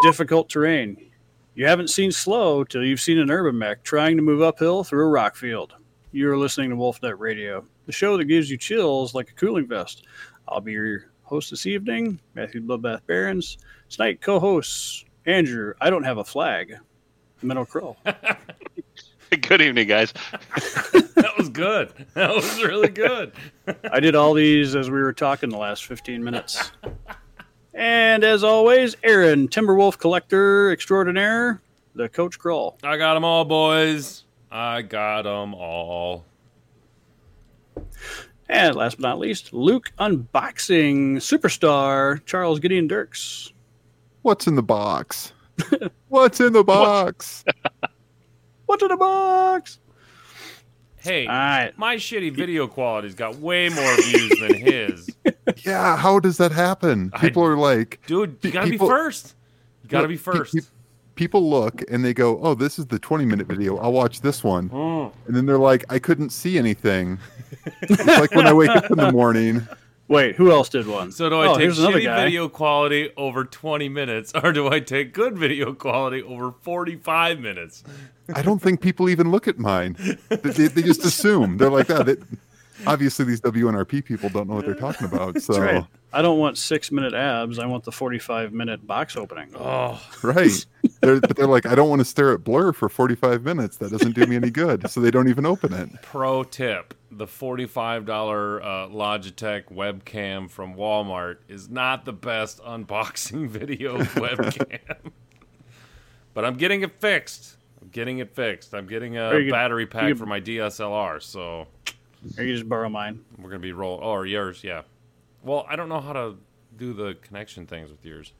difficult terrain. You haven't seen slow till you've seen an urban mech trying to move uphill through a rock field. You're listening to Wolfnet Radio, the show that gives you chills like a cooling vest. I'll be your host this evening, Matthew Bloodbath-Barrons. Tonight, co-hosts Andrew, I don't have a flag, Menno Crow. Good evening, guys. That was good. That was really good. I did all these as we were talking the last 15 minutes. And as always, Aaron, Timberwolf collector extraordinaire, the Coach Kroll. I got them all, boys. I got them all. And last but not least, Luke unboxing superstar Charles Gideon Dirks. What's in the box? What's in the box? What's in the box? Hey, my shitty video quality's got way more views than his. Yeah, how does that happen? People are like... Dude, you gotta be first. You gotta be first. People look and they go, oh, this is the 20-minute video. I'll watch this one. Oh. And then they're like, I couldn't see anything. It's like when I wake up in the morning. Wait, who else did one? So do I take shitty video quality over 20 minutes, or do I take good video quality over 45 minutes? I don't think people even look at mine. They just assume. They're like that. Obviously, these WNRP people don't know what they're talking about. So right. I don't want 6-minute abs. I want the 45-minute box opening. Oh, right. But they're like, I don't want to stare at Blur for 45 minutes. That doesn't do me any good. So they don't even open it. Pro tip. The $45 Logitech webcam from Walmart is not the best unboxing video webcam. But I'm getting it fixed. I'm getting a battery pack for my DSLR, so... Or you just borrow mine. We're going to be rolling. Oh, or yours, yeah. Well, I don't know how to do the connection things with yours.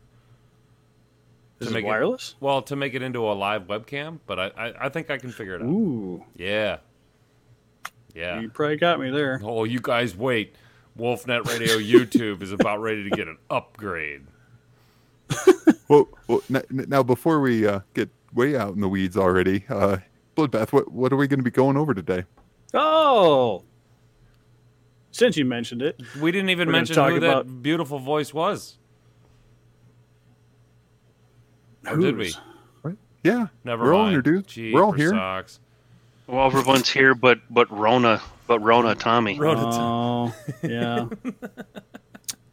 Is it wireless? Well, to make it into a live webcam, but I think I can figure it out. Ooh. Yeah. Yeah. You probably got me there. Oh, you guys wait. Wolfnet Radio YouTube is about ready to get an upgrade. Well now before we get way out in the weeds already, Bloodbath, what are we going to be going over today? Oh, since you mentioned it. We didn't even mention who that beautiful voice was. Or did we? Right? Yeah. Never mind. We're all here, dude. We're all here. Socks. Well, everyone's here, but Rona Tommy. Oh, yeah.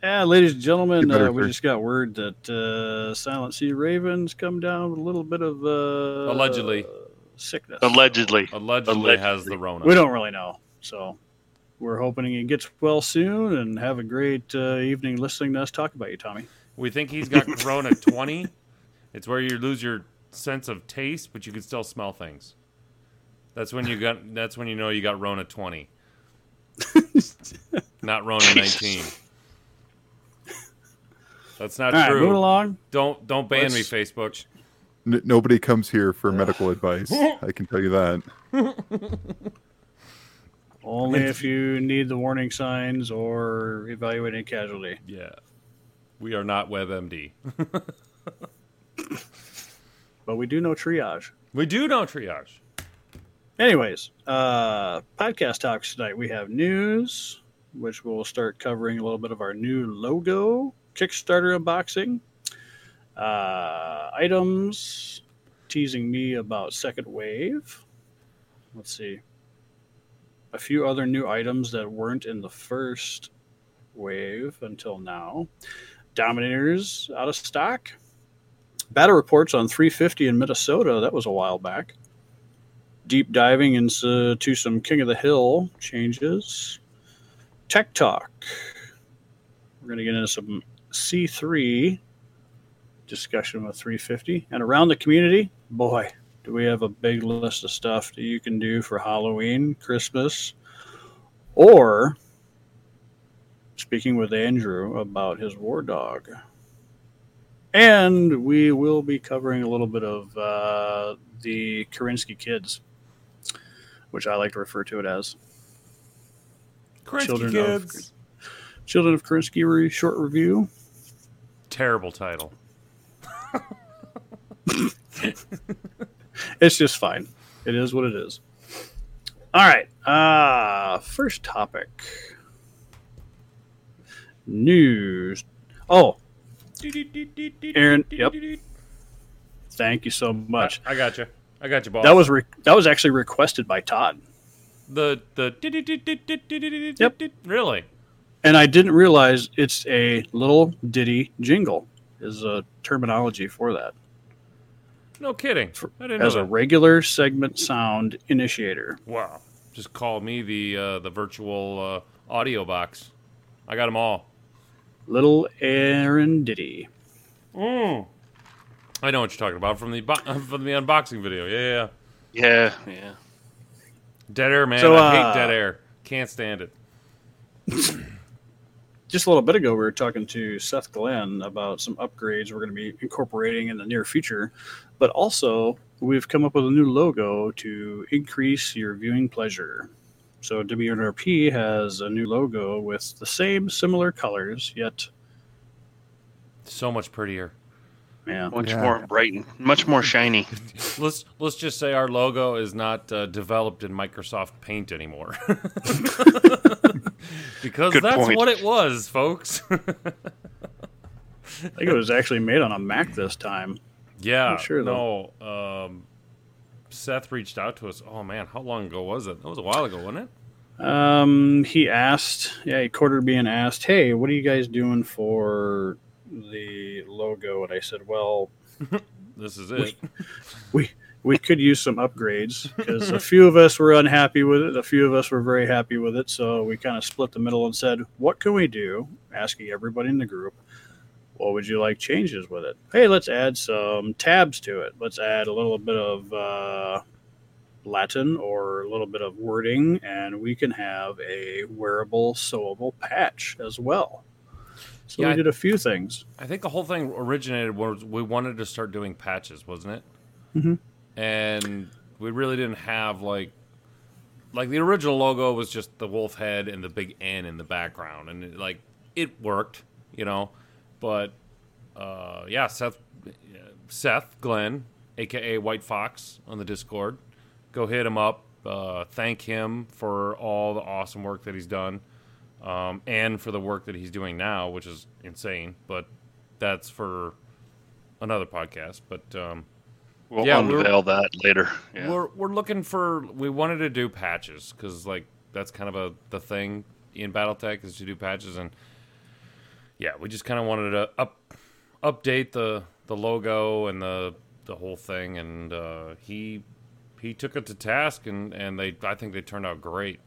Yeah, ladies and gentlemen, we just got word that Silent Sea Raven's come down with a little bit of allegedly sickness. Allegedly has the Rona. We don't really know, so we're hoping he gets well soon and have a great evening listening to us talk about you, Tommy. We think he's got Corona 20. It's where you lose your sense of taste, but you can still smell things. That's when you know you got Rona 20, not Rona 19. That's not true. Move along. Don't ban me, Facebook. Nobody comes here for medical advice. I can tell you that. Only if you need the warning signs or evaluating casualty. Yeah, we are not WebMD, but we do know triage. Anyways, podcast talks tonight. We have news, which we'll start covering a little bit of our new logo, Kickstarter unboxing, items, teasing me about Second Wave. Let's see. A few other new items that weren't in the first wave until now. Dominators out of stock. Battle reports on 350 in Minnesota. That was a while back. Deep diving into some King of the Hill changes. Tech Talk. We're going to get into some C3 discussion with 350. And around the community, boy, do we have a big list of stuff that you can do for Halloween, Christmas, or speaking with Andrew about his war dog. And we will be covering a little bit of the Kerinsky Kids, which I like to refer to it as. Children of Kerinsky short review. Terrible title. It's just fine. It is what it is. All right. First topic. News. Oh. Aaron, yep. Thank you so much. I got you. I got you, boss. That was actually requested by Todd. The Yep. Really? And I didn't realize it's a little ditty jingle is a terminology for that. No kidding. I didn't know that. A regular segment sound initiator. Wow. Just call me the virtual audio box. I got them all. Little Aaron Diddy. Oh. I know what you're talking about from the unboxing video. Yeah. Dead air, man. So, I hate dead air. Can't stand it. Just a little bit ago, we were talking to Seth Glenn about some upgrades we're going to be incorporating in the near future. But also, we've come up with a new logo to increase your viewing pleasure. So WNRP has a new logo with the same similar colors, yet so much prettier. Yeah, much more bright, much more shiny. Let's just say our logo is not developed in Microsoft Paint anymore, because what it was, folks. I think it was actually made on a Mac this time. Yeah, I'm sure though. No. Seth reached out to us. Oh man, how long ago was it? That was a while ago, wasn't it? He asked, "Hey, what are you guys doing for the logo?" And I said, "Well, this is it. We could use some upgrades because a few of us were unhappy with it. A few of us were very happy with it. So we kind of split the middle and said, what can we do? Asking everybody in the group, what would you like changes with it? Hey, let's add some tabs to it. Let's add a little bit of Latin or a little bit of wording, and we can have a wearable, sewable patch as well." So yeah, we did a few things. I think the whole thing originated was we wanted to start doing patches, wasn't it? Mm-hmm. And we really didn't have like the original logo was just the wolf head and the big N in the background, and it worked, you know. But Seth Glenn, aka White Fox, on the Discord, go hit him up. Thank him for all the awesome work that he's done. And for the work that he's doing now, which is insane, but that's for another podcast. But we'll unveil that later. Yeah. We're looking for. We wanted to do patches because that's kind of the thing in BattleTech is to do patches, and yeah, we just kind of wanted to update the logo and the whole thing, and he took it to task, and I think they turned out great.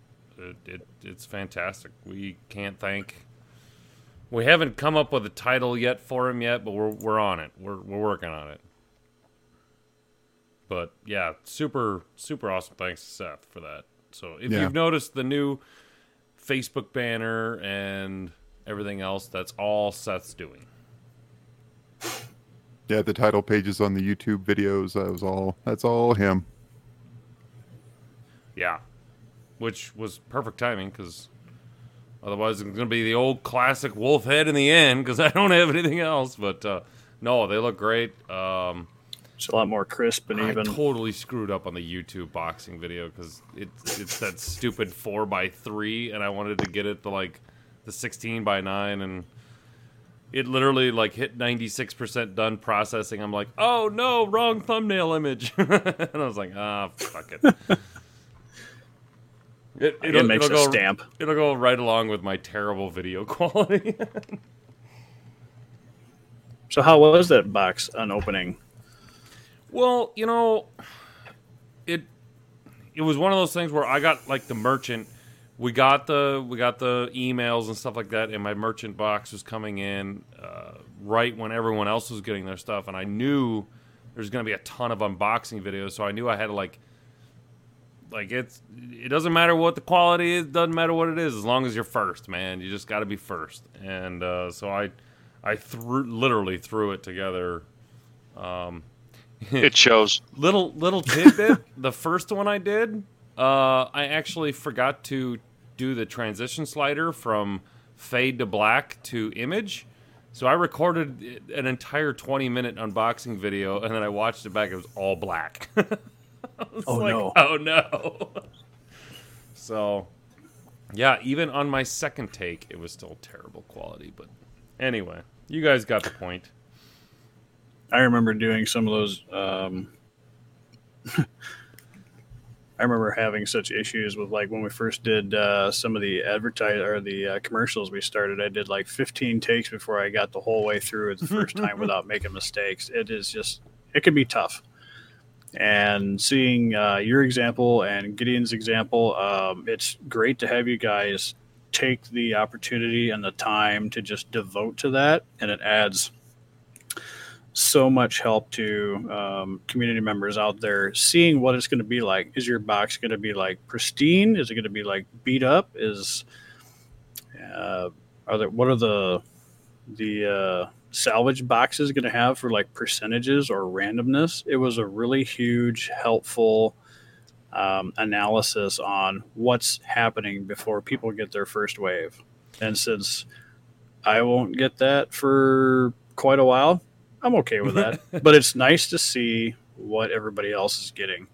It's fantastic. We can't thank. We haven't come up with a title yet for him yet, but we're on it. We're working on it. But yeah, super super awesome. Thanks to Seth for that. So if you've noticed the new Facebook banner and everything else, that's all Seth's doing. Yeah, the title pages on the YouTube videos. That's all him. Yeah. Which was perfect timing, because otherwise it's going to be the old classic wolf head in the end, because I don't have anything else. But no, they look great. It's a lot more crisp and even. I totally screwed up on the YouTube boxing video, because it's that stupid 4x3, and I wanted to get it to the 16x9, and it literally hit 96% done processing. I'm like, oh no, wrong thumbnail image. And I was like, fuck it. It makes a stamp. It'll go right along with my terrible video quality. So how was that box on opening? Well, you know, it was one of those things where I got the merchant. We got the emails and stuff like that, and my merchant box was coming in right when everyone else was getting their stuff, and I knew there's going to be a ton of unboxing videos, so I knew I had to it doesn't matter what the quality is, doesn't matter what it is, as long as you're first, man. You just got to be first. And so I literally threw it together. It shows. Little tidbit. The first one I did, I actually forgot to do the transition slider from fade to black to image. So I recorded an entire 20-minute unboxing video, and then I watched it back. It was all black. Oh no! So, yeah, even on my second take, it was still terrible quality. But anyway, you guys got the point. I remember doing some of those. I remember having such issues with, like, when we first did some of the commercials we started. I did like 15 takes before I got the whole way through it the first time without making mistakes. It is just, it can be tough. And seeing your example and Gideon's example, it's great to have you guys take the opportunity and the time to just devote to that, and it adds so much help to community members out there seeing what it's going to be like. Is your box going to be like pristine? Is it going to be like beat up? What are the salvage boxes going to have for like percentages or randomness? It was a really huge, helpful analysis on what's happening before people get their first wave. And since I won't get that for quite a while, I'm okay with that, but it's nice to see what everybody else is getting.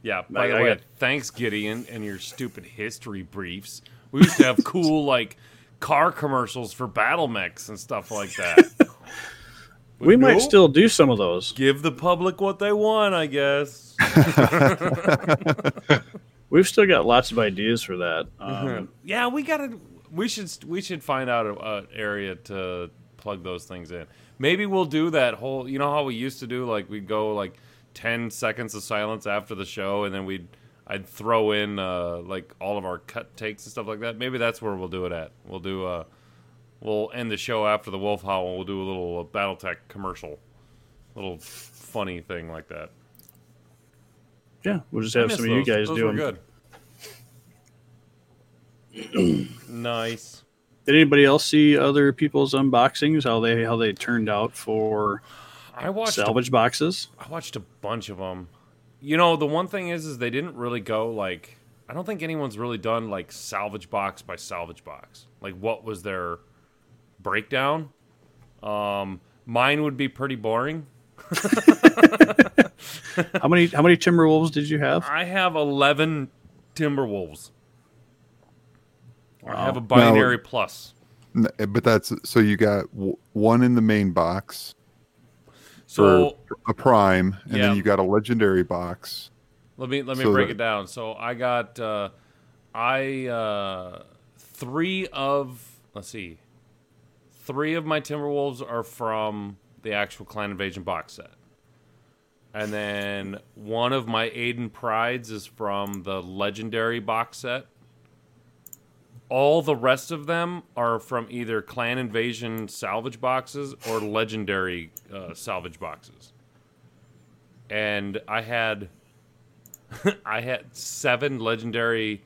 Yeah, by the way, thanks, Gideon, and your stupid history briefs. We used to have cool, like, car commercials for battle mechs and stuff like that. We might still do some of those. Give the public what they want, I guess. We've still got lots of ideas for that. Yeah, we should find out an area to plug those things in. Maybe we'll do that whole, you know how we used to do, like, we'd go, like, 10 seconds of silence after the show, and then I'd throw in, like, all of our cut takes and stuff like that. Maybe that's where we'll do it at. We'll do, we'll end the show after the wolf howl, and we'll do a little Battletech commercial. Little funny thing like that. Yeah, we'll just have some of you guys do them. Those were good. Nice. Did anybody else see other people's unboxings? How they turned out for salvage boxes? I watched a bunch of them. You know, the one thing is they didn't really go, like, I don't think anyone's really done, like, salvage box by salvage box. Like, what was their breakdown? Mine would be pretty boring. How many Timberwolves did you have? I have 11 Timberwolves. I have a binary plus. But that's... So you got one in the main box for a prime, and then you got a legendary box. Let me break it down. So I got... three of... Let's see. Three of my Timberwolves are from the actual Clan Invasion box set. And then one of my Aiden Prides is from the Legendary box set. All the rest of them are from either Clan Invasion salvage boxes or Legendary salvage boxes. And I had seven Legendary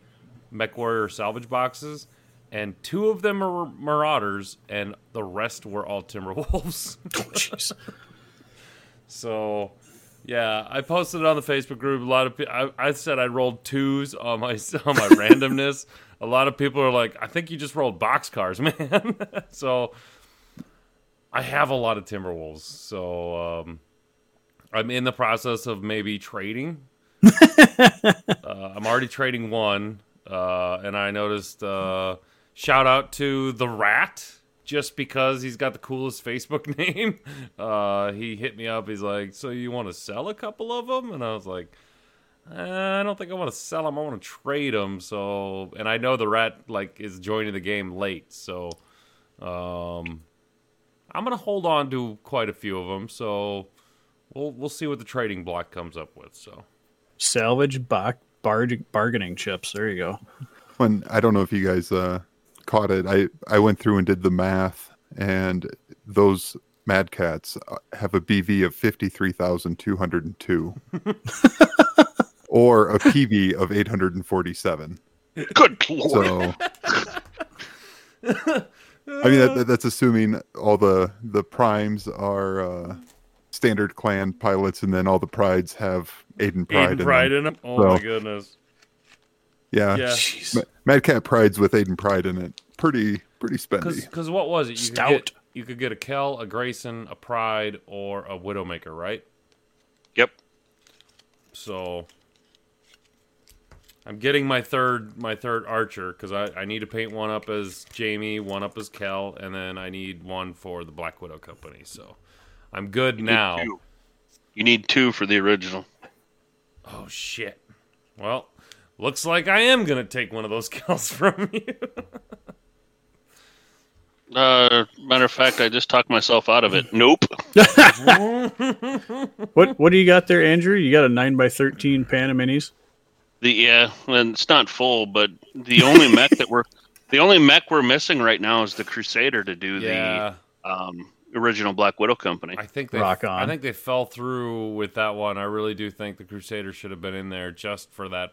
MechWarrior salvage boxes, and two of them were Marauders, and the rest were all Timberwolves. Oh, jeez. So... Yeah, I posted it on the Facebook group. A lot of I said I rolled twos on my randomness. A lot of people are like, "I think you just rolled boxcars, man." So I have a lot of Timberwolves. So I'm in the process of maybe trading. I'm already trading one, and I noticed. Shout out to The Rat. Just because he's got the coolest Facebook name, he hit me up. He's like, "So you want to sell a couple of them?" And I was like, "I don't think I want to sell them. I want to trade them." So, and I know The Rat, like, is joining the game late, so I'm gonna hold on to quite a few of them. So we'll see what the trading block comes up with. So salvage bargaining chips. There you go. When I don't know if you guys. Caught it. I went through and did the math, and those Mad Cats have a BV of 53,202 or a PV of 847. Good Lord. So, I mean, that's assuming all the primes are standard clan pilots, and then all the prides have Aiden Pride in them. Oh, so, my goodness. Yeah. Mad Cat Prides with Aiden Pride in it. Pretty spendy. Because what was it? You could get a Kel, a Grayson, a Pride, or a Widowmaker, right? Yep. So I'm getting my third archer because I need to paint one up as Jamie, one up as Kel, and then I need one for the Black Widow Company. So I'm good now. You need two for the original. Oh, shit. Well, looks like I am going to take one of those kills from you. Matter of fact, I just talked myself out of it. Nope. What do you got there, Andrew? You got a 9x13 Panda Minis? Yeah, and it's not full, but the only mech that we're missing right now is the Crusader to do the original Black Widow company. I think they fell through with that one. I really do think the Crusader should have been in there just for that.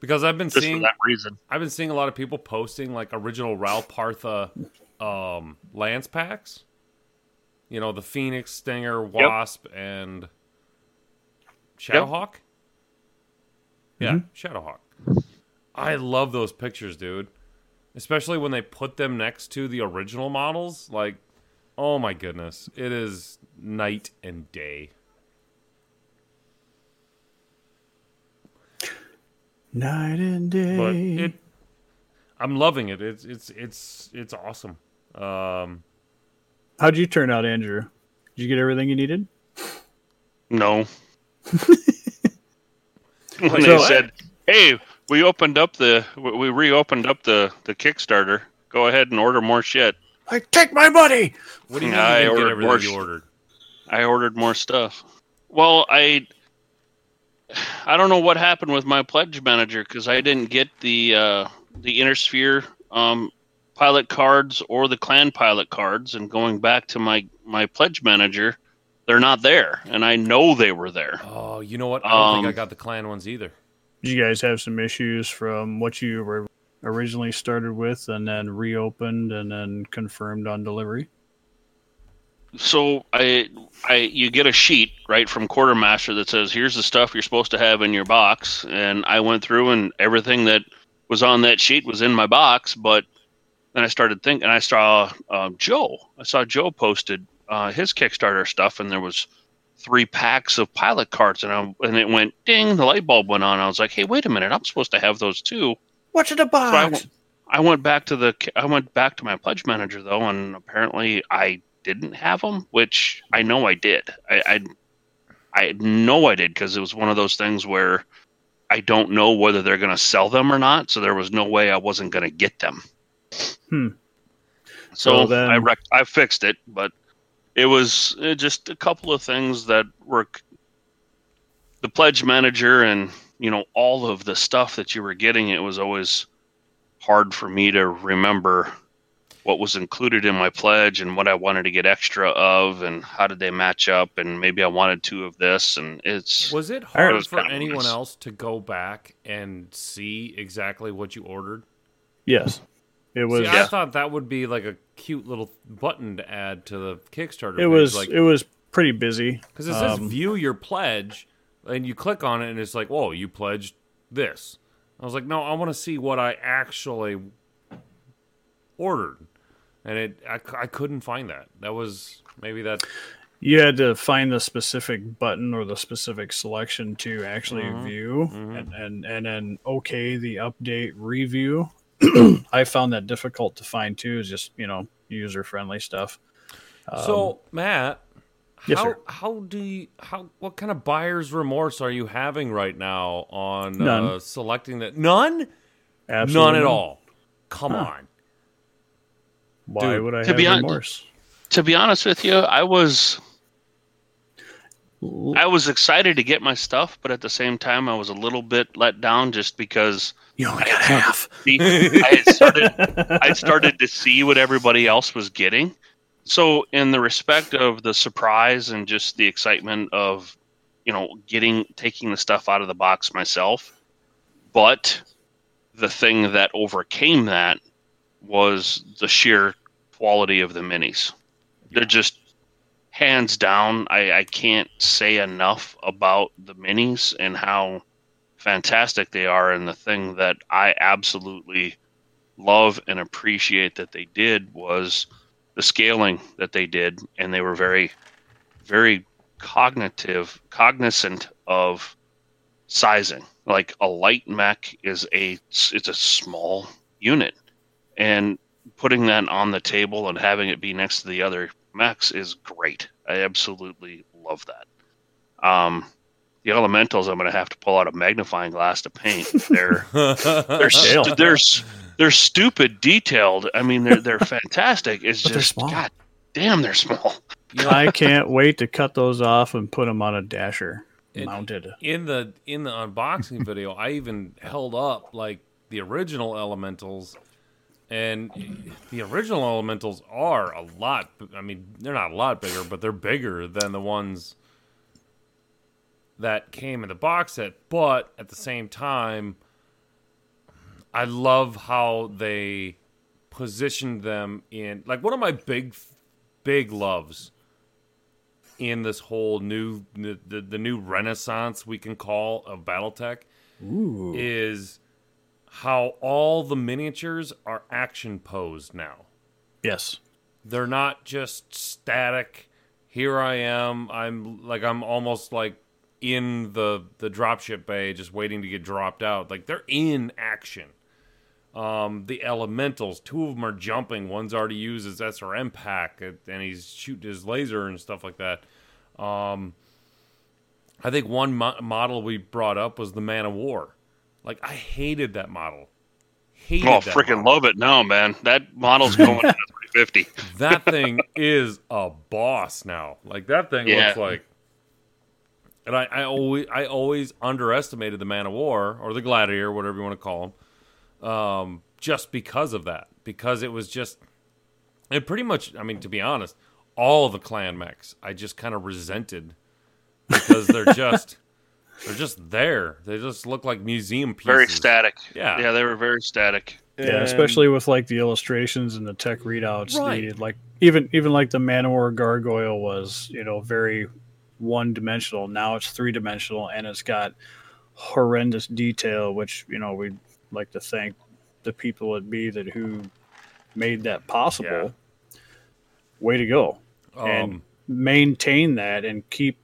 Because I've been seeing a lot of people posting like original Ral Partha Lance packs. You know, the Phoenix, Stinger, Wasp, and Shadowhawk. Yeah, Shadowhawk. I love those pictures, dude. Especially when they put them next to the original models. Like, oh my goodness. It is night and day. Night and day. But I'm loving it. It's awesome. How'd you turn out, Andrew? Did you get everything you needed? No. When they said, "Hey, we reopened up the Kickstarter. Go ahead and order more shit." I take my money. What do you mean? I ordered more. I ordered more stuff. Well, I don't know what happened with my Pledge Manager because I didn't get the Intersphere pilot cards or the Clan pilot cards. And going back to my Pledge Manager. They're not there, and I know they were there. Oh, you know what? I don't think I got the Clan ones either. Did you guys have some issues from what you were originally started with and then reopened and then confirmed on delivery? So you get a sheet, right, from Quartermaster that says, here's the stuff you're supposed to have in your box. And I went through, and everything that was on that sheet was in my box. But then I started thinking, and I saw Joe. I saw Joe posted his Kickstarter stuff, and there was 3 packs of pilot cards, and it went ding, the light bulb went on. I was like, hey, wait a minute, I'm supposed to have those too. What's in the box? So I went back to my Pledge Manager though, and apparently I didn't have them, which I know I did. I know I did, because it was one of those things where I don't know whether they're going to sell them or not, so there was no way I wasn't going to get them. So then... I fixed it, but it was just a couple of things that were the Pledge Manager and, you know, all of the stuff that you were getting. It was always hard for me to remember what was included in my pledge and what I wanted to get extra of and how did they match up. And maybe I wanted 2 of this. And was it hard for anyone else to go back and see exactly what you ordered? Yes. It was. See, I thought that would be like a cute little button to add to the Kickstarter. It was. Like, it was pretty busy because it says "View your pledge," and you click on it, and it's like, "Whoa, you pledged this." I was like, "No, I want to see what I actually ordered," and I couldn't find that. That was maybe that. You had to find the specific button or the specific selection to actually view, and then okay the update review. I found that difficult to find too. Is just, you know, user friendly stuff. So Matt, what kind of buyer's remorse are you having right now on selecting that? None? Absolutely none at all. Come on. Why would I have remorse? To be honest with you, I was excited to get my stuff, but at the same time, I was a little bit let down just because you only got half. I started to see what everybody else was getting. So, in the respect of the surprise and just the excitement of, you know, taking the stuff out of the box myself, but the thing that overcame that was the sheer quality of the minis. They're just. Hands down, I can't say enough about the minis and how fantastic they are. And the thing that I absolutely love and appreciate that they did was the scaling that they did. And they were very, very cognizant of sizing. Like a light mech it's a small unit. And putting that on the table and having it be next to the other mechs is great. I absolutely love that. The Elementals, I'm going to have to pull out a magnifying glass to paint. They're stupid detailed. I mean, they're fantastic. It's but just, God damn, they're small. I can't wait to cut those off and put them on a dasher mounted. In the unboxing video, I even held up like the original Elementals, and the original Elementals are a lot. I mean, they're not a lot bigger, but they're bigger than the ones that came in the box set. But at the same time, I love how they positioned them in, like, one of my big loves in this whole new, the new renaissance we can call of Battletech, is how all the miniatures are action posed now. Yes. They're not just static. Here I am. I'm almost like in the dropship bay just waiting to get dropped out. Like, they're in action. The Elementals, two of them are jumping. One's already used his SRM pack, and he's shooting his laser and stuff like that. I think one model we brought up was the Man of War. Like, I hated that model. Freaking love it now, man. That model's going to 350. That thing is a boss now. Like, that thing looks like... And I always underestimated the Man of War, or the Gladiator, whatever you want to call him. Just because of that, because it was just, it pretty much, I mean, to be honest, all the clan mechs I just kind of resented because they're just there. They just look like museum pieces. Very static. Yeah, they were very static. Yeah, and especially with like the illustrations and the tech readouts. Right. They, like even like the Man of War Gargoyle was, very one dimensional. Now it's 3D, and it's got horrendous detail, which, we like to thank the people at B that who made that possible. Yeah. Way to go. And maintain that and keep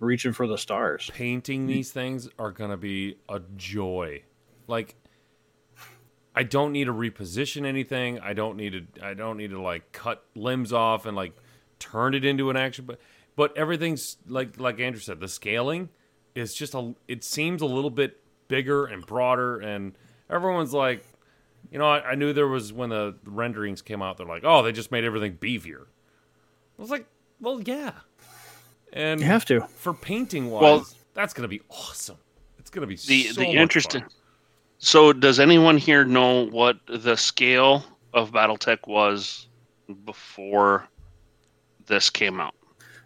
reaching for the stars. Painting these things are going to be a joy. Like, I don't need to reposition anything. I don't need to like cut limbs off and like turn it into an action, but everything's like Andrew said, the scaling is just it seems a little bit bigger and broader, and everyone's like, I knew there was, when the renderings came out, they're like, oh, they just made everything beefier. I was like, well, yeah. And you have to. For painting-wise, that's going to be awesome. It's going to be so much fun. So does anyone here know what the scale of Battletech was before this came out?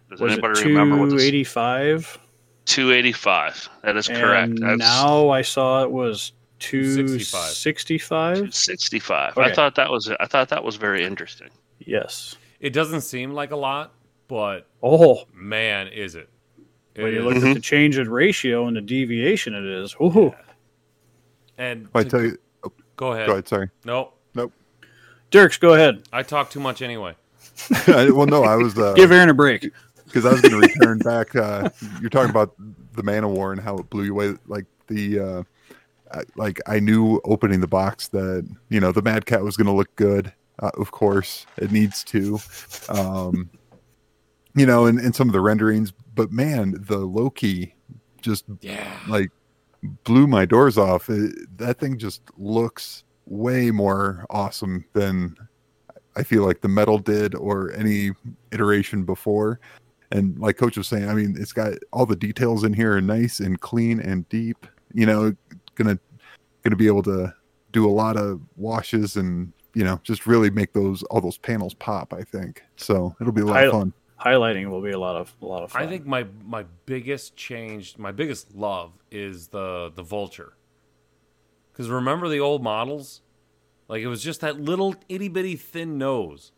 Does anybody remember what this was? 285? 285. That is correct. Now I saw it was 265. 265. Okay. I thought that was very interesting. Yes. It doesn't seem like a lot, but man, is it? When you look at the change in ratio and the deviation, it is. Ooh. Yeah. And I tell you, go ahead. Go ahead. Sorry. Nope. Dirks, go ahead. I talk too much anyway. I was give Aaron a break. Because I was going to return back. You're talking about the Man of War and how it blew you away. Like I knew opening the box that the Mad Cat was going to look good. Of course, it needs to. And some of the renderings. But man, the Loki just blew my doors off. That thing just looks way more awesome than I feel like the metal did or any iteration before. And like Coach was saying, I mean, it's got all the details in here, are nice and clean and deep. Gonna be able to do a lot of washes and just really make all those panels pop. I think so. It'll be a lot of fun. Highlighting will be a lot of fun. I think my biggest change, my biggest love, is the vulture. Because remember the old models, like it was just that little itty bitty thin nose.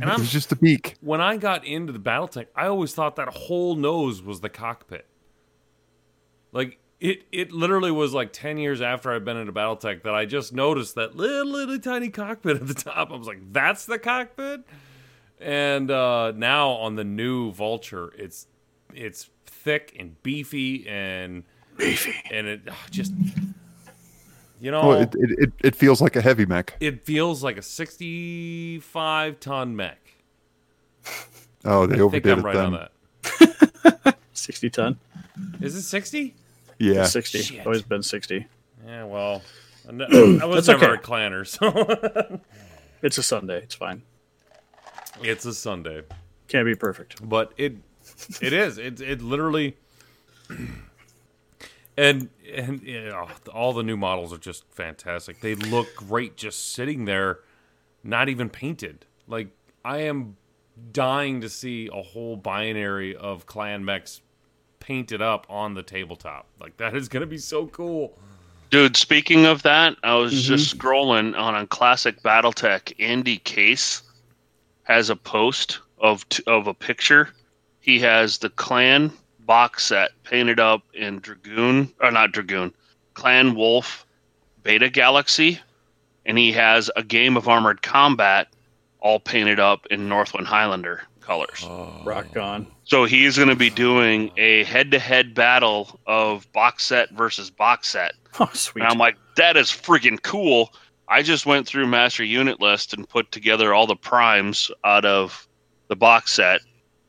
And it was just a beak. When I got into the Battletech, I always thought that whole nose was the cockpit. Like, it literally was like 10 years after I'd been into Battletech that I just noticed that little tiny cockpit at the top. I was like, that's the cockpit? And now on the new Vulture, it's thick and beefy and... Beefy. And it just... It feels like a heavy mech. It feels like a 65-ton mech. Oh, they overdid it then. That. 60 ton. Is it 60? Yeah. It's 60. Shit. Always been 60. Yeah, well, I was never a clanner, so. It's a Sunday. It's fine. It's a Sunday. Can't be perfect. But it is. It literally. And you know, all the new models are just fantastic. They look great just sitting there, not even painted. Like, I am dying to see a whole binary of clan mechs painted up on the tabletop. Like, that is going to be so cool. Dude, speaking of that, I was just scrolling on a classic Battletech. Andy Case has a post of a picture. He has the Clan box set painted up in Clan Wolf Beta Galaxy, and he has a game of Armored Combat all painted up in Northwind Highlander colors. Oh. Rock on. So he's going to be doing a head-to-head battle of box set versus box set. Oh, sweet. And I'm like, that is freaking cool. I just went through Master Unit List and put together all the primes out of the box set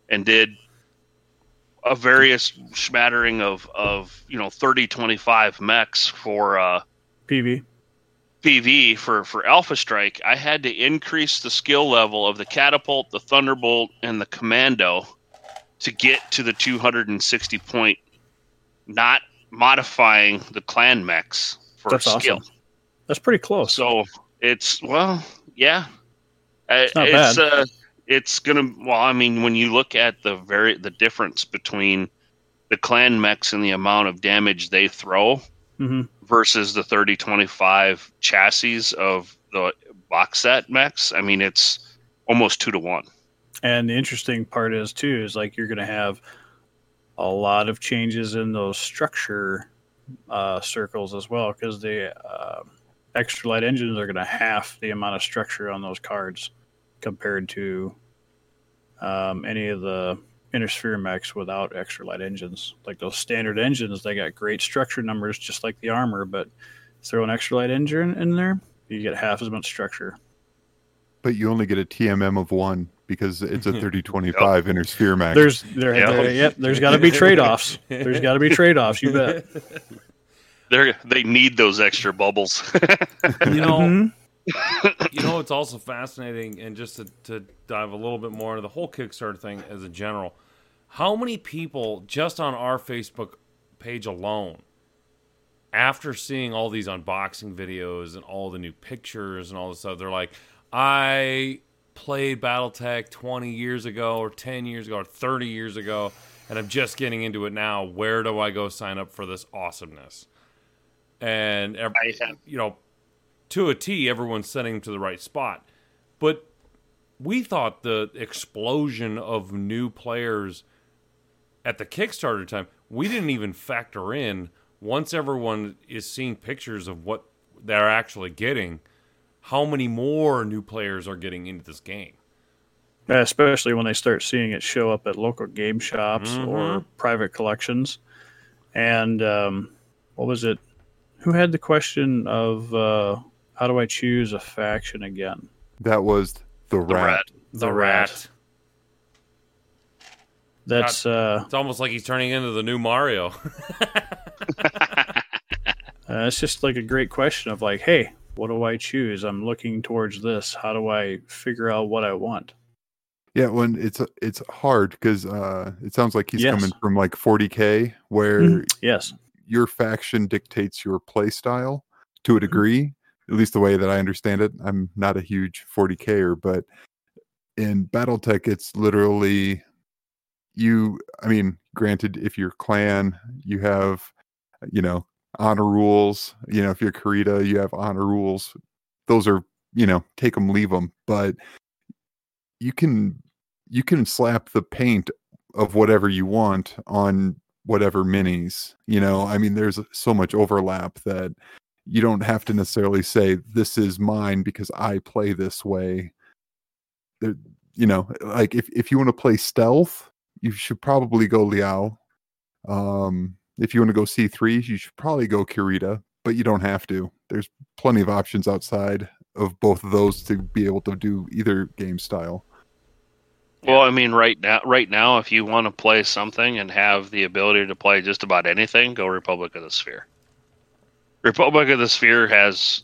and did a various smattering of 30-25 mechs for PV for Alpha Strike. I had to increase the skill level of the Catapult, the Thunderbolt, and the Commando to get to the 260 point, not modifying the clan mechs for That's skill. Awesome. That's pretty close. So it's it's not bad. It's gonna. Well, I mean, when you look at the difference between the clan mechs and the amount of damage they throw versus the 30-25 chassis of the box set mechs, I mean, it's almost 2-1. And the interesting part is too is like you're gonna have a lot of changes in those structure circles as well, because the extra light engines are gonna half the amount of structure on those cards compared to any of the Intersphere mechs without extra light engines. Like those standard engines, they got great structure numbers just like the armor, but throw an extra light engine in there, you get half as much structure. But you only get a TMM of 1 because it's a 30-25 Intersphere mech. There's got to be trade-offs. There's got to be trade-offs, you bet. They need those extra bubbles. You know, it's also fascinating, and just to dive a little bit more into the whole Kickstarter thing as a general, how many people just on our Facebook page alone, after seeing all these unboxing videos and all the new pictures and all this stuff, they're like, I played Battletech 20 years ago or 10 years ago or 30 years ago, and I'm just getting into it now. Where do I go sign up for this awesomeness? And, to a T, everyone's sending them to the right spot. But we thought the explosion of new players at the Kickstarter time, we didn't even factor in, once everyone is seeing pictures of what they're actually getting, how many more new players are getting into this game. Especially when they start seeing it show up at local game shops or private collections. And what was it? Who had the question of... how do I choose a faction again? That was The Rat. That's it's almost like he's turning into the new Mario. It's just like a great question of like, hey, what do I choose? I'm looking towards this. How do I figure out what I want? Yeah, when it's hard because it sounds like he's coming from like 40K where your faction dictates your play style to a degree. At least the way that I understand it. I'm not a huge 40Ker, but in Battletech, it's literally granted, if you're clan, you have, honor rules. If you're Karita, you have honor rules. Those are, take them, leave them. But you can slap the paint of whatever you want on whatever minis. There's so much overlap that you don't have to necessarily say this is mine because I play this way. If you want to play stealth, you should probably go Liao. If you want to go C3, you should probably go Kirita, but you don't have to. There's plenty of options outside of both of those to be able to do either game style. Well, I mean, right now, if you want to play something and have the ability to play just about anything, go Republic of the Sphere. Republic of the Sphere has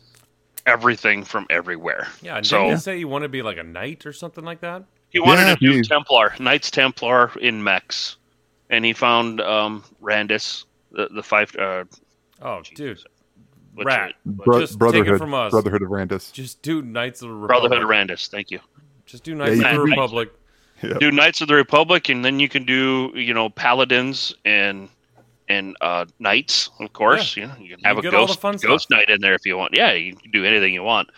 everything from everywhere. Yeah, so you say you want to be like a knight or something like that? He wanted to do Templar, Knights Templar in mechs, and he found Randus, the five. Rat. Just Brotherhood, take it from us. Brotherhood of Randus. Just do Knights of the Republic. Brotherhood of Randus. Thank you. Just do Knights of the Republic. Yep. Do Knights of the Republic, and then you can do, you know, Paladins and Knights, of course. Yeah. You know, you can have a ghost Knight in there if you want. Yeah, you can do anything you want.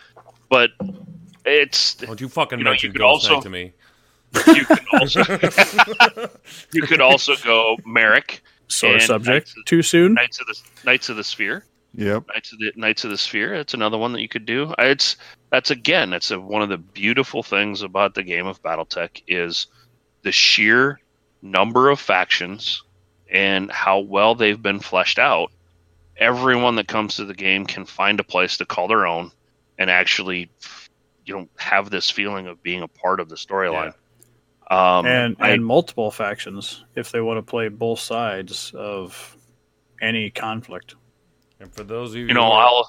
But it's... Don't you fucking mention Ghost Knight to me. You could also, you could also go Merrick. Sore subject. Too soon? Knights of the Sphere. Yep. Knights of the Sphere. That's another one that you could do. That's one of the beautiful things about the game of Battletech is the sheer number of factions and how well they've been fleshed out. Everyone that comes to the game can find a place to call their own and actually, you know, have this feeling of being a part of the storyline. Yeah. And multiple factions if they want to play both sides of any conflict. And for those of you, go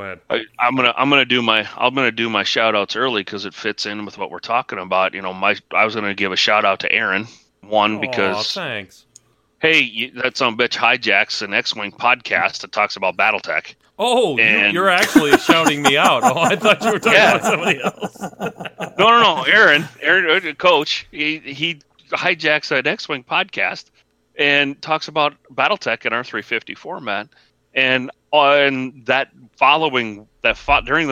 ahead. I'm gonna do my shout outs early because it fits in with what we're talking about. You know, I was gonna give a shout out to Aaron because thanks. Hey, that son of a bitch hijacks an X-Wing podcast that talks about Battletech. Oh, and... you're actually shouting me out. Oh, I thought you were talking about somebody else. No, Aaron, coach, he hijacks an X-Wing podcast and talks about Battletech in our 350 format. And on during the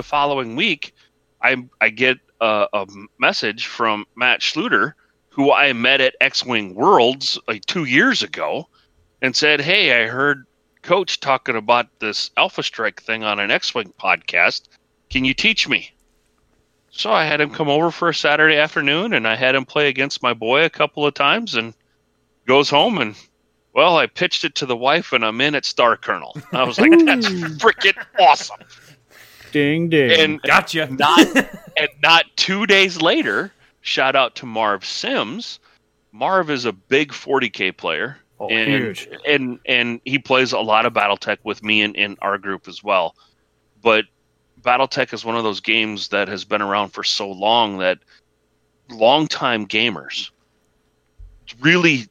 following week, I get a message from Matt Schluter, who I met at X-Wing Worlds like 2 years ago, and said, "Hey, I heard Coach talking about this Alpha Strike thing on an X-Wing podcast. Can you teach me?" So I had him come over for a Saturday afternoon, and I had him play against my boy a couple of times, and goes home and. Well, I pitched it to the wife, and I'm in at Star Colonel. I was like, "That's freaking awesome!" Ding ding, and gotcha. Not 2 days later, shout out to Marv Sims. Marv is a big 40K player, huge, and he plays a lot of Battletech with me and in our group as well. But Battletech is one of those games that has been around for so long that longtime gamers really.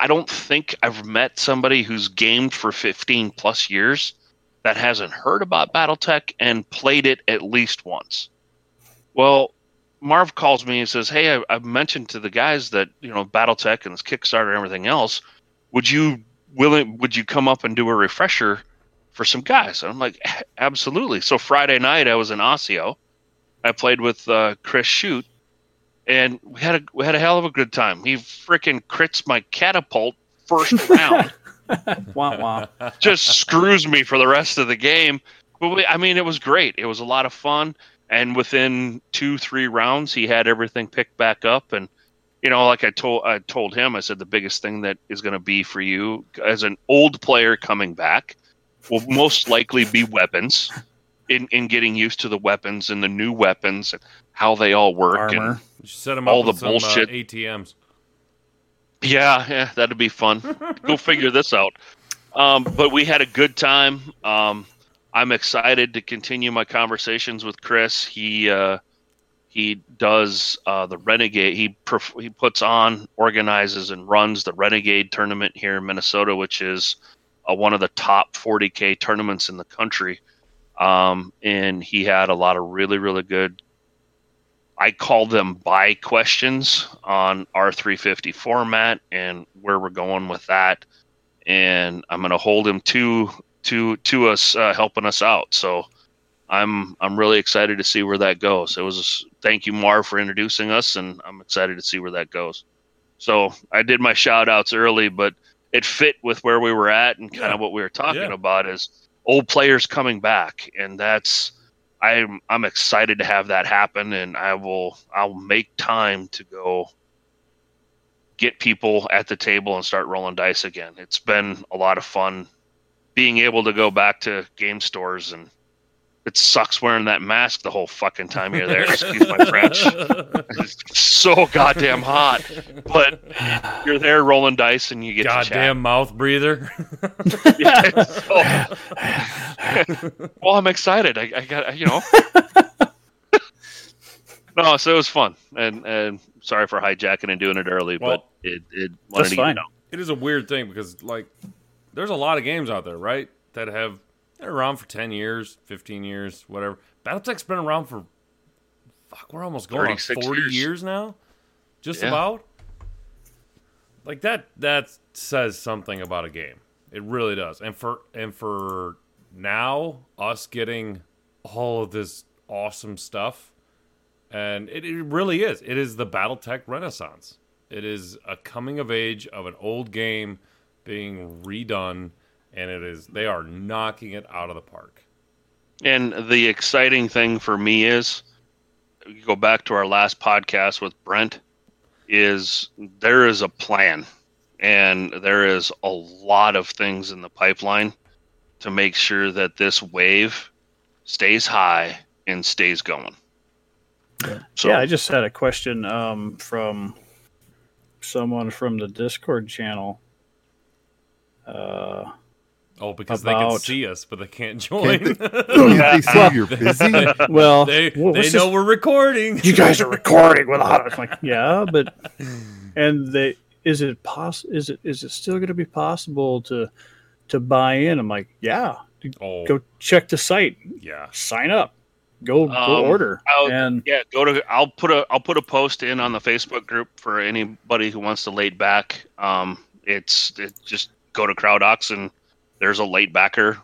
I don't think I've met somebody who's gamed for 15 plus years that hasn't heard about Battletech and played it at least once. Well, Marv calls me and says, "Hey, I've mentioned to the guys that, you know, Battletech and this Kickstarter and everything else. Would you come up and do a refresher for some guys?" And I'm like, "Absolutely." So Friday night I was in Osseo. I played with Chris Shute. And we had a hell of a good time. He freaking crits my catapult first round. Wah, wah. Just screws me for the rest of the game. But it was great. It was a lot of fun. And within 2-3 rounds, he had everything picked back up. And you know, like I told him, I said the biggest thing that is going to be for you as an old player coming back will most likely be weapons. In getting used to the weapons and the new weapons and how they all work. Armor. And you should set them all up with the bullshit ATMs. Yeah, that'd be fun. Go figure this out. But we had a good time. I'm excited to continue my conversations with Chris. He does the Renegade. He puts on, organizes, and runs the Renegade tournament here in Minnesota, which is one of the top 40K tournaments in the country. And he had a lot of really, really good, I call them buy questions on our 350 format and where we're going with that. And I'm going to hold him to us, helping us out. So I'm really excited to see where that goes. It was thank you, Marv, for introducing us. And I'm excited to see where that goes. So I did my shout outs early, but it fit with where we were at and kind of what we were talking about is, old players coming back, and that's I'm excited to have that happen, and I'll make time to go get people at the table and start rolling dice again. It's been a lot of fun being able to go back to game stores and It sucks wearing that mask the whole fucking time you're there. Excuse my French. It's so goddamn hot. But you're there rolling dice and you get goddamn mouth breather. Yeah, so, well, I'm excited. I got, you know. No, so it was fun. And sorry for hijacking and doing it early, well, but it wanted to get out. It is a weird thing because, like, there's a lot of games out there, right, that have... They're around for 10 years, 15 years, whatever. Battletech's been around for, fuck, we're almost going on 40 years now? Just about? Like, that says something about a game. It really does. And for now, us getting all of this awesome stuff, and it really is. It is the Battletech Renaissance. It is a coming of age of an old game being redone. And it is, they are knocking it out of the park. And the exciting thing for me is, you go back to our last podcast with Brent, is there is a plan. And there is a lot of things in the pipeline to make sure that this wave stays high and stays going. So, yeah, I just had a question from someone from the Discord channel. Because they can see us, but they can't join. They see you're busy? Well, they know we're recording. You guys are recording without us. Like, yeah, but and they is it still going to be possible to buy in? I'm like, yeah, go check the site. Yeah, sign up. Go order. I'll put a post in on the Facebook group for anybody who wants to laid back. It's just go to CrowdOx and there's a late backer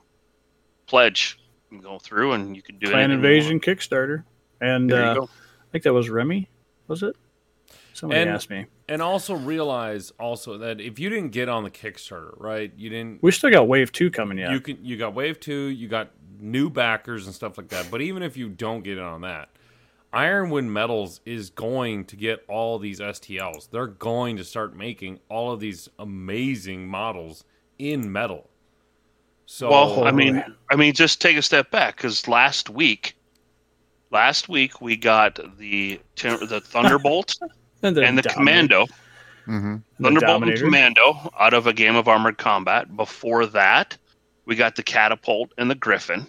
pledge. You can go through and you can do it. Clan Invasion Kickstarter. And I think that was Remy, was it? Somebody asked me. And also realize that if you didn't get on the Kickstarter, right? We still got Wave 2 coming yet. You got Wave 2, you got new backers and stuff like that. But even if you don't get in on that, Ironwood Metals is going to get all these STLs. They're going to start making all of these amazing models in metal. So, well, I mean, just take a step back because last week we got the Thunderbolt and the Commando, mm-hmm. Thunderbolt and Commando out of a game of Armored Combat. Before that, we got the Catapult and the Griffin.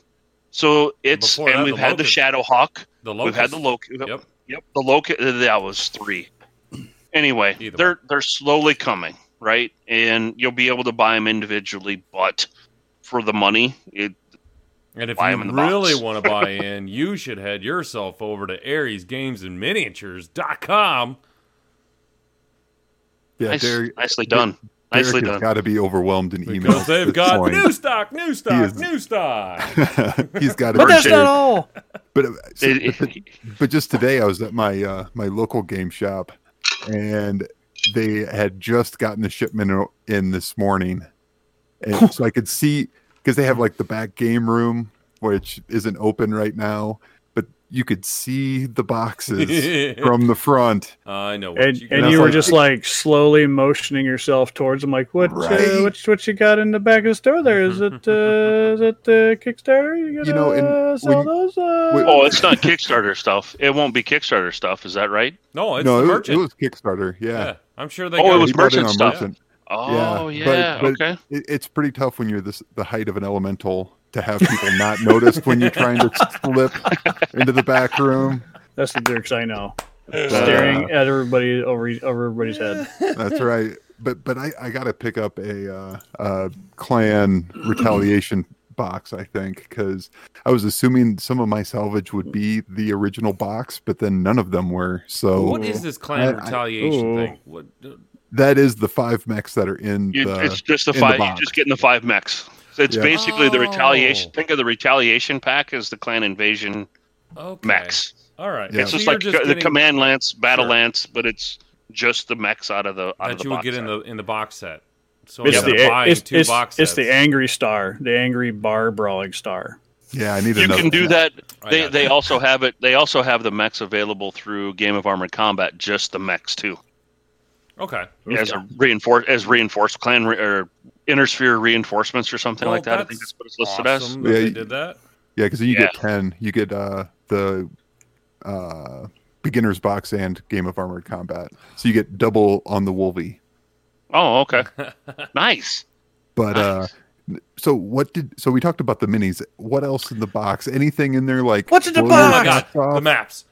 So it's we've had the Shadowhawk. We've had the Locust. Yep. The Locust. That was 3. Anyway, they're slowly coming, right? And you'll be able to buy them individually, but. For the money, and if you really want to buy in, you should head yourself over to AriesGamesAndMiniatures.com. Yeah, Nicely done. Got to be overwhelmed in email because they've got point. new stock. He's got to. But that's not all. But just today, I was at my my local game shop, and they had just gotten the shipment in this morning, and so I could see. Because they have like the back game room, which isn't open right now, but you could see the boxes from the front. I know. And you were just like slowly motioning yourself towards them, like, what you got in the back of the store there? Is it Kickstarter? You gonna sell those? It's not Kickstarter stuff. It won't be Kickstarter stuff. Is that right? No, merchant. It was Kickstarter. Yeah. I'm sure they. Oh, it was merchant stuff. Merchant. Oh, yeah. But okay. It's pretty tough when you're the height of an elemental to have people not notice when you're trying to slip into the back room. That's the Dirks I know. Staring at everybody over everybody's head. That's right. But I got to pick up a Clan Retaliation box, I think, because I was assuming some of my salvage would be the original box, but then none of them were. So what is this Clan Retaliation thing? What? That is the 5 mechs that are in the. It's just the 5. You're just getting the 5 mechs. So it's basically the retaliation. Think of the retaliation pack as the Clan Invasion mechs. All right. Yeah. It's just the Command Lance, Battle Lance, but it's just the mechs out of the box set. That you would get in the box set. So it's the Angry Star, the Angry Bar Brawling Star. Yeah, I need to. You can do that. They also have it. They also have the mechs available through Game of Armored Combat. Just the mechs too. Okay. As reinforced clan or Intersphere reinforcements or something like that. I think that's what it's listed as. They did that. Yeah, because you get 10. You get the beginner's box and Game of Armored Combat. So you get double on the Wolvie. Oh, okay. Nice. But so we talked about the minis. What else in the box? Anything in there like what's in the box? Oh my God. The maps.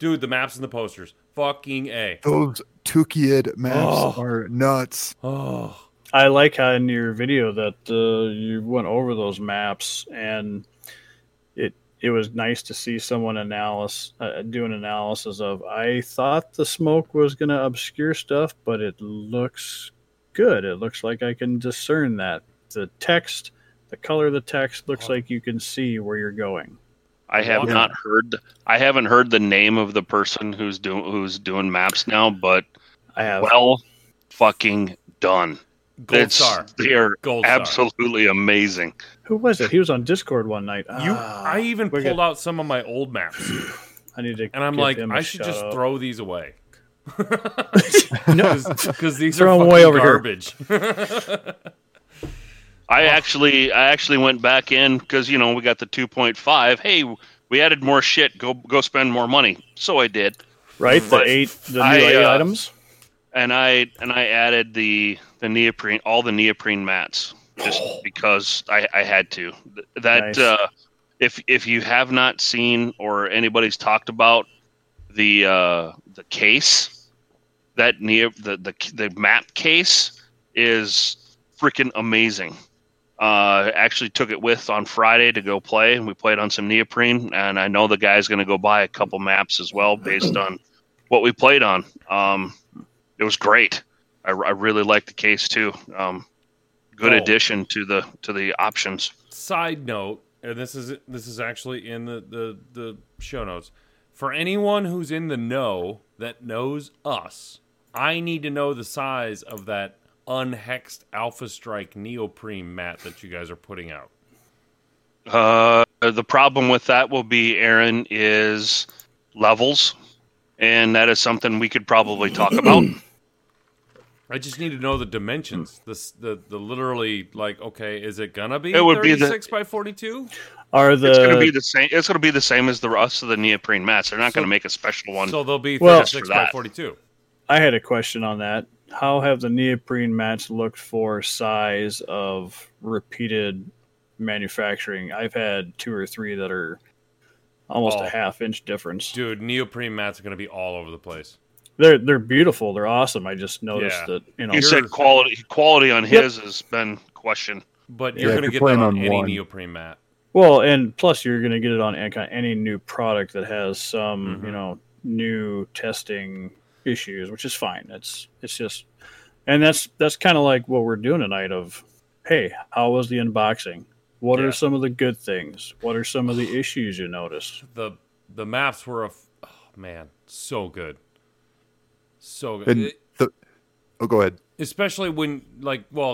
Dude, the maps and the posters. Fucking A. Those Tukiad maps are nuts. Oh. I like how in your video that you went over those maps, and it was nice to see someone do an analysis of. I thought the smoke was going to obscure stuff, but it looks good. It looks like I can discern that. The text, the color of the text looks like you can see where you're going. I have not heard. I haven't heard the name of the person who's doing maps now, but I have. Well, fucking done. Gold absolutely amazing. Who was it? He was on Discord one night. I even pulled out some of my old maps. I need to, and I'm like, I should just throw these away. No, because these are fucking way over garbage. I actually went back in because we got the 2.5. Hey, we added more shit. Go spend more money. So I did. Right, but the new eight items. And I added the neoprene, all the neoprene mats, just because I had to. That nice. If you have not seen or anybody's talked about the case, that the map case is freaking amazing. Actually took it with on Friday to go play, and we played on some neoprene. And I know the guy's going to go buy a couple maps as well based on what we played on. It was great. I really like the case too. Good addition to the options. Side note, and this is actually in the show notes. For anyone who's in the know that knows us, I need to know the size of that unhexed Alpha Strike neoprene mat that you guys are putting out. The problem with that will be, Aaron, is levels. And that is something we could probably talk about. I just need to know the dimensions. The literally, like, okay, is it gonna be 36 by 42? It's gonna be the same. It's gonna be the same as the rest of the neoprene mats. They're not gonna make a special one. So they'll be 36 by 42. I had a question on that. How have the neoprene mats looked for size of repeated manufacturing? I've had two or three that are almost a half-inch difference. Dude, neoprene mats are going to be all over the place. They're beautiful. They're awesome. I just noticed that. You said quality on his has been questioned. But you're going to get that on any neoprene mat. Well, and plus you're going to get it on any new product that has some new testing issues, which is fine. It's just, and that's kind of like what we're doing tonight of, hey, how was the unboxing? What are some of the good things? What are some of the issues you noticed? The maps were so good. So good. Go ahead. Especially when,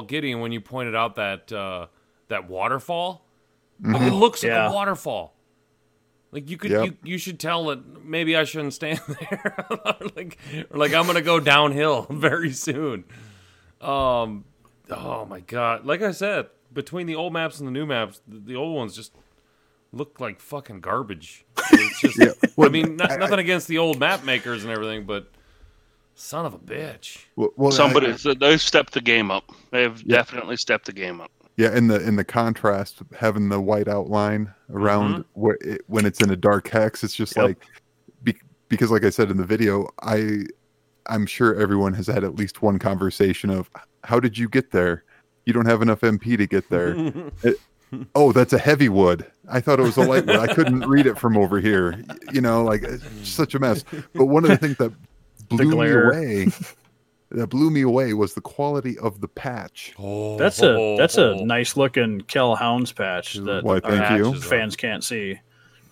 Gideon, when you pointed out that waterfall. Mm-hmm. It looks like a waterfall. Like, you could, you should tell that maybe I shouldn't stand there. or I'm going to go downhill very soon. Oh, my God. Like I said, between the old maps and the new maps, the old ones just look like fucking garbage. It's just, nothing against the old map makers and everything, but son of a bitch. Well, they've stepped the game up. They've definitely stepped the game up. Yeah, in the contrast, having the white outline around where when it's in a dark hex, it's just because like I said in the video, I'm sure everyone has had at least one conversation of, how did you get there? You don't have enough MP to get there. That's a heavy wood. I thought it was a light wood. I couldn't read it from over here. It's such a mess. But one of the things that blew me away was the quality of the patch. That's a nice looking Kel Hounds patch that fans can't see.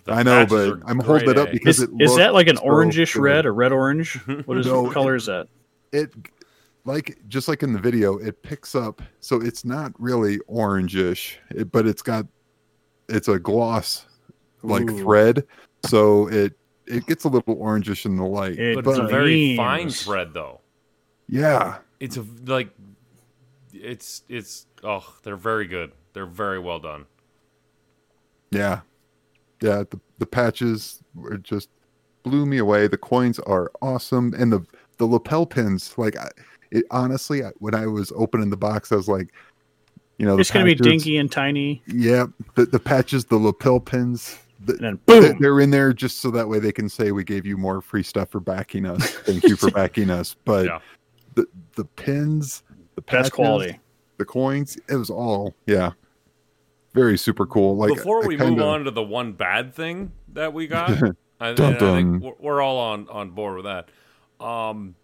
I know, but I'm holding it up because is that like an orangish red or red orange? What color is that? Just like in the video, it picks up, so it's not really orangish, but it's a gloss thread, so it gets a little orangish in the light. But it's a very fine thread, though. Yeah, they're very good. They're very well done. Yeah, yeah, the patches were just blew me away. The coins are awesome, and the lapel pins, like, honestly, when I was opening the box, I was like, you know, it's going to be dinky and tiny. Yeah, the patches, the lapel pins. And then boom, they're in there just so that way they can say we gave you more free stuff for backing us. Thank you for backing us. But yeah, the pins, the patches, best quality, the coins, it was all, yeah, very super cool. Like, before we move on to the one bad thing that we got, I think we're all on board with that. One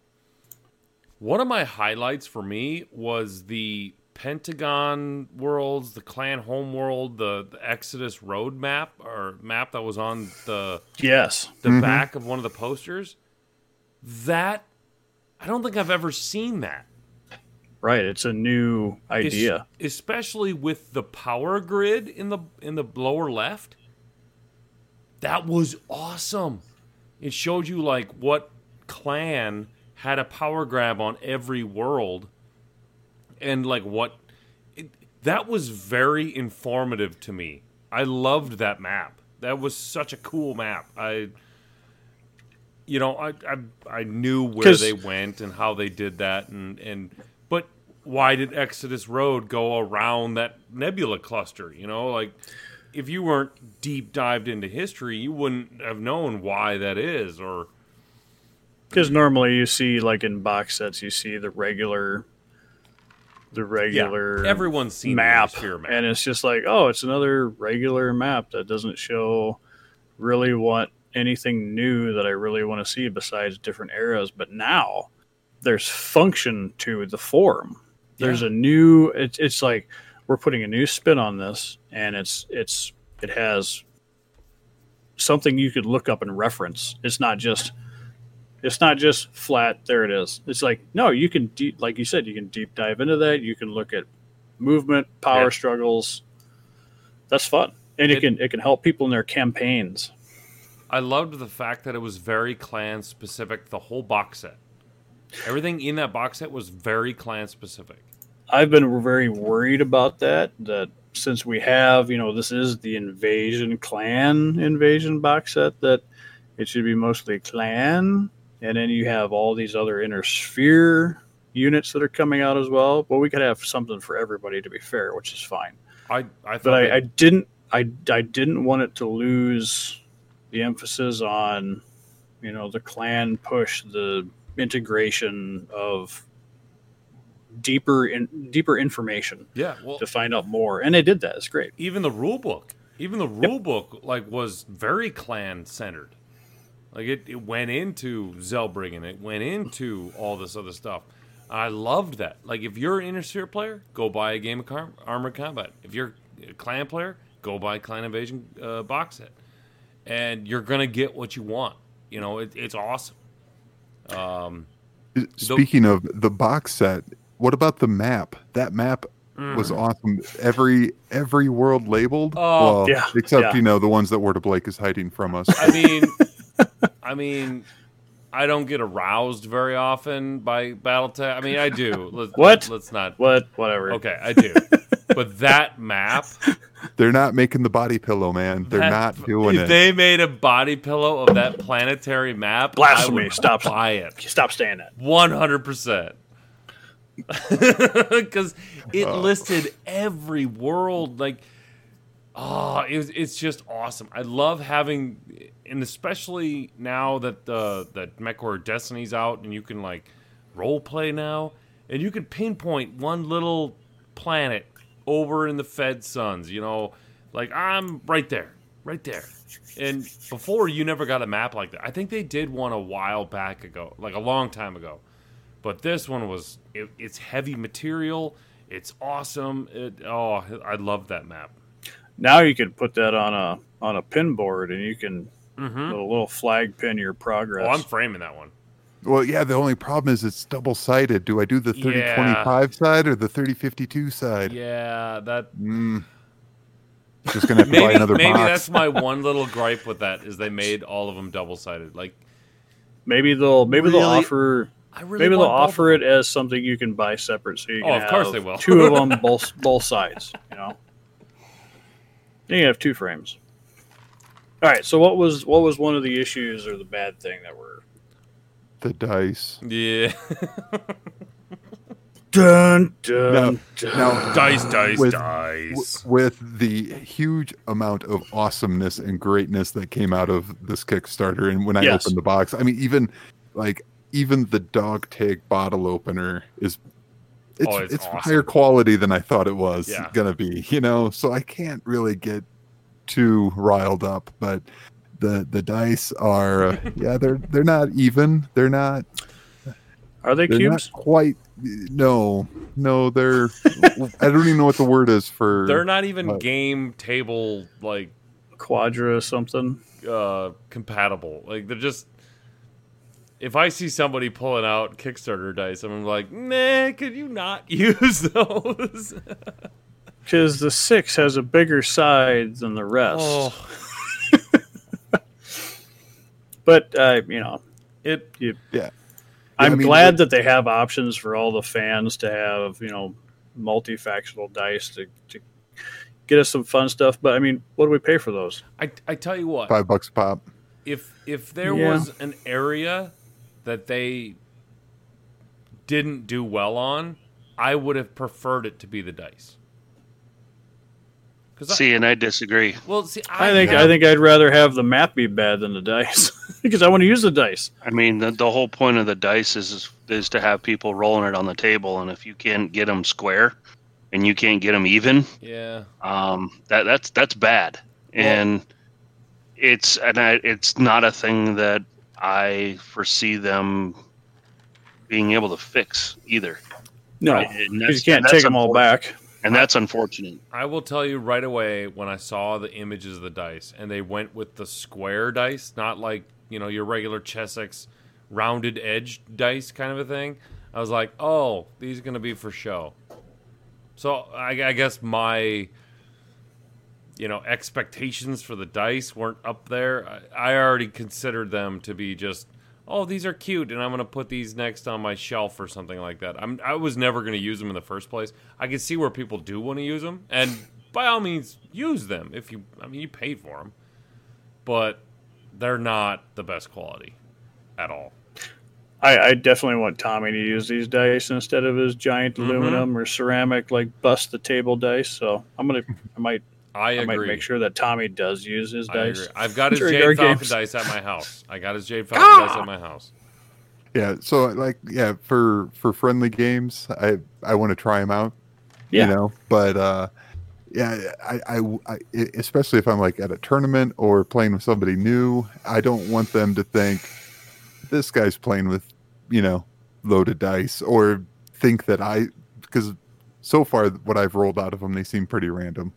of my highlights for me was the Pentagon Worlds, the Clan Homeworld, the Exodus Road map or map that was on the mm-hmm. back of one of the posters. That, I don't think I've ever seen that. Right, it's a new idea, especially with the power grid in the lower left. That was awesome. It showed you like what clan had a power grab on every world. And like that was very informative to me. I loved that map. That was such a cool map. I knew where they went and how they did that, but why did Exodus Road go around that nebula cluster? You know, like if you weren't deep dived into history, you wouldn't have known why that is, or because normally you see like in box sets, you see the regular. Everyone's seen the map, and it's just like, oh, it's another regular map that doesn't show really want anything new that I really want to see besides different eras. But now there's function to the form. There's a new. It's like we're putting a new spin on this, and it has something you could look up and reference. It's not just flat. There it is. It's like, no, you can, like you said, you can deep dive into that. You can look at movement, power struggles. That's fun. And it can help people in their campaigns. I loved the fact that it was very clan specific, the whole box set. Everything in that box set was very clan specific. I've been very worried about that since we have, you know, this is the Clan Invasion box set, that it should be mostly clan. And then you have all these other Intersphere units that are coming out as well. But we could have something for everybody, to be fair, which is fine. I didn't want it to lose the emphasis on, you know, the clan push, the integration of deeper information. Yeah, well, to find out more, and they did that. It's great. Even the rule book like was very clan centered. Like, it went into Zelbriggen. It went into all this other stuff. I loved that. Like, if you're an Intersphere player, go buy a game of Armored Combat. If you're a Clan player, go buy a Clan Invasion box set. And you're going to get what you want. You know, it's awesome. Speaking of the box set, what about the map? That map was awesome. Every world labeled. Oh, well, yeah. Except, you know, the ones that Word of Blake is hiding from us. I mean, I don't get aroused very often by Battletech. I mean, I do. Whatever. Okay, I do. But that map, they're not making the body pillow, man. They're not doing it. If they made a body pillow of that planetary map, blasphemy! Stop. Buy it. Stop saying that. 100%. Because it listed every world. Like, it's just awesome. I love having. And especially now that that MechWarrior Destiny's out, and you can like role play now, and you can pinpoint one little planet over in the Fed Suns, you know, like I'm right there. And before you never got a map like that. I think they did one a while back ago, like a long time ago, but this one was it's heavy material. It's awesome. I love that map. Now you can put that on a pin board, and you can. Mm-hmm. A little flag pin your progress. Oh, I'm framing that one. Well, yeah, the only problem is it's double-sided. Do I do the 30-25 side or the 30-52 side? Yeah, that... Just going to have to buy another box. Maybe that's my one little gripe with that, is they made all of them double-sided. Like, Maybe they'll offer it as something you can buy separate, so you can have two of them, both sides, you know? You can have two frames. All right, so what was one of the issues or the bad thing that were? The dice. Yeah. Dun, dun, dun. Now, dice. With the huge amount of awesomeness and greatness that came out of this Kickstarter, and when I opened the box, I mean, even the dog tag bottle opener is it's awesome. Higher quality than I thought it was gonna be, you know. So I can't really get too riled up, but the dice are they're not even. They're not. Are they cubes? Not quite. No, they're. I don't even know what the word is for. They're not even game table like Quadra or something compatible. Like they're just. If I see somebody pulling out Kickstarter dice, I'm like, nah. Could you not use those? Because the 6 has a bigger side than the rest. Oh. But you know, it. I'm glad that they have options for all the fans to have, you know, multi-factional dice to get us some fun stuff. But I mean, what do we pay for those? I tell you what, $5 a pop. If there was an area that they didn't do well on, I would have preferred it to be the dice. And I disagree. Well, see, I think I'd rather have the map be bad than the dice because I want to use the dice. I mean, the whole point of the dice is to have people rolling it on the table, and if you can't get them square and you can't get them even, that's bad, it's not a thing that I foresee them being able to fix either. No, because you can't take them all back. And that's unfortunate. I will tell you right away when I saw the images of the dice, and they went with the square dice, not like, you know, your regular Chessex rounded edge dice kind of a thing. I was like, oh, these are going to be for show. So I guess my, you know, expectations for the dice weren't up there. I already considered them to be just, oh, these are cute, and I'm going to put these next on my shelf or something like that. I was never going to use them in the first place. I can see where people do want to use them, and by all means, use them. You paid for them, but they're not the best quality at all. I definitely want Tommy to use these dice instead of his giant aluminum or ceramic, like, bust-the-table dice, so I might make sure that Tommy does use his dice. Agree. I've got his Jade Falcon dice at my house. Yeah, so like, for friendly games, I want to try them out. Yeah. You know, but I especially if I'm like at a tournament or playing with somebody new, I don't want them to think this guy's playing with, you know, loaded dice or think that because so far what I've rolled out of them, they seem pretty random.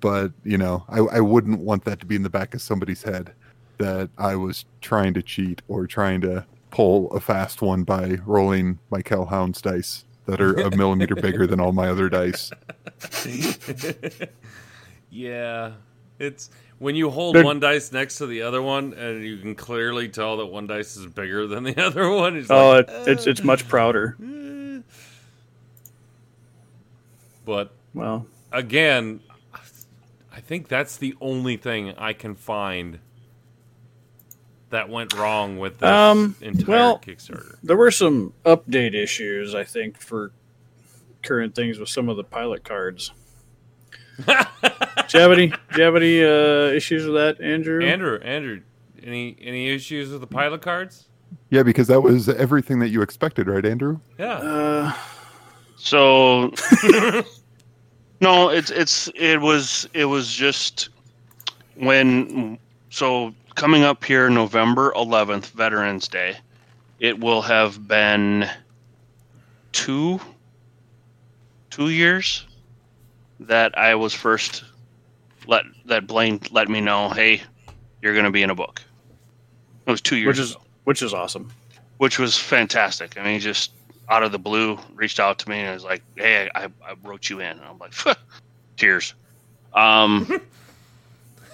But, you know, I wouldn't want that to be in the back of somebody's head that I was trying to cheat or trying to pull a fast one by rolling my Kel Hound's dice that are a millimeter bigger than all my other dice. Yeah. It's when you hold one dice next to the other one and you can clearly tell that one dice is bigger than the other one. It's much prouder. But, well, again, I think that's the only thing I can find that went wrong with this entire Kickstarter. There were some update issues, I think, for current things with some of the pilot cards. Do you have any issues with that, Andrew? Andrew, any issues with the pilot cards? Yeah, because that was everything that you expected, right, Andrew? Yeah. So... No, it was just coming up here November 11th, Veterans Day, it will have been two years that I was first that Blaine let me know, hey, you're going to be in a book. It was 2 years, which is awesome, which was fantastic. I mean, just out of the blue, reached out to me and was like, hey, I wrote you in. And I'm like, tears.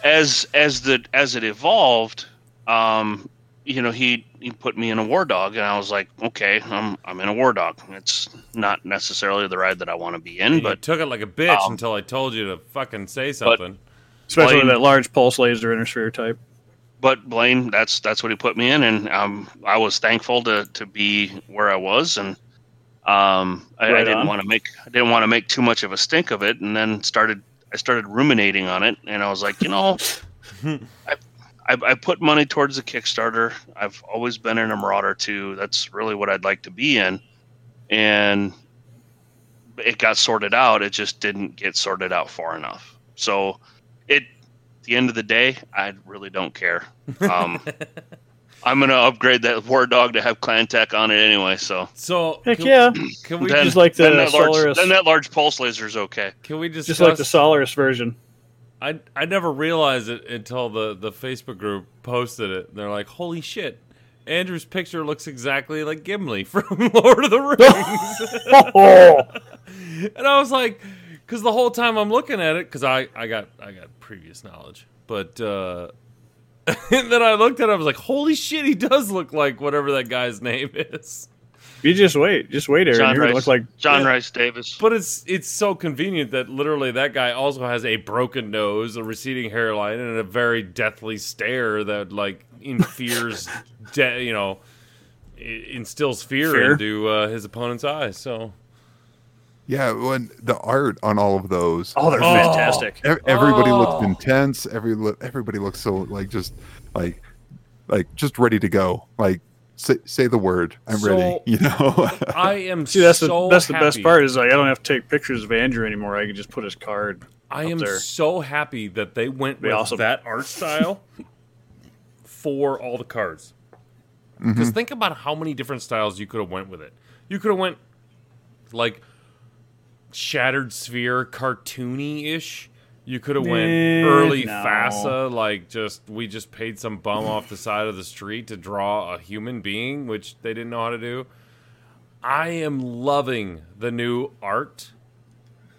As it evolved, you know, he put me in a war dog, and I was like, okay, I'm in a war dog. It's not necessarily the ride that I want to be in, but you took it like a bitch until I told you to fucking say something. Especially Blaine, that large pulse laser intersphere type. But Blaine, that's what he put me in, and I was thankful to be where I was, and I didn't want to make too much of a stink of it, and then I started ruminating on it, and I was like, you know, I put money towards the Kickstarter. I've always been in a Marauder 2. That's really what I'd like to be in. And it got sorted out. It just didn't get sorted out far enough. So at the end of the day, I really don't care. I'm going to upgrade that War Dog to have Clan Tech on it anyway. So heck yeah. Can we then, just like the Solaris? Then that large pulse laser is okay. Can we just like the Solaris version? I never realized it until the Facebook group posted it. And they're like, holy shit, Andrew's picture looks exactly like Gimli from Lord of the Rings. And I was like, because the whole time I'm looking at it, because I got previous knowledge. But and then I looked at it, I was like, holy shit, he does look like whatever that guy's name is. You just wait, Aaron. John Rice, look like John Rice Davis. But it's so convenient that literally that guy also has a broken nose, a receding hairline, and a very deathly stare that like instills fear into his opponent's eyes. So yeah, when the art on all of those, they're fantastic. Everybody looks intense. Everybody looks so like just ready to go. Like, say the word. I'm ready. You know, I am. See, that's the best part is I don't have to take pictures of Andrew anymore. I can just put his card. I am there. So happy that they went with that art style for all the cards. Because think about how many different styles you could have went with it. You could have went like Shattered Sphere, cartoony-ish. You could have went FASA, like we just paid some bum off the side of the street to draw a human being, which they didn't know how to do. I am loving the new art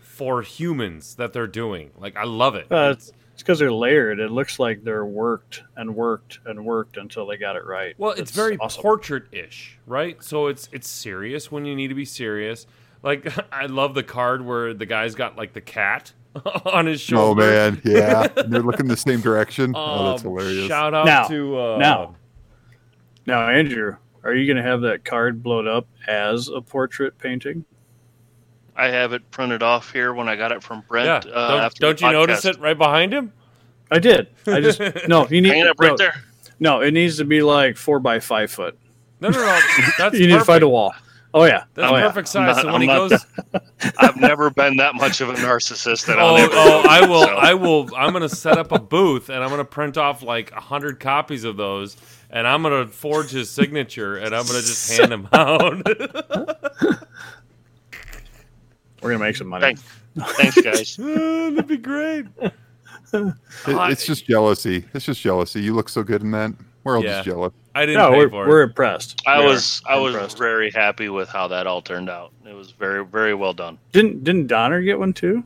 for humans that they're doing. Like, I love it. It's because they're layered. It looks like they're worked until they got it right. Well, it's very awesome. Portrait-ish, right? So it's serious when you need to be serious. Like, I love the card where the guy's got like the cat on his shoulder. Oh man, yeah. They're looking the same direction. Oh, that's hilarious. Shout out to Now, Andrew, are you going to have that card blown up as a portrait painting? I have it printed off here when I got it from Brent. Yeah. Don't you notice it right behind him? I did. I just you need it up right there. No, it needs to be like 4 by 5 foot. No. That's you need to find a wall. Oh, yeah. That's perfect size. So when he goes... I've never been that much of a narcissist. That I'm going to set up a booth, and I'm going to print off like 100 copies of those, and I'm going to forge his signature, and I'm going to just hand them out. We're going to make some money. Thanks guys. That'd be great. It's just jealousy. You look so good in that. We're all just jealous. I didn't pay for it. We're impressed. I was very happy with how that all turned out. It was very, very well done. Didn't Donner get one too?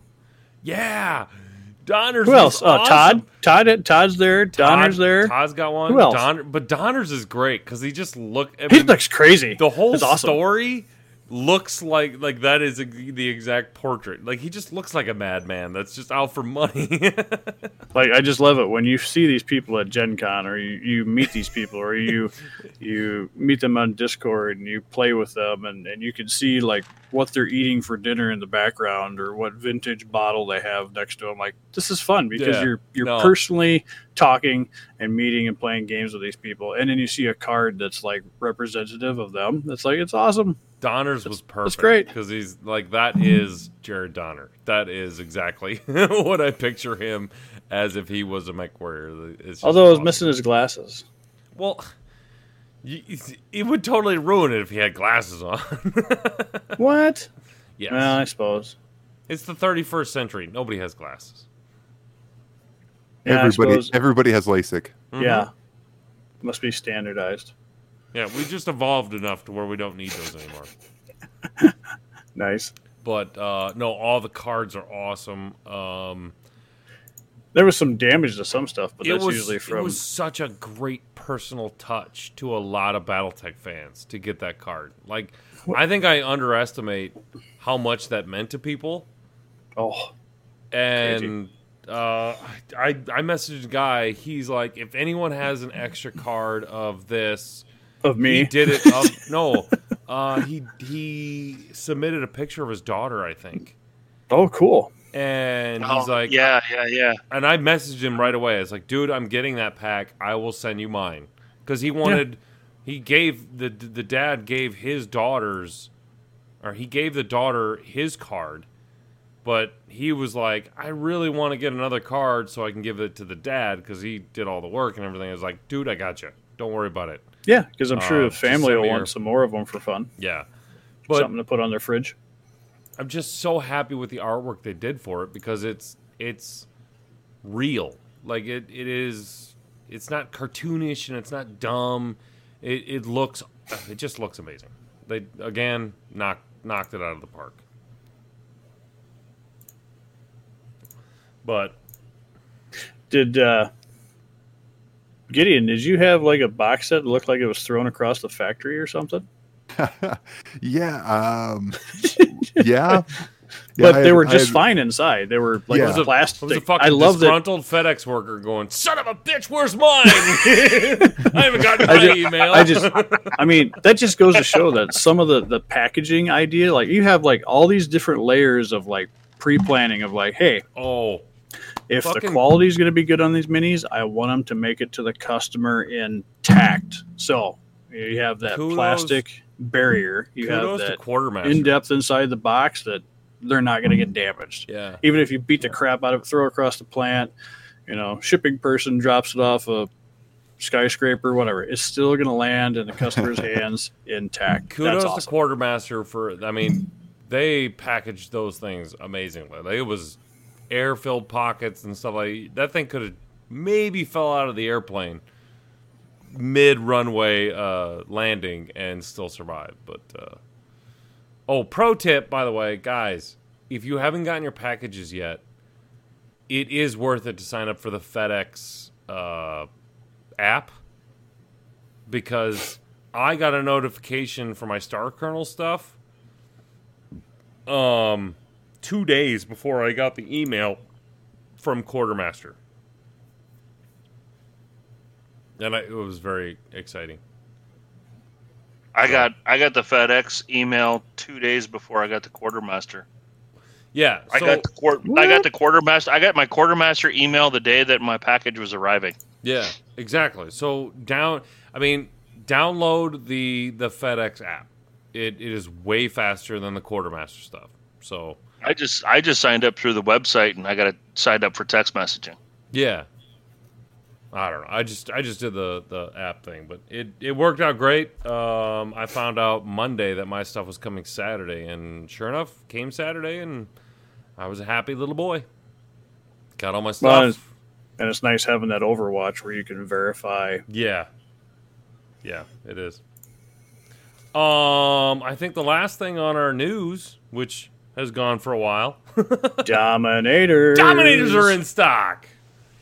Yeah, Donner's. Who else? Awesome. Todd's there. Donner's there. Todd's got one. Who else? Donner's is great because he just looked. He looks crazy. The whole story looks like that is the exact portrait. Like, he just looks like a madman that's just out for money. Like, I just love it when you see these people at Gen Con, or you meet these people, or you meet them on Discord and you play with them, and you can see like what they're eating for dinner in the background, or what vintage bottle they have next to them. Like, this is fun because you're personally talking and meeting and playing games with these people, and then you see a card that's like representative of them. That's like, it's awesome. Donner's was perfect. That's great. Because he's like, that is Jared Donner. That is exactly what I picture him as if he was a mech warrior. Although he was missing his glasses. Well, it would totally ruin it if he had glasses on. What? Yes. Well, I suppose. It's the 31st century. Nobody has glasses. Yeah, everybody has LASIK. Mm-hmm. Yeah. Must be standardized. Yeah, we just evolved enough to where we don't need those anymore. Nice. But, all the cards are awesome. There was some damage to some stuff, but that's usually from... It was such a great personal touch to a lot of Battletech fans to get that card. Like, I think I underestimate how much that meant to people. Oh. And I messaged a guy. He's like, if anyone has an extra card of this, of me, he did it. He submitted a picture of his daughter, I think. Oh, cool. And he's like, yeah. And I messaged him right away. I was like, dude, I'm getting that pack. I will send you mine, because he wanted. Yeah. He gave the dad gave his daughters, or he gave the daughter his card, but he was like, I really want to get another card so I can give it to the dad, because he did all the work and everything. I was like, dude, I got you. Don't worry about it. Yeah, because I'm sure the family will want some more of them for fun. Yeah, but something to put on their fridge. I'm just so happy with the artwork they did for it, because it's real. Like it's not cartoonish and it's not dumb. It just looks amazing. They again knocked it out of the park. But did Gideon? Did you have like a box set that looked like it was thrown across the factory or something? Yeah. But they were just fine inside. They were like plastic. It was a fucking disgruntled FedEx worker going, son of a bitch, where's mine? I haven't gotten my email. That just goes to show that some of the packaging idea, like you have like all these different layers of like pre-planning of like, hey, if the quality is going to be good on these minis, I want them to make it to the customer intact. So you have that plastic barrier. You have that Quartermaster in-depth inside the box that they're not going to get damaged. Yeah. Even if you beat the crap out of it, throw it across the plant, shipping person drops it off a skyscraper, whatever, it's still going to land in the customer's hands intact. Kudos to Quartermaster for, they packaged those things amazingly. Like, it was air-filled pockets and stuff like that. That thing could have maybe fell out of the airplane mid-runway landing and still survived, but... pro tip, by the way, guys, if you haven't gotten your packages yet, it is worth it to sign up for the FedEx app, because I got a notification for my Star Colonel stuff 2 days before I got the email from Quartermaster. And it was very exciting. I got the FedEx email 2 days before I got the Quartermaster. Yeah, so I got the Quartermaster. I got my Quartermaster email the day that my package was arriving. Yeah, exactly. So download the FedEx app. It is way faster than the Quartermaster stuff. So I just signed up through the website, and I got it signed up for text messaging. Yeah. I don't know. I just did the app thing, but it worked out great. I found out Monday that my stuff was coming Saturday, and sure enough, came Saturday, and I was a happy little boy. Got all my stuff. Well, and it's nice having that Overwatch where you can verify. Yeah, it is. I think the last thing on our news, which has gone for a while. Dominators are in stock.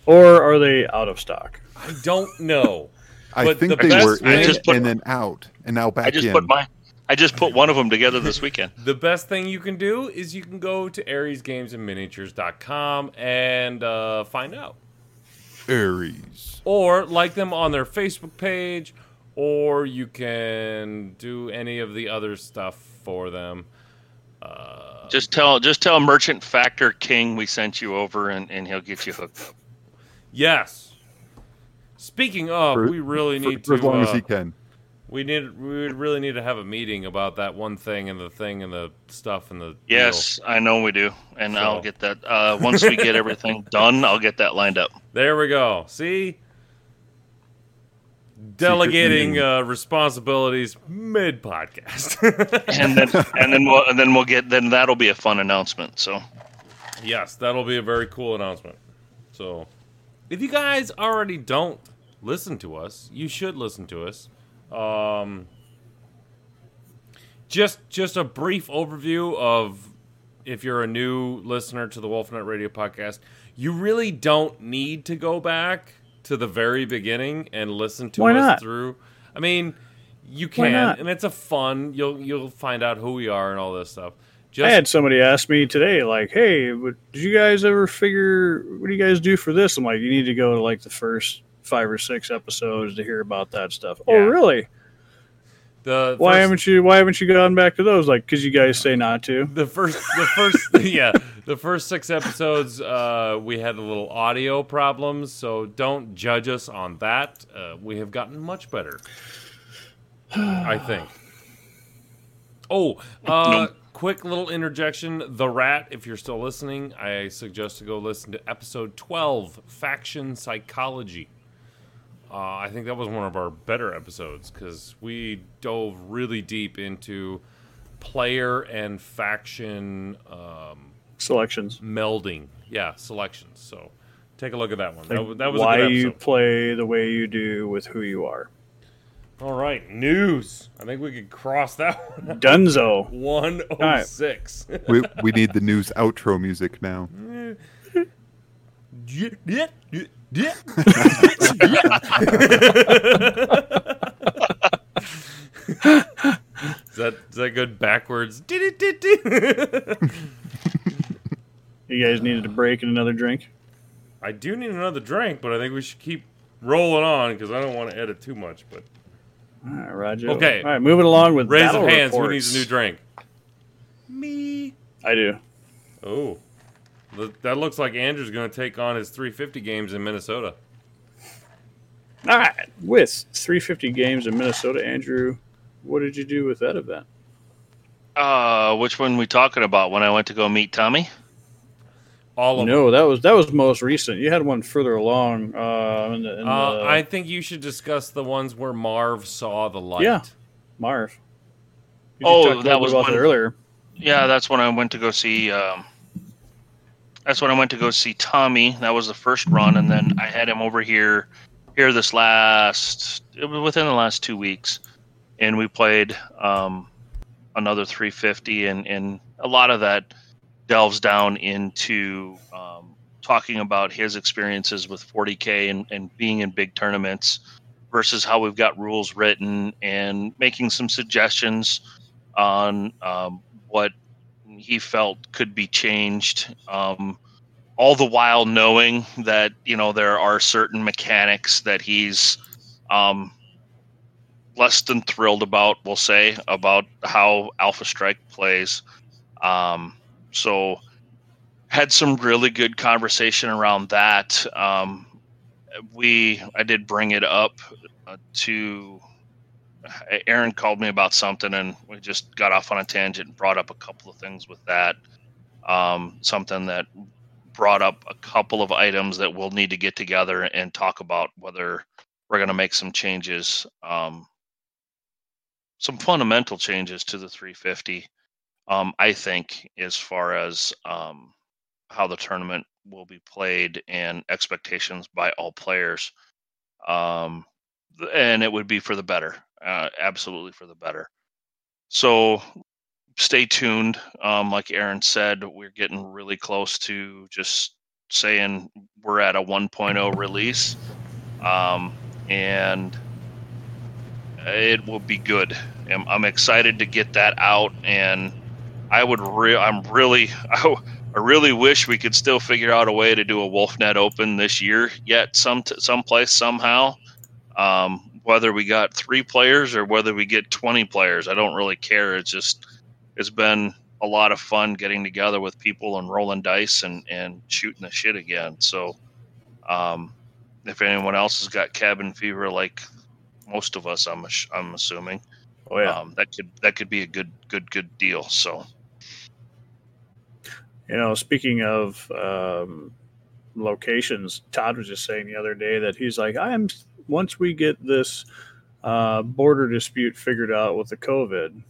Or are they out of stock? I don't know. I think they were in and then out, and now back in. I just put one of them together this weekend. The best thing you can do is you can go to ariesgamesandminiatures.com and find out. Aries. Or like them on their Facebook page, or you can do any of the other stuff for them. Just tell Merchant Factor King we sent you over, and he'll get you hooked up. Yes. Speaking of, we really need to. As long as he can. We really need to have a meeting about that one thing and the stuff and the. Yes, deal. I know we do, and so. I'll get that once we get everything done. I'll get that lined up. There we go. See, delegating responsibilities mid podcast, and then that'll be a fun announcement. So. Yes, that'll be a very cool announcement. So. If you guys already don't listen to us, you should listen to us. Just a brief overview of, if you're a new listener to the Wolfnet Radio podcast, you really don't need to go back to the very beginning and listen to us through. I mean, you can, and it's a fun. You'll find out who we are and all this stuff. I had somebody ask me today, like, hey, did you guys ever figure, what do you guys do for this? I'm like, you need to go to like the first 5 or 6 episodes to hear about that stuff. Yeah. Oh, really? Why haven't you gone back to those? Like, because you guys say not to. The first 6 episodes, we had a little audio problems, so don't judge us on that. We have gotten much better, I think. Oh, quick little interjection. The Rat, if you're still listening, I suggest to go listen to episode 12, Faction Psychology. I think that was one of our better episodes because we dove really deep into player and faction selections, melding. Yeah, selections. So take a look at that one. That was why a good episode. You play the way you do with who you are. All right, news. I think we could cross that one. Dunzo. 106. Right. we need the news outro music now. Is that good backwards? You guys needed a break and another drink? I do need another drink, but I think we should keep rolling on because I don't want to edit too much. But all right, Roger. Okay. All right, moving along with raise of hands. Reports. Who needs a new drink? Me. I do. Oh. That looks like Andrew's going to take on his 350 games in Minnesota. All right. With 350 games in Minnesota, Andrew, what did you do with that event? Which one we talking about? When I went to go meet Tommy? All of them. That was most recent. You had one further along. I think you should discuss the ones where Marv saw the light. Yeah, Marv. That was one earlier. Yeah, that's when I went to go see... That's when I went to go see Tommy. That was the first run, and then I had him over here this last... It was within the last 2 weeks, and we played another 350, and a lot of that delves down into talking about his experiences with 40K and being in big tournaments versus how we've got rules written and making some suggestions on what he felt could be changed, all the while knowing that, you know, there are certain mechanics that he's less than thrilled about, we'll say, about how Alpha Strike plays. So had some really good conversation around that. I did bring it up to... Aaron called me about something, and we just got off on a tangent and brought up a couple of things with that. Something that brought up a couple of items that we'll need to get together and talk about whether we're going to make some changes, some fundamental changes to the 350, I think, as far as how the tournament will be played and expectations by all players. And it would be for the better. Absolutely for the better. So stay tuned. Like Aaron said, we're getting really close to just saying we're at a 1.0 release. And it will be good. I'm excited to get that out. And I really wish we could still figure out a way to do a Wolfnet Open this year yet someplace somehow. Whether we got 3 players or whether we get 20 players, I don't really care. It's been a lot of fun getting together with people and rolling dice and shooting the shit again. So, if anyone else has got cabin fever, like most of us, I'm assuming, oh, yeah. That could be a good deal. So, you know, speaking of, locations, Todd was just saying the other day that he's like, once we get this border dispute figured out with the COVID,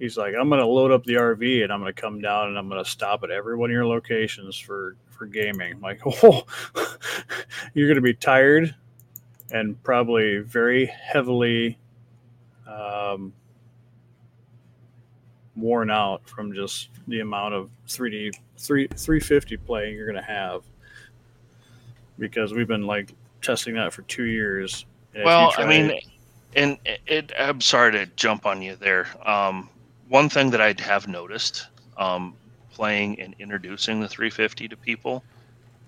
he's like, I'm going to load up the RV and I'm going to come down and I'm going to stop at every one of your locations for gaming. I'm like, oh, you're going to be tired and probably very heavily worn out from just the amount of 350 playing you're going to have, because we've been like testing that for 2 years. Well, I mean, I'm sorry to jump on you there. One thing that I have noticed playing and introducing the 350 to people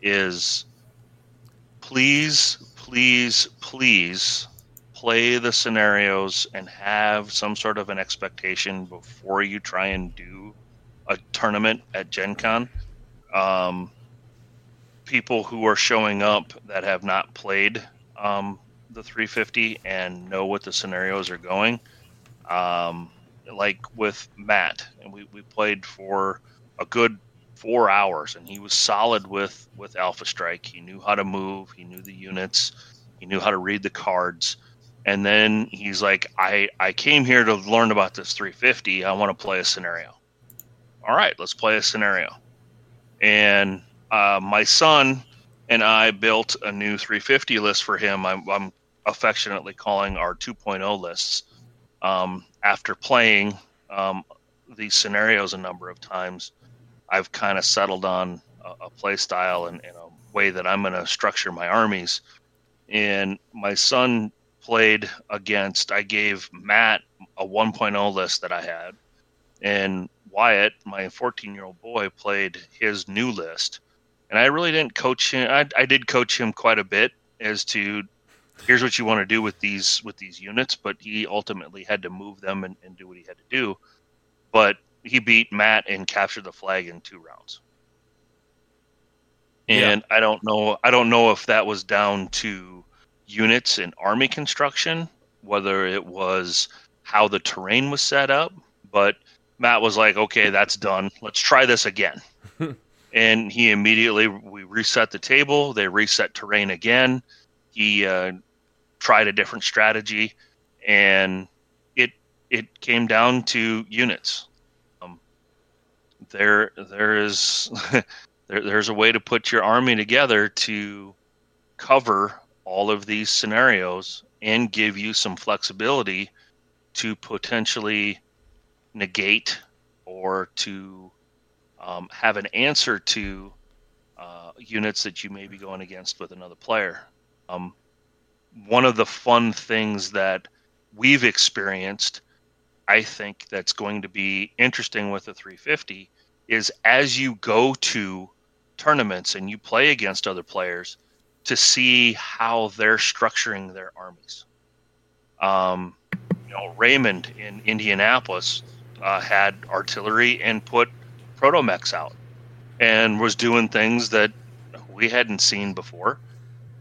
is please play the scenarios and have some sort of an expectation before you try and do a tournament at Gen Con. People who are showing up that have not played the 350 and know what the scenarios are going. Like with Matt, and we played for a good 4 hours, and he was solid with Alpha Strike. He knew how to move. He knew the units. He knew how to read the cards. And then he's like, I came here to learn about this 350. I want to play a scenario. All right, let's play a scenario. And my son and I built a new 350 list for him. I'm affectionately calling our 2.0 lists after playing these scenarios a number of times. I've kind of settled on a play style and a way that I'm going to structure my armies. And my son played against, I gave Matt a 1.0 list that I had, and Wyatt, my 14-year-old boy, played his new list. And I really didn't coach him. I did coach him quite a bit as to here's what you want to do with these units, but he ultimately had to move them and do what he had to do. But he beat Matt and captured the flag in 2 rounds. And yeah. I don't know if that was down to units and army construction, whether it was how the terrain was set up, but Matt was like, okay, that's done. Let's try this again. And he immediately, we reset the table. They reset terrain again. He tried a different strategy, and it came down to units. There's a way to put your army together to cover all of these scenarios and give you some flexibility to potentially negate or to have an answer to units that you may be going against with another player. One of the fun things that we've experienced, I think that's going to be interesting with the 350, is as you go to tournaments and you play against other players, to see how they're structuring their armies. Raymond in Indianapolis had artillery and put protomechs out and was doing things that we hadn't seen before,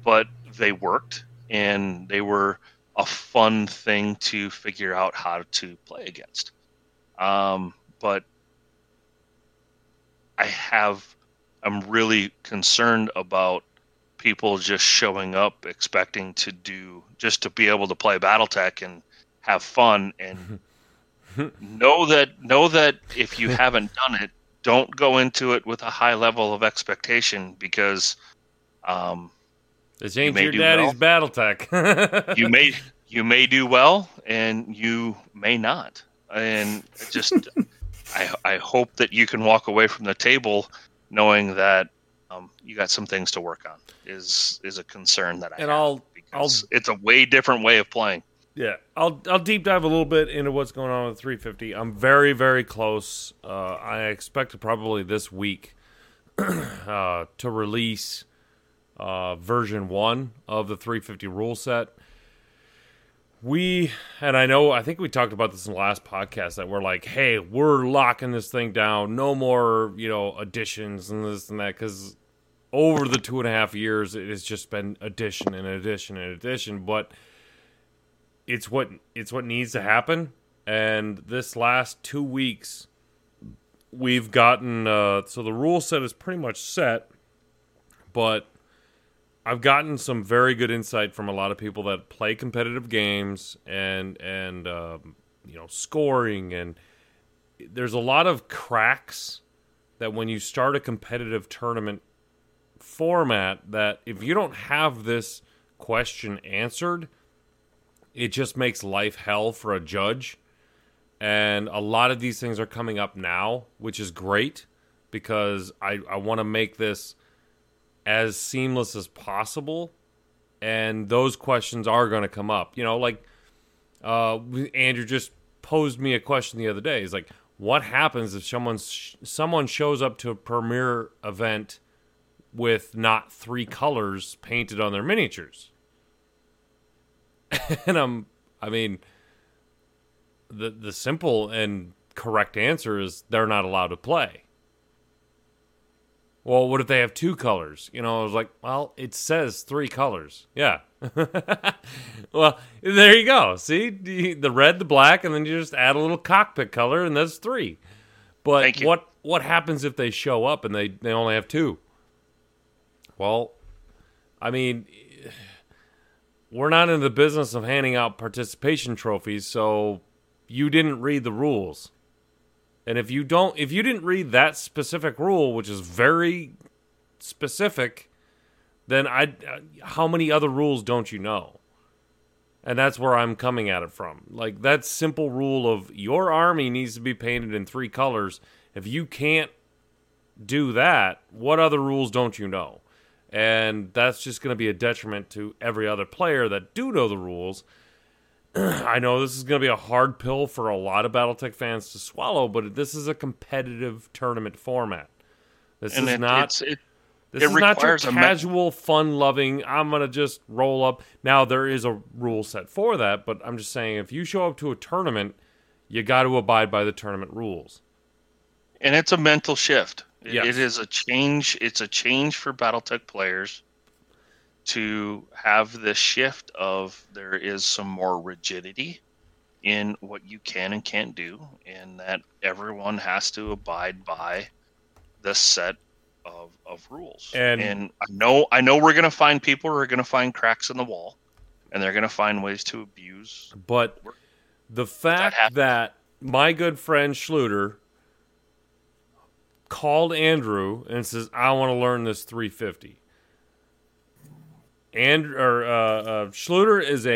but they worked and they were a fun thing to figure out how to play against. But I'm really concerned about people just showing up expecting to do, just to be able to play Battletech and have fun, and know that if you haven't done it, don't go into it with a high level of expectation, because this ain't your daddy's Battletech. you may do well, and you may not. And just, I hope that you can walk away from the table knowing that you got some things to work on. Is a concern that I have. It's a way different way of playing. Yeah, I'll deep dive a little bit into what's going on with 350. I'm very, very close. I expect probably this week to release version 1 of the 350 rule set. I think we talked about this in the last podcast, that we're like, hey, we're locking this thing down. No more, additions and this and that, because over the 2.5 years, it has just been addition and addition and addition, but it's what needs to happen. And this last 2 weeks, we've gotten so the rule set is pretty much set, but I've gotten some very good insight from a lot of people that play competitive games and scoring, and there's a lot of cracks that when you start a competitive tournament format, that if you don't have this question answered, it just makes life hell for a judge. And a lot of these things are coming up now, which is great, because I want to make this as seamless as possible, and those questions are going to come up. Andrew just posed me a question the other day. He's like, what happens if someone shows up to a premiere event with not three colors painted on their miniatures? And the simple and correct answer is they're not allowed to play. Well, what if they have two colors? You know, I was like, well, it says three colors. Yeah. Well, there you go. See, the red, the black, and then you just add a little cockpit color, and that's three. But what happens if they show up and they only have two? Well, I mean, we're not in the business of handing out participation trophies, so you didn't read the rules. And if you didn't read that specific rule, which is very specific, then how many other rules don't you know? And that's where I'm coming at it from. Like, that simple rule of your army needs to be painted in three colors. If you can't do that, what other rules don't you know? And that's just going to be a detriment to every other player that do know the rules. I know this is going to be a hard pill for a lot of Battletech fans to swallow, but this is a competitive tournament format. This is not your casual, fun-loving, I'm going to just roll up. Now, there is a rule set for that, but I'm just saying, if you show up to a tournament, you got to abide by the tournament rules. And it's a mental shift. Yes. It is a change. It's a change for Battletech players to have this shift of there is some more rigidity in what you can and can't do, and that everyone has to abide by this set of rules. And I know we're going to find people who are going to find cracks in the wall, and they're going to find ways to abuse. But the fact that my good friend Schluter called Andrew and says, I want to learn this 350. Schluter is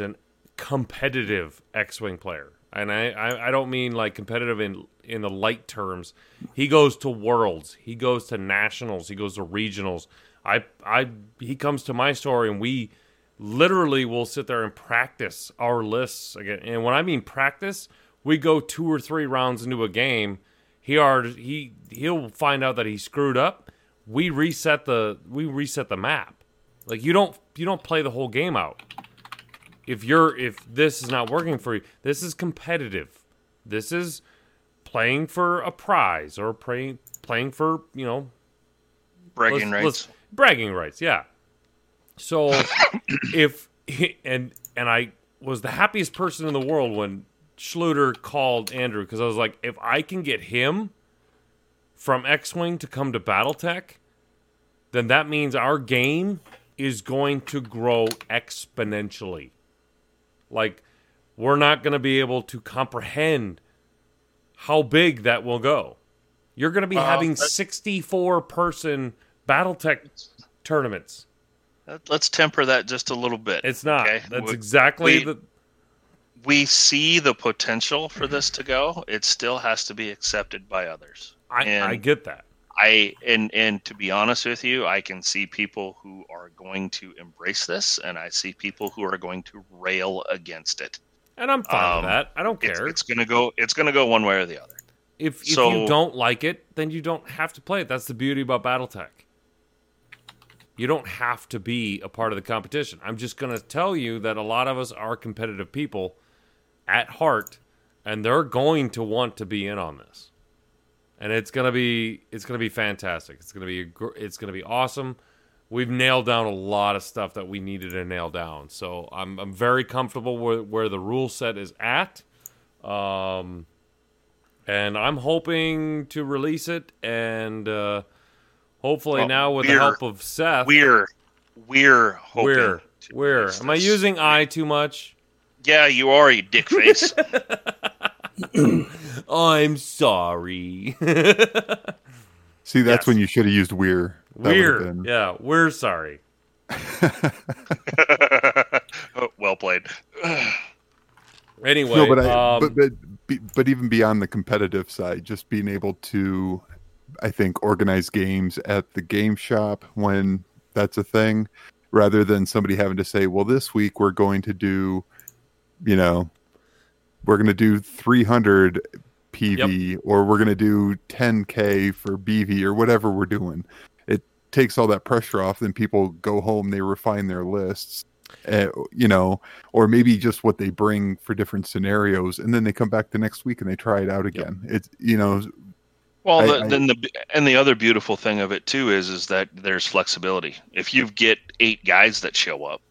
a competitive X-Wing player. And I don't mean like competitive in the light terms. He goes to Worlds. He goes to Nationals. He goes to Regionals. He comes to my store, and we literally will sit there and practice our lists again. And when I mean practice, we go 2 or 3 rounds into a game. He'll find out that he screwed up. We reset the map. Like, you don't play the whole game out. If this is not working for you, this is competitive. This is playing for a prize or playing for, you know, bragging rights, yeah. So I was the happiest person in the world when Schluter called Andrew, because I was like, if I can get him from X-Wing to come to Battletech, then that means our game is going to grow exponentially. Like, we're not going to be able to comprehend how big that will go. You're going to be having 64-person Battletech tournaments. Let's temper that just a little bit. It's not. Okay? We see the potential for this to go. It still has to be accepted by others. I get that. And to be honest with you, I can see people who are going to embrace this, and I see people who are going to rail against it. And I'm fine with that. I don't care. It's gonna go one way or the other. If you don't like it, then you don't have to play it. That's the beauty about Battletech. You don't have to be a part of the competition. I'm just gonna tell you that a lot of us are competitive people at heart, and they're going to want to be in on this. And it's gonna be fantastic. It's gonna be awesome. We've nailed down a lot of stuff that we needed to nail down. So I'm very comfortable with where the rule set is at, and I'm hoping to release it. And hopefully now with the help of Seth, we're hoping. We're am I using I too much? Yeah, you are, you dick face. I'm sorry. See, that's when you should have used we're. Yeah, we're sorry. Oh, well played. Anyway. No, but even beyond the competitive side, just being able to, I think, organize games at the game shop when that's a thing, rather than somebody having to say, well, this week we're going to do, 300 PV, yep, or we're going to do 10K for BV or whatever we're doing. It takes all that pressure off. Then people go home, they refine their lists, you know, or maybe just what they bring for different scenarios. And then they come back the next week and they try it out again. Yep. It's, you know, well, the other beautiful thing of it too is that there's flexibility. If you get 8 guys that show up,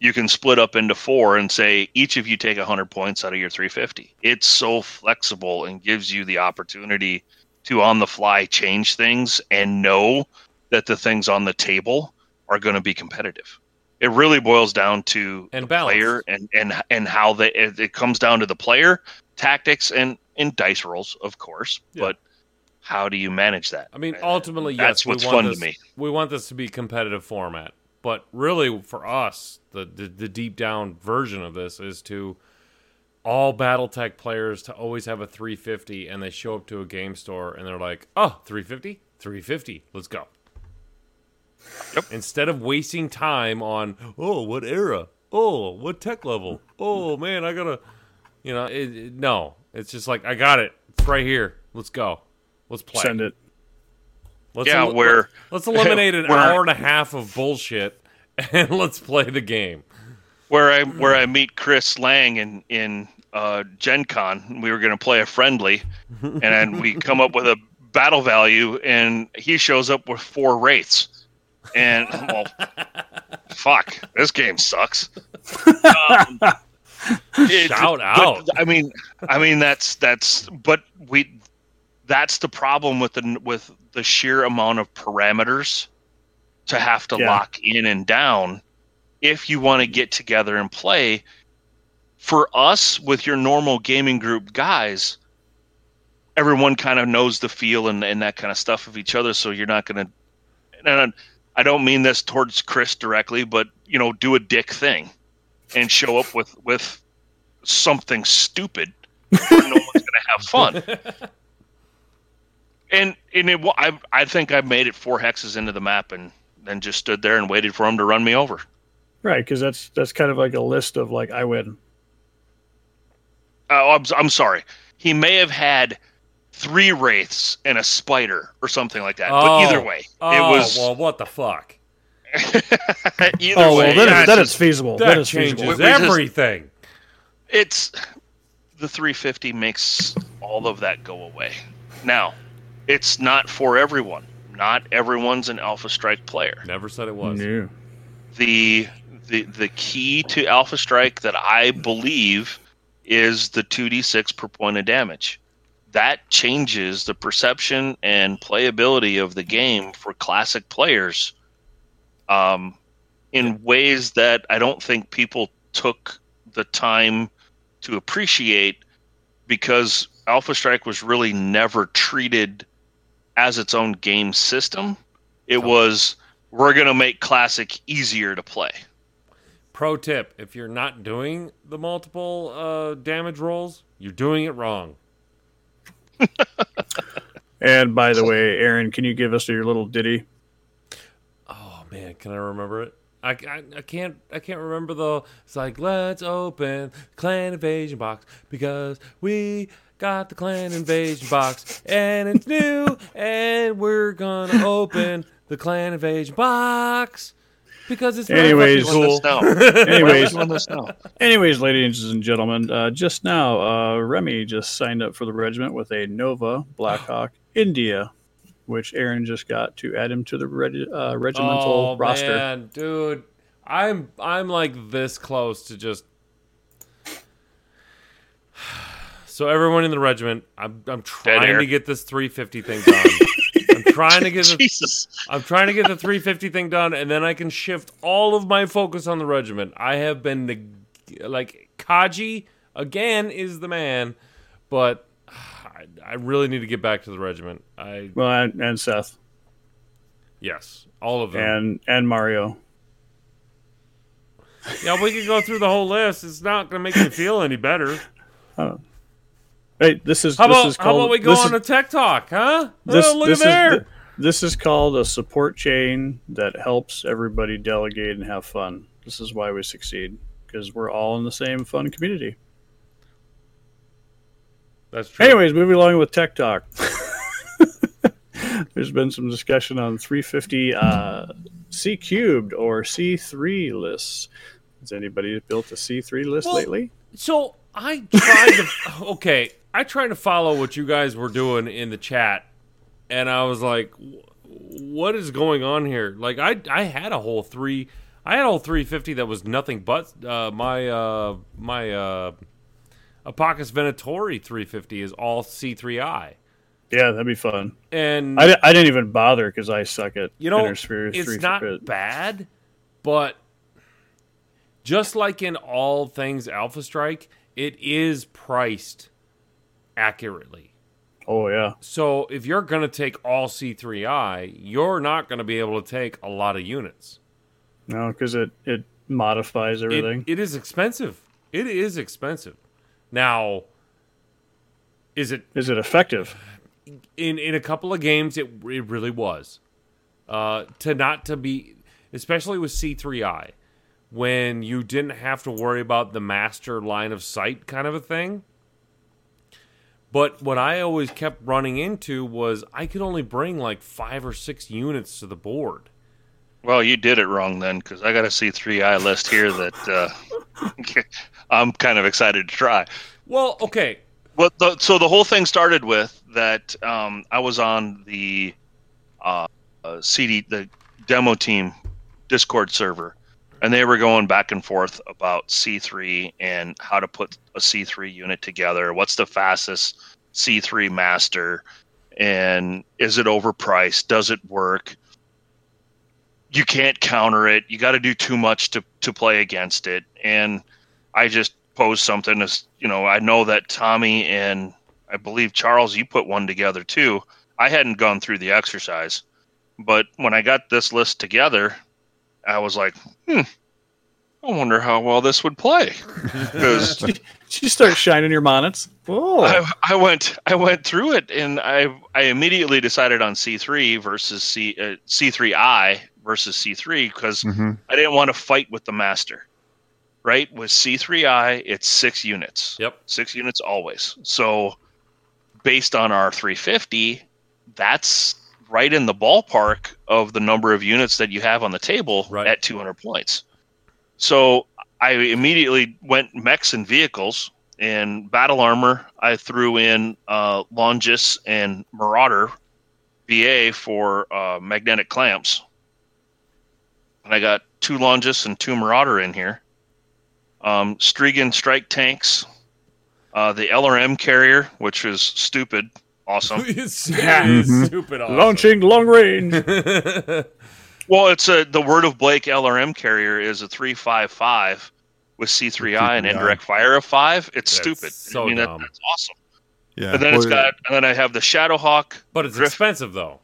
you can split up into 4 and say each of you take 100 points out of your 350. It's so flexible and gives you the opportunity to on the fly change things and know that the things on the table are going to be competitive. It really boils down to the player and how they, it comes down to the player, tactics, and dice rolls, of course, yeah, but how do you manage that? I mean, ultimately, that's what's fun to me. We want this to be a competitive format. But really, for us, the deep down version of this is to all Battletech players to always have a 350, and they show up to a game store and they're like, "Oh, 350, 350, let's go." Yep. Instead of wasting time on, oh, what era, oh, what tech level, oh man, I gotta, you know, no, it's just like I got it, it's right here, let's go, let's play, send it. Let's eliminate an hour and a half of bullshit and let's play the game. Where I meet Chris Lang in Gen Con, we were going to play a friendly, and then we come up with a battle value, and he shows up with 4 wraiths, and well, fuck, this game sucks. Shout out! But, I mean that's but we. That's the problem with the sheer amount of parameters to have to lock in and down if you want to get together and play. For us, with your normal gaming group guys, everyone kind of knows the feel and that kind of stuff of each other, so you're not going to... And I don't mean this towards Chris directly, but, you know, do a dick thing and show up with something stupid where no one's going to have fun. And I think I made it 4 hexes into the map and then just stood there and waited for him to run me over. Right, because that's kind of like a list of like I win. Oh, I'm sorry. He may have had 3 wraiths and a spider or something like that. Oh, but either way, it was. Well, what the fuck? Either way, that is feasible. That changes everything. It's the 350 makes all of that go away now. It's not for everyone. Not everyone's an Alpha Strike player. Never said it was. No. The key to Alpha Strike that I believe is the 2d6 per point of damage. That changes the perception and playability of the game for classic players in ways that I don't think people took the time to appreciate, because Alpha Strike was really never treated as its own game system. It was, we're going to make Classic easier to play. Pro tip, if you're not doing the multiple damage rolls, you're doing it wrong. And by the way, Aaron, can you give us your little ditty? Oh man, can I remember it? I can't remember though. It's like, let's open Clan Invasion box because we got the Clan Invasion box and it's new and we're gonna open the Clan Invasion box because it's anyways, ladies and gentlemen, just now Remy just signed up for the regiment with a Nova Blackhawk India, which Aaron just got to add him to the regimental roster. Oh man, dude, I'm like this close to just. So everyone in the regiment, I'm trying to get this 350 thing done. I'm trying to get the 350 thing done, and then I can shift all of my focus on the regiment. I have been Kaji again is the man, but I really need to get back to the regiment. And Seth, yes, all of them, and Mario. Yeah, we can go through the whole list. It's not going to make me feel any better. Oh. Hey, how about we go on a tech talk, huh? This is called a support chain that helps everybody delegate and have fun. This is why we succeed, because we're all in the same fun community. That's true. Anyways, moving along with Tech Talk. There's been some discussion on 350 C cubed or C3 lists. Has anybody built a C3 list lately? So I tried to I tried to follow what you guys were doing in the chat, and I was like, what is going on here? Like I had a whole 350 that was nothing but my Apacus Venatori 350 is all C3I. Yeah, that'd be fun. And I didn't even bother because I suck at Intersphere. It's not bad, but just like in all things Alpha Strike, it is priced accurately. Oh, yeah. So if you're going to take all C3I, you're not going to be able to take a lot of units. No, because it modifies everything. It is expensive. It is expensive. Now, is it effective? In a couple of games, it really was. Especially with C3I, when you didn't have to worry about the master line of sight kind of a thing. But what I always kept running into was I could only bring like 5 or 6 units to the board. Well, you did it wrong then, because I got a C3I list here that I'm kind of excited to try. Well, okay. Well, so the whole thing started with that I was on the the demo team Discord server, and they were going back and forth about C3 and how to put a C3 unit together. What's the fastest C3 master, and is it overpriced? Does it work? You can't counter it. You got to do too much to play against it, and I just posed something as I know that Tommy and I believe Charles, you put one together too. I hadn't gone through the exercise, but when I got this list together, I was like, I wonder how well this would play. Did you start shining your monnets? Oh, I went through it, and I immediately decided on C3 versus C3I versus C3 because I didn't want to fight with the master. Right? With C3I, it's 6 units. Yep. 6 units always. So based on our 350, that's right in the ballpark of the number of units that you have on the table at 200 points. So I immediately went mechs and vehicles. And battle armor, I threw in Longis and Marauder VA for magnetic clamps. And I got 2 Longis and 2 Marauder in here. Strigan strike tanks, the LRM carrier, which is stupid awesome. It is stupid awesome. Launching long range. Well, it's the Word of Blake LRM carrier is a 355 with C3I and indirect fire of 5. It's stupid. So that's awesome. Yeah. And then I have the Shadowhawk. But it's expensive though.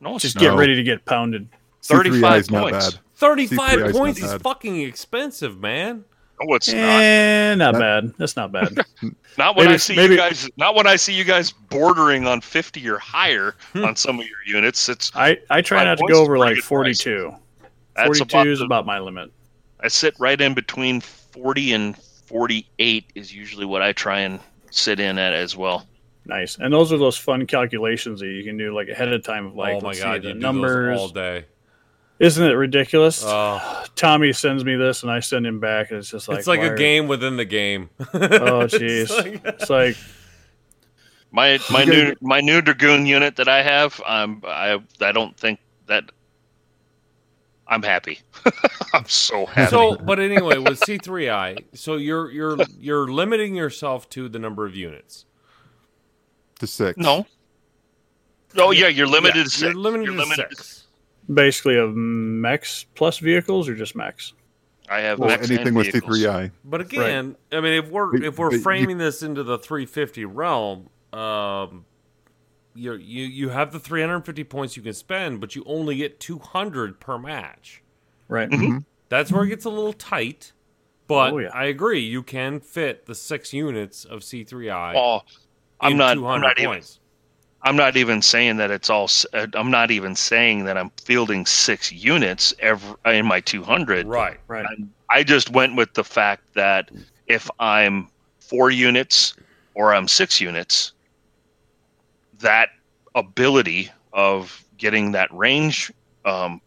No, it's get ready to get pounded. 35 points. 35 points is fucking expensive, man. Oh, it's not bad. That's not bad. Not when I see you guys bordering on 50 or higher on some of your units. It's I try not to go over like 42. 42 is about my limit. I sit right in between 40 and 48 is usually what I try and sit in at as well. Nice. And those are those fun calculations that you can do like ahead of time of like the numbers all day. Isn't it ridiculous? Tommy sends me this, and I send him back, and it's just like... It's like a game within the game. Oh, jeez. It's like... My new Dragoon unit that I have, I don't think that... I'm happy. I'm so happy. So, but anyway, with C3I, so you're limiting yourself to the number of units. To 6. No. Oh, yeah, you're limited to 6. You're limited to 6. Basically of mechs plus vehicles or just mechs? I have mechs anything with C3I. But again, I mean, if we're framing this into the 350 realm, you have the 350 points you can spend, but you only get 200 per match. Right. Mm-hmm. That's where it gets a little tight, but I agree. You can fit the 6 units of C3I in 200 points. I'm not even saying that it's all. I'm not even saying that I'm fielding 6 units in my 200. Right, right. I just went with the fact that if I'm 4 units or 6 units, that ability of getting that range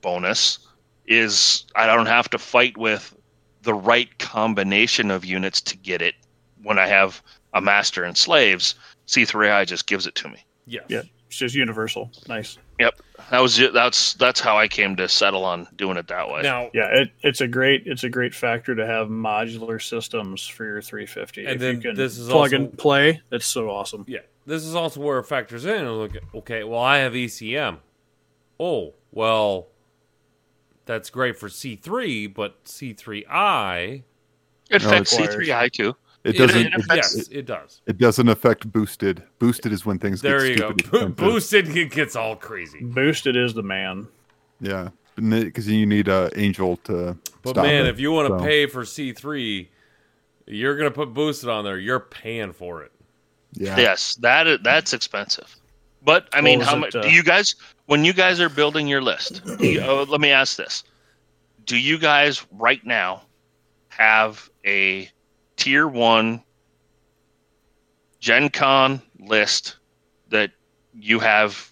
bonus is I don't have to fight with the right combination of units to get it. When I have a master and slaves, C3I just gives it to me. Yeah, yeah, it's just universal. Nice. Yep, that was it. That's how I came to settle on doing it that way. Now, yeah, it's a great factor to have modular systems for your 350. And if then you can this is plug also, and play. That's so awesome. Yeah, this is also where it factors in. Look, okay, well, I have ECM. Oh, well, that's great for C3, but C3I. It affects C3I too. It does. It doesn't affect boosted. Boosted is when things there get stupid. There you go. Boosted, it gets all crazy. Boosted is the man. Yeah, because you need Angel to stop it, if you want to pay for C3, you're going to put boosted on there. You're paying for it. Yeah. Yes, that's expensive. But, I mean, how much do you guys, when you guys are building your list, let me ask this. Do you guys right now have a Tier 1 Gen Con list that you have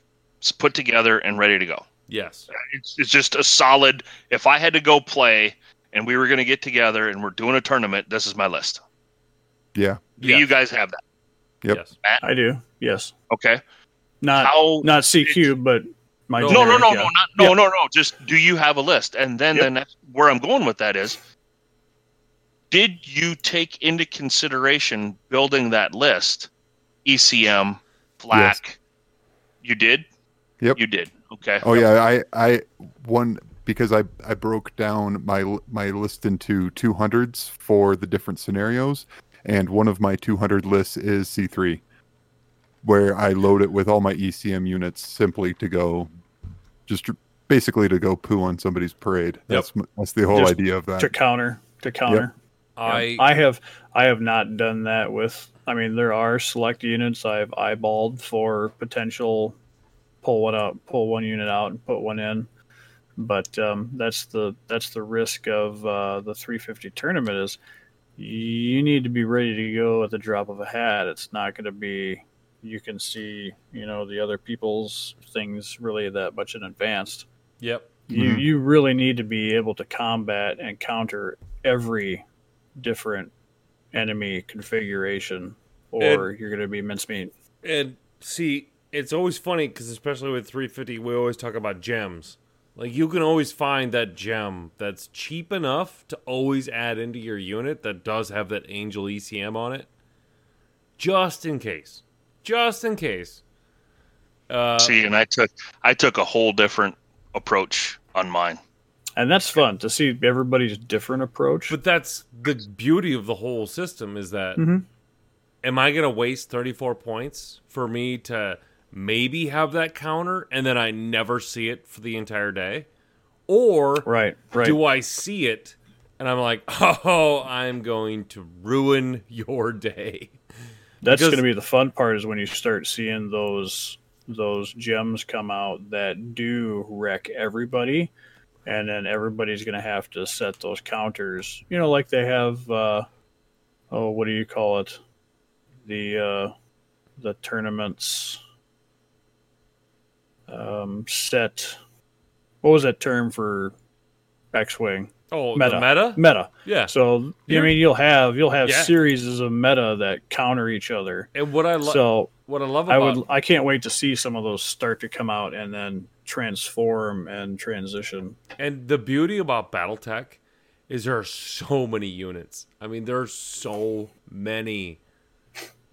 put together and ready to go? Yes. It's just a solid, if I had to go play and we were going to get together and we're doing a tournament, this is my list. Yeah. Do you guys have that? Yep. Yes. Matt? I do, yes. Okay. Not CQ, but my... No. Just do you have a list? And then the next, where I'm going with that is, did you take into consideration building that list, ECM, FLAC? Yes. You did? Yep. You did. Okay. Oh, yeah. I won because I broke down my list into 200s for the different scenarios, and one of my 200 lists is C3, where I load it with all my ECM units simply to go just basically to go poo on somebody's parade. Yep. That's the whole idea of that. To counter. Yep. I have not done that with. I mean, there are select units I've eyeballed for potential pull one unit out and put one in, but that's the risk of the 350 tournament is you need to be ready to go at the drop of a hat. It's not going to be you can see the other people's things really that much in advance. Yep, you really need to be able to combat and counter every different enemy configuration, or you're going to be mincemeat. And see, it's always funny because, especially with 350, we always talk about gems. Like, you can always find that gem that's cheap enough to always add into your unit that does have that Angel ECM on it, just in case. Just in case. See, and I took a whole different approach on mine. And that's fun to see everybody's different approach. But that's the beauty of the whole system is that am I going to waste 34 points for me to maybe have that counter and then I never see it for the entire day? Or do I see it and I'm like, oh, I'm going to ruin your day? That's going to be the fun part is when you start seeing those gems come out that do wreck everybody. And then everybody's going to have to set those counters, like they have, what do you call it? The tournaments set. What was that term for X-Wing? Oh, meta? Meta. Yeah. So, you'll have series of meta that counter each other. And I can't wait to see some of those start to come out and then transform and transition. And the beauty about Battletech is there are so many units. I mean, there are so many.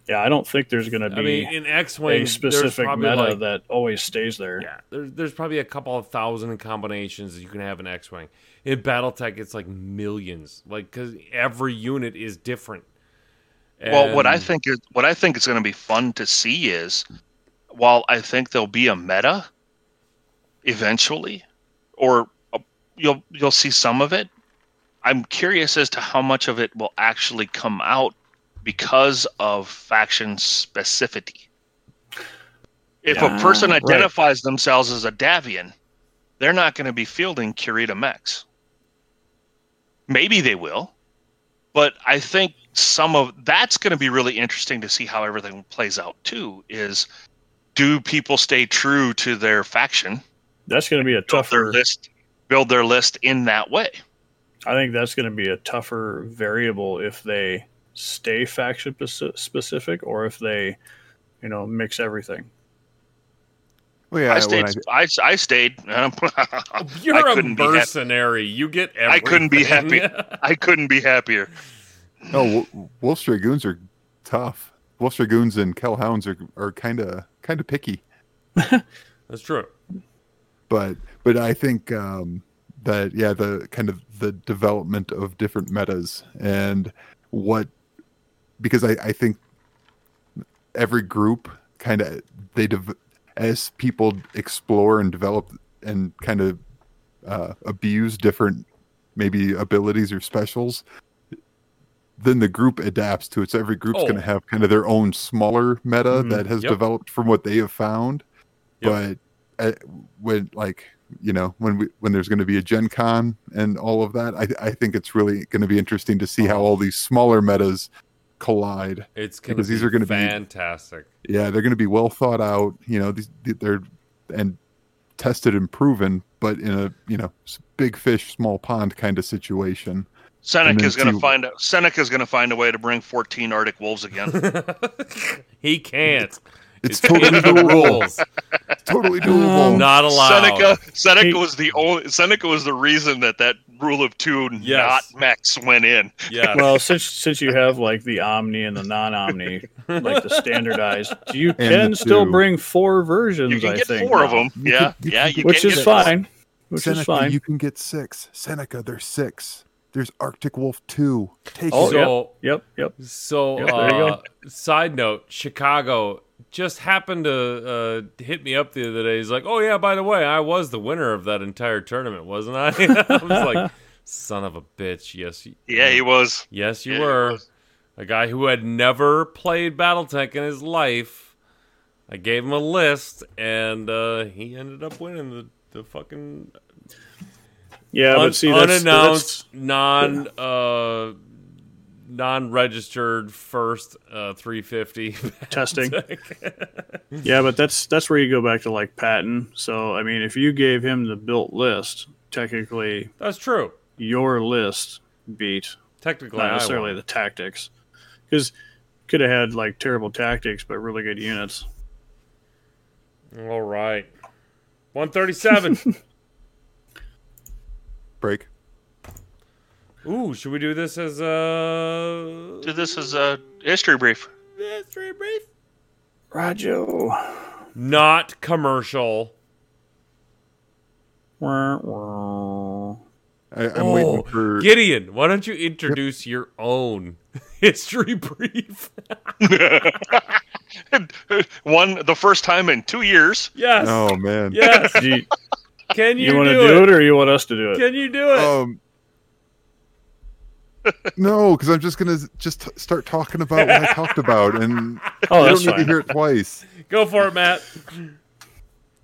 Yeah, I don't think there's going to be in X-Wing, a specific meta that always stays there. Yeah, there's probably a couple of thousand combinations that you can have in X-Wing. In Battletech, it's like millions, because every unit is different. And... Well, what I think is going to be fun to see is, while I think there'll be a meta eventually, or you'll see some of it, I'm curious as to how much of it will actually come out because of faction specificity. If a person identifies themselves as a Davian, they're not going to be fielding Kurita mechs. Maybe they will, but I think some of that's going to be really interesting to see how everything plays out too. Is do people stay true to their faction? That's going to be a tougher list. Build their list in that way. I think that's going to be a tougher variable if they stay faction specific or if they, you know, mix everything. Well, yeah, I stayed. You're a mercenary. You get everything. I couldn't be happy. I couldn't be happier. No, Wolf's Dragoons are tough. Wolf's Dragoons and Kel Hounds are kind of picky. That's true. But I think that the kind of the development of different metas and what, because I think every group kind of as people explore and develop and kind of abuse different maybe abilities or specials, then the group adapts to it. So every group's going to have kind of their own smaller meta that has developed from what they have found. Yep. But when there's going to be a Gen Con and all of that, I think it's really going to be interesting to see how all these smaller metas collide. These are going to be fantastic. Yeah, they're going to be well thought out. You know, they're and tested and proven, but in a big fish, small pond kind of situation. Seneca is going to find a way to bring 14 Arctic wolves again. He can't. It's totally doable. Totally doable. Not allowed. Seneca was the reason that rule of two, not max, went in. Yeah. Well, since you have like the omni and the non-omni, like the standardized, you can still bring four versions. You can get four of them. Yeah. Which is fine. You can get six. Seneca, there's six. There's Arctic Wolf 2. Side note, Chicago just happened to hit me up the other day. He's like, oh, yeah, by the way, I was the winner of that entire tournament, wasn't I? I was like, son of a bitch. Yes. He was. Yes, you were. A guy who had never played Battletech in his life. I gave him a list, and he ended up winning the fucking... Yeah, but see, unannounced, non-registered first 350 testing. Yeah, but that's where you go back to like Patton. So I mean, if you gave him the built list, technically that's true. Your list beat technically not necessarily the tactics, because could have had like terrible tactics but really good units. All right, 137. Break. Ooh, should we do this as a... Do this as a history brief. History brief? Roger. Not commercial. I'm waiting for... Gideon, why don't you introduce your own history brief? The first time in 2 years. Yes. Oh, man. Yes. Can you want to do it, or you want us to do it? Can you do it? No, because I'm just gonna start talking about what I talked about, and you don't need to hear it twice. Go for it, Matt.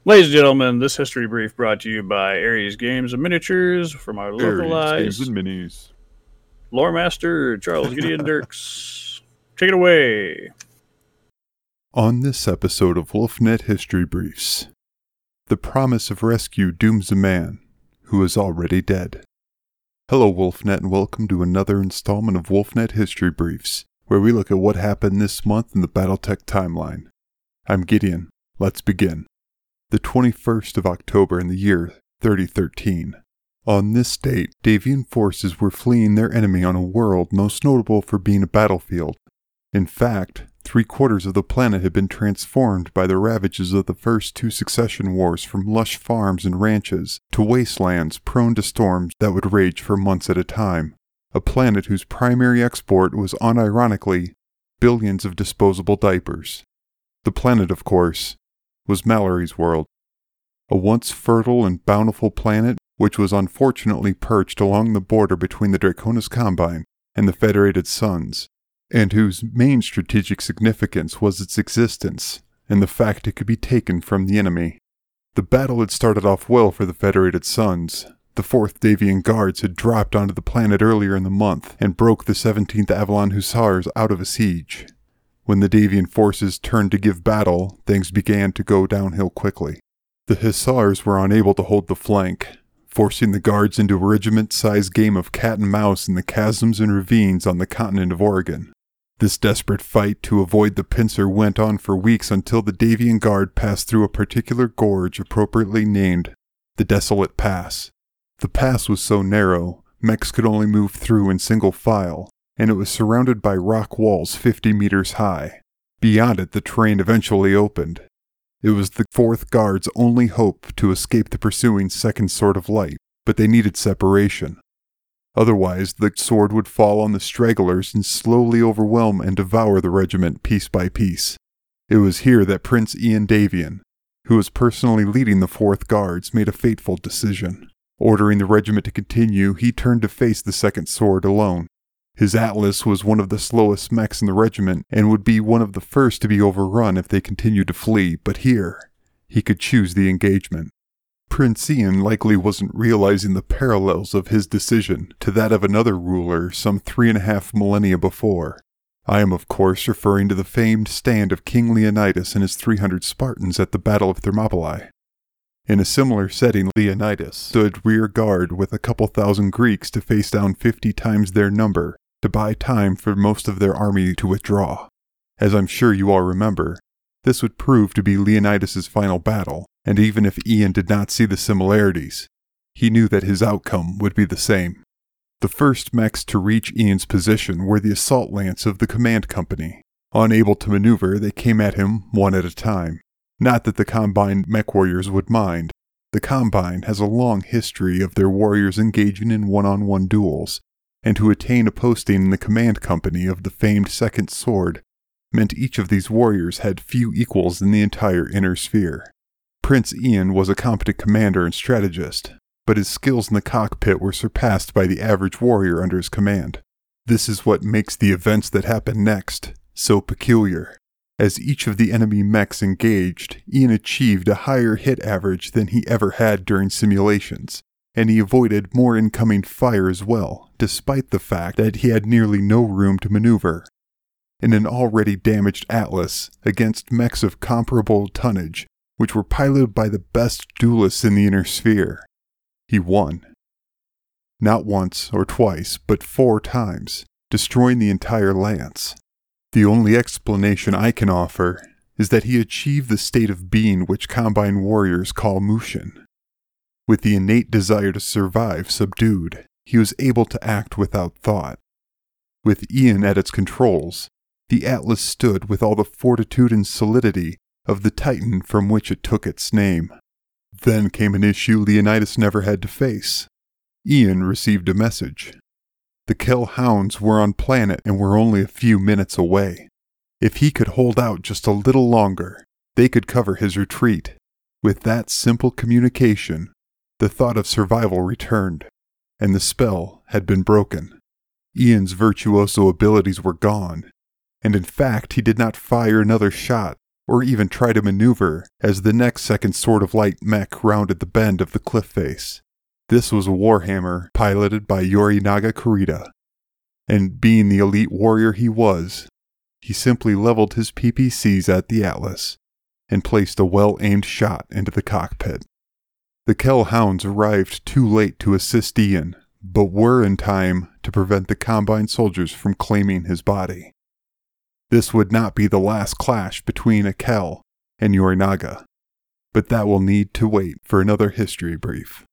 Ladies and gentlemen, this history brief brought to you by Aries Games and Miniatures from our localized Games and Minis. Lore Master Charles Gideon Dirks, take it away. On this episode of Wolfnet History Briefs. The promise of rescue dooms a man who is already dead. Hello, Wolfnet, and welcome to another installment of Wolfnet History Briefs, where we look at what happened this month in the Battletech timeline. I'm Gideon. Let's begin. The 21st of October in the year 3013. On this date, Davian forces were fleeing their enemy on a world most notable for being a battlefield. In fact, 3/4 of the planet had been transformed by the ravages of the first two succession wars from lush farms and ranches to wastelands prone to storms that would rage for months at a time, a planet whose primary export was, unironically, billions of disposable diapers. The planet, of course, was Mallory's world, a once fertile and bountiful planet which was unfortunately perched along the border between the Draconis Combine and the Federated Suns, and whose main strategic significance was its existence and the fact it could be taken from the enemy. The battle had started off well for the Federated Suns. The 4th Davian Guards had dropped onto the planet earlier in the month and broke the 17th Avalon Hussars out of a siege. When the Davian forces turned to give battle, things began to go downhill quickly. The Hussars were unable to hold the flank, forcing the Guards into a regiment-sized game of cat and mouse in the chasms and ravines on the continent of Oregon. This desperate fight to avoid the pincer went on for weeks until the Davian Guard passed through a particular gorge appropriately named the Desolate Pass. The pass was so narrow, mechs could only move through in single file, and it was surrounded by rock walls 50 meters high. Beyond it, the terrain eventually opened. It was the 4th Guard's only hope to escape the pursuing 2nd Sword of Light, but they needed separation. Otherwise, the sword would fall on the stragglers and slowly overwhelm and devour the regiment piece by piece. It was here that Prince Ian Davian, who was personally leading the 4th Guards, made a fateful decision. Ordering the regiment to continue, he turned to face the 2nd Sword alone. His Atlas was one of the slowest mechs in the regiment and would be one of the first to be overrun if they continued to flee, but here, he could choose the engagement. Prince Ian likely wasn't realizing the parallels of his decision to that of another ruler some 3.5 millennia before. I am, of course, referring to the famed stand of King Leonidas and his 300 Spartans at the Battle of Thermopylae. In a similar setting, Leonidas stood rear guard with a couple thousand Greeks to face down 50 times their number to buy time for most of their army to withdraw. As I'm sure you all remember, this would prove to be Leonidas's final battle, and even if Ian did not see the similarities, he knew that his outcome would be the same. The first mechs to reach Ian's position were the assault lance of the command company. Unable to maneuver, they came at him one at a time. Not that the Combine mech warriors would mind. The Combine has a long history of their warriors engaging in one-on-one duels, and to attain a posting in the command company of the famed 2nd Sword meant each of these warriors had few equals in the entire Inner Sphere. Prince Ian was a competent commander and strategist, but his skills in the cockpit were surpassed by the average warrior under his command. This is what makes the events that happen next so peculiar. As each of the enemy mechs engaged, Ian achieved a higher hit average than he ever had during simulations, and he avoided more incoming fire as well, despite the fact that he had nearly no room to maneuver. In an already damaged Atlas, against mechs of comparable tonnage, which were piloted by the best duelists in the Inner Sphere, he won. Not once or twice, but 4 times, destroying the entire lance. The only explanation I can offer is that he achieved the state of being which Combine warriors call Mushin. With the innate desire to survive subdued, he was able to act without thought. With Ian at its controls, the Atlas stood with all the fortitude and solidity of the Titan from which it took its name. Then came an issue Leonidas never had to face. Ian received a message. The Kel hounds were on planet and were only a few minutes away. If he could hold out just a little longer, they could cover his retreat. With that simple communication, the thought of survival returned, and the spell had been broken. Ian's virtuoso abilities were gone, and in fact he did not fire another shot or even try to maneuver as the next 2nd Sword of Light mech rounded the bend of the cliff face. This was a warhammer piloted by Yorinaga Kurita, and being the elite warrior he was, he simply leveled his PPCs at the Atlas and placed a well-aimed shot into the cockpit. The Kel hounds arrived too late to assist Ian, but were in time to prevent the Combine soldiers from claiming his body. This would not be the last clash between a Kel and Yorinaga, but that will need to wait for another history brief.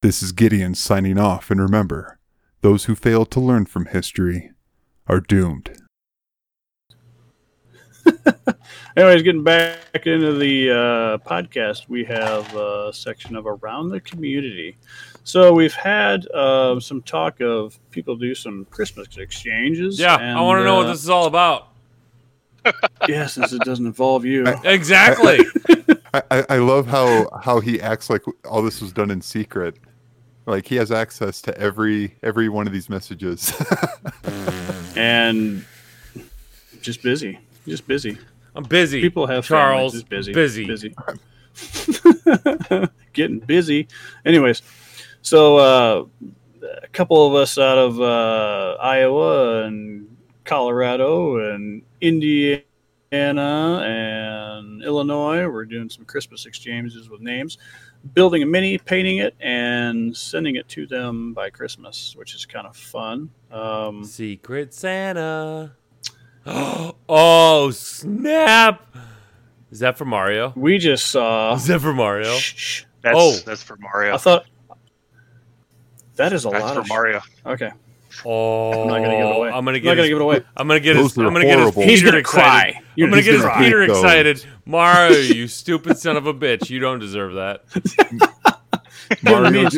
This is Gideon signing off, and remember, those who fail to learn from history are doomed. Anyways, getting back into the podcast, we have a section of Around the Community. So we've had some talk of people do some Christmas exchanges. Yeah, and I want to know what this is all about. Yeah, since it doesn't involve you. Exactly. I love how he acts like all this was done in secret. Like, he has access to every one of these messages. And just busy. Just busy. I'm busy. People have Charles. Just busy. Getting busy. Anyways, So a couple of us out of Iowa and Colorado and Indiana and Illinois were doing some Christmas exchanges with names, building a mini, painting it, and sending it to them by Christmas, which is kind of fun. Secret Santa. Oh, snap. Is that for Mario? We just saw... Is that for Mario? Shh. That's for Mario. I thought... That is a lot for Mario. Okay. Oh, I'm not going to give it away. I'm going to get his Peter excited. I'm going to get his Peter excited. Mario, you stupid son of a bitch. You don't deserve that. Mario,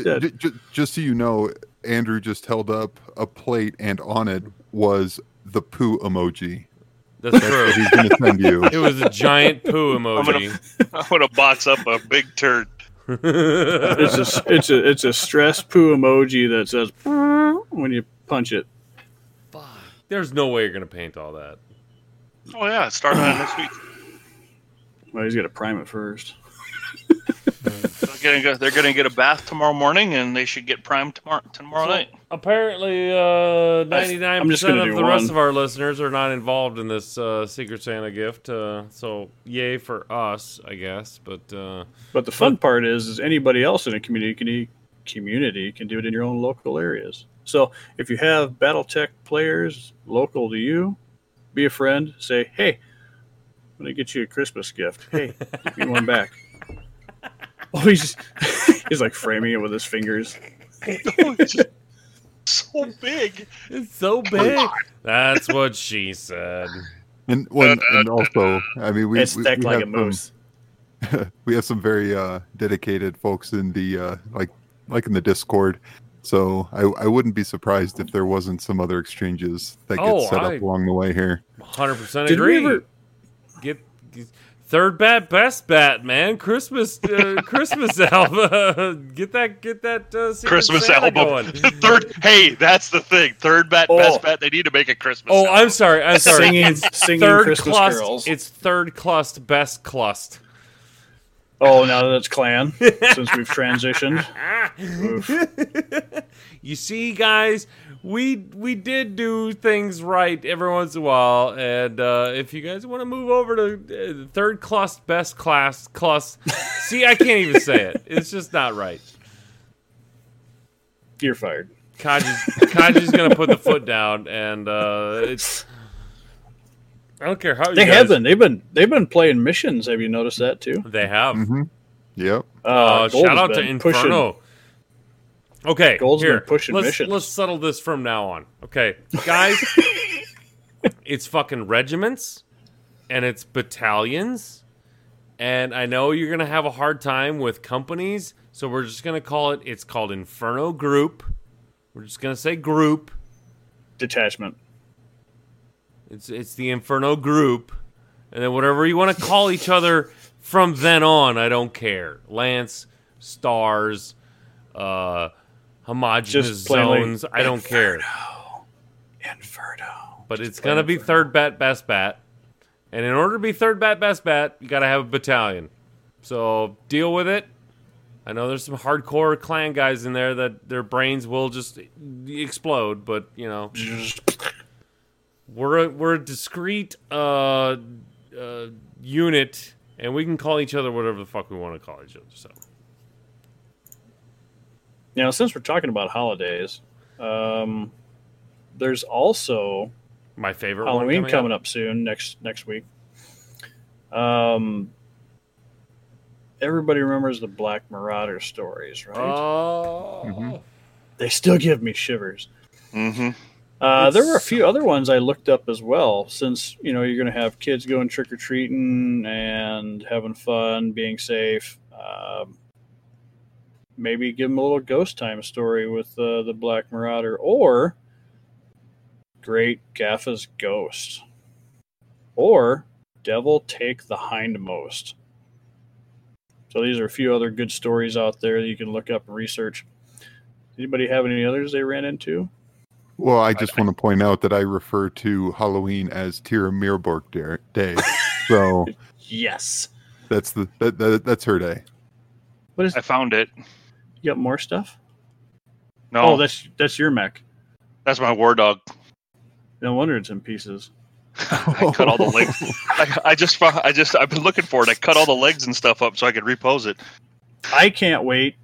just so you know, Andrew just held up a plate, and on it was the poo emoji. That's true. What he's going to send you. It was a giant poo emoji. I'm going to box up a big turd. It's a stress poo emoji that says when you punch it. Fuck. There's no way you're gonna paint all that. Oh yeah, it started on next week. Well, he's gotta prime it first. They're gonna get a bath tomorrow morning, and they should get primed tomorrow night. Apparently, 99% of the rest of our listeners are not involved in this Secret Santa gift. So yay for us, I guess. But the fun part is anybody else in a community can do it in your own local areas. So if you have Battletech players local to you, be a friend. Say, hey, I'm gonna get you a Christmas gift. Hey, give me one back. Oh, he's like framing it with his fingers. It's so big. That's what she said. And also, I mean, we have some very dedicated folks in the like in the Discord. So I wouldn't be surprised if there wasn't some other exchanges that get set up along the way here. 100% agree. Get third bat, best bat, man. Christmas album. Get that Christmas album going. Hey, that's the thing. Third bat, best bat. They need to make a Christmas album. I'm sorry. Singing third Christmas clust, girls. It's third clust, best clust. Oh, now that it's Clan, since we've transitioned. Oof. You see, guys, we did do things right every once in a while, and if you guys want to move over to third clust, best class, clust, see, I can't even say it. It's just not right. You're fired. Kaji's going to put the foot down, and it's... I don't care how they've been playing missions. Have you noticed that too? They have. Mm-hmm. Yep. Shout out to Inferno. Okay, Gold's here. Been pushing missions. Let's settle this from now on. Okay, guys, it's fucking regiments and it's battalions, and I know you're gonna have a hard time with companies, so we're just gonna call it. It's called Inferno Group. We're just gonna say group detachment. It's the Inferno Group, and then whatever you want to call each other from then on, I don't care. Lance, stars, homogenous zones, I don't care. Inferno. But it's going to be third bat, best bat. And in order to be third bat, best bat, you got to have a battalion. So deal with it. I know there's some hardcore Clan guys in there that their brains will just explode, but, you know... We're a discrete unit, and we can call each other whatever the fuck we want to call each other. So, now, since we're talking about holidays, there's also my favorite Halloween coming up soon next week. Everybody remembers the Black Marauder stories, right? Oh, mm-hmm. They still give me shivers. Mm-hmm. There were a few other ones I looked up as well, since you know you're going to have kids going trick or treating and having fun, being safe. Maybe give them a little ghost time story with the Black Marauder or Great Gaffa's Ghost or Devil Take the Hindmost. So these are a few other good stories out there that you can look up and research. Anybody have any others they ran into? Well, I just want to point out that I refer to Halloween as Tiramirbor Day. So yes, that's her day. What is? I found it. You got more stuff? No. Oh, that's your mech. That's my war dog. No wonder it's in pieces. I cut all the legs. I've been looking for it. I cut all the legs and stuff up so I could repose it. I can't wait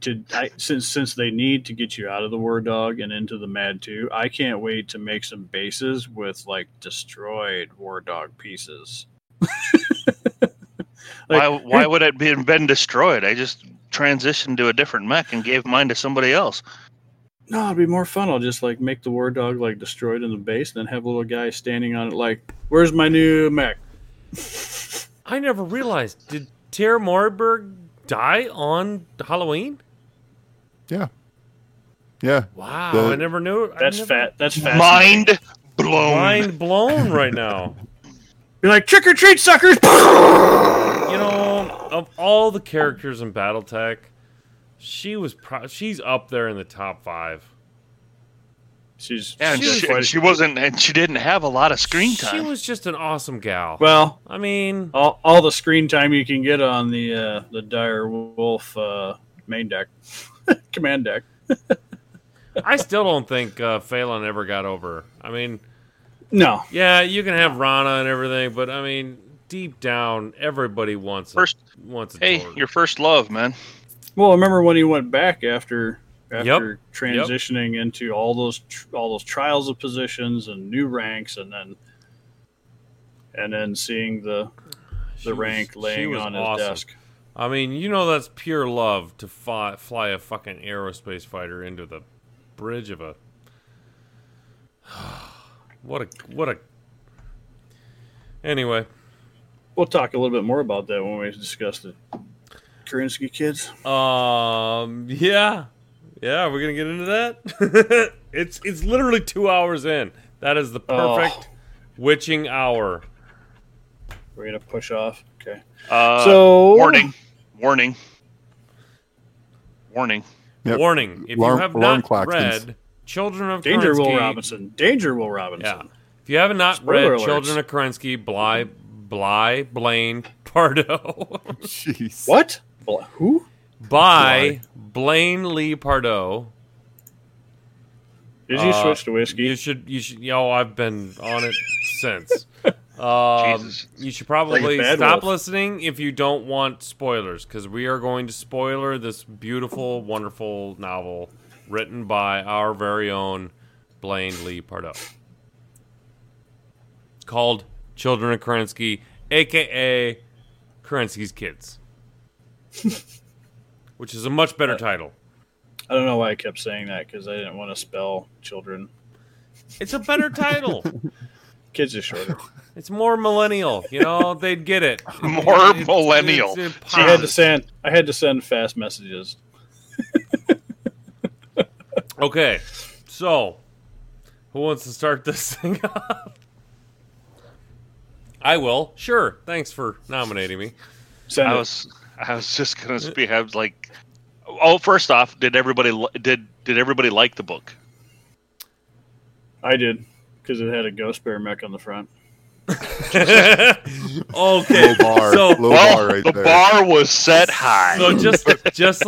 since they need to get you out of the war dog and into the Mad 2. I can't wait to make some bases with like destroyed war dog pieces. Why would it have been destroyed? I just transitioned to a different mech and gave mine to somebody else. No, it'd be more fun. I'll just like make the war dog like destroyed in the base, and then have a little guy standing on it like, "Where's my new mech?" I never realized. Did Tara Morberg die on Halloween? Yeah. Yeah. Wow, I never knew. That's fat. Mind blown. Mind blown right now. You're like, trick or treat, suckers! You know, of all the characters in Battletech, she's up there in the top 5. She wasn't, and she didn't have a lot of screen time. She was just an awesome gal. Well, I mean, all the screen time you can get on the Dire Wolf main deck, command deck. I still don't think Phelan ever got over. I mean, no. Yeah, you can have Rana and everything, but I mean, deep down, everybody wants. Your first love, man. Well, I remember when he went back after transitioning into all those trials of positions and new ranks, and then seeing the rank laying on his desk. I mean, you know, that's pure love to fly a fucking aerospace fighter into the bridge of a. What a. Anyway, we'll talk a little bit more about that when we discuss the Kerinsky Kids. Yeah, we're gonna get into that. It's literally 2 hours in. That is the perfect witching hour. We're gonna push off. Okay. So warning. Yep. Warning. If you have not read Children of Danger Kerensky, Will Robinson. Yeah. If you have not spoiler read alerts. Children of Kerensky, Bly Blaine Pardo. Jeez. What? Who? By Blaine Lee Pardo. Did you switch to whiskey? You should. I've been on it since. You should probably stop listening if you don't want spoilers, because we are going to spoiler this beautiful, wonderful novel written by our very own Blaine Lee Pardo, called Children of Kerensky, a.k.a. Kerensky's Kids. Which is a much better title. I don't know why I kept saying that, because I didn't want to spell children. It's a better title. Kids is shorter. It's more millennial. You know, they'd get it. Millennial. She had to send. I had to send fast messages. Okay, so who wants to start this thing off? I will. Sure. Thanks for nominating me. I was just gonna have like, first off, did everybody like the book? I did, because it had a ghost bear mech on the front. Okay, low bar right there. Bar was set high. So just a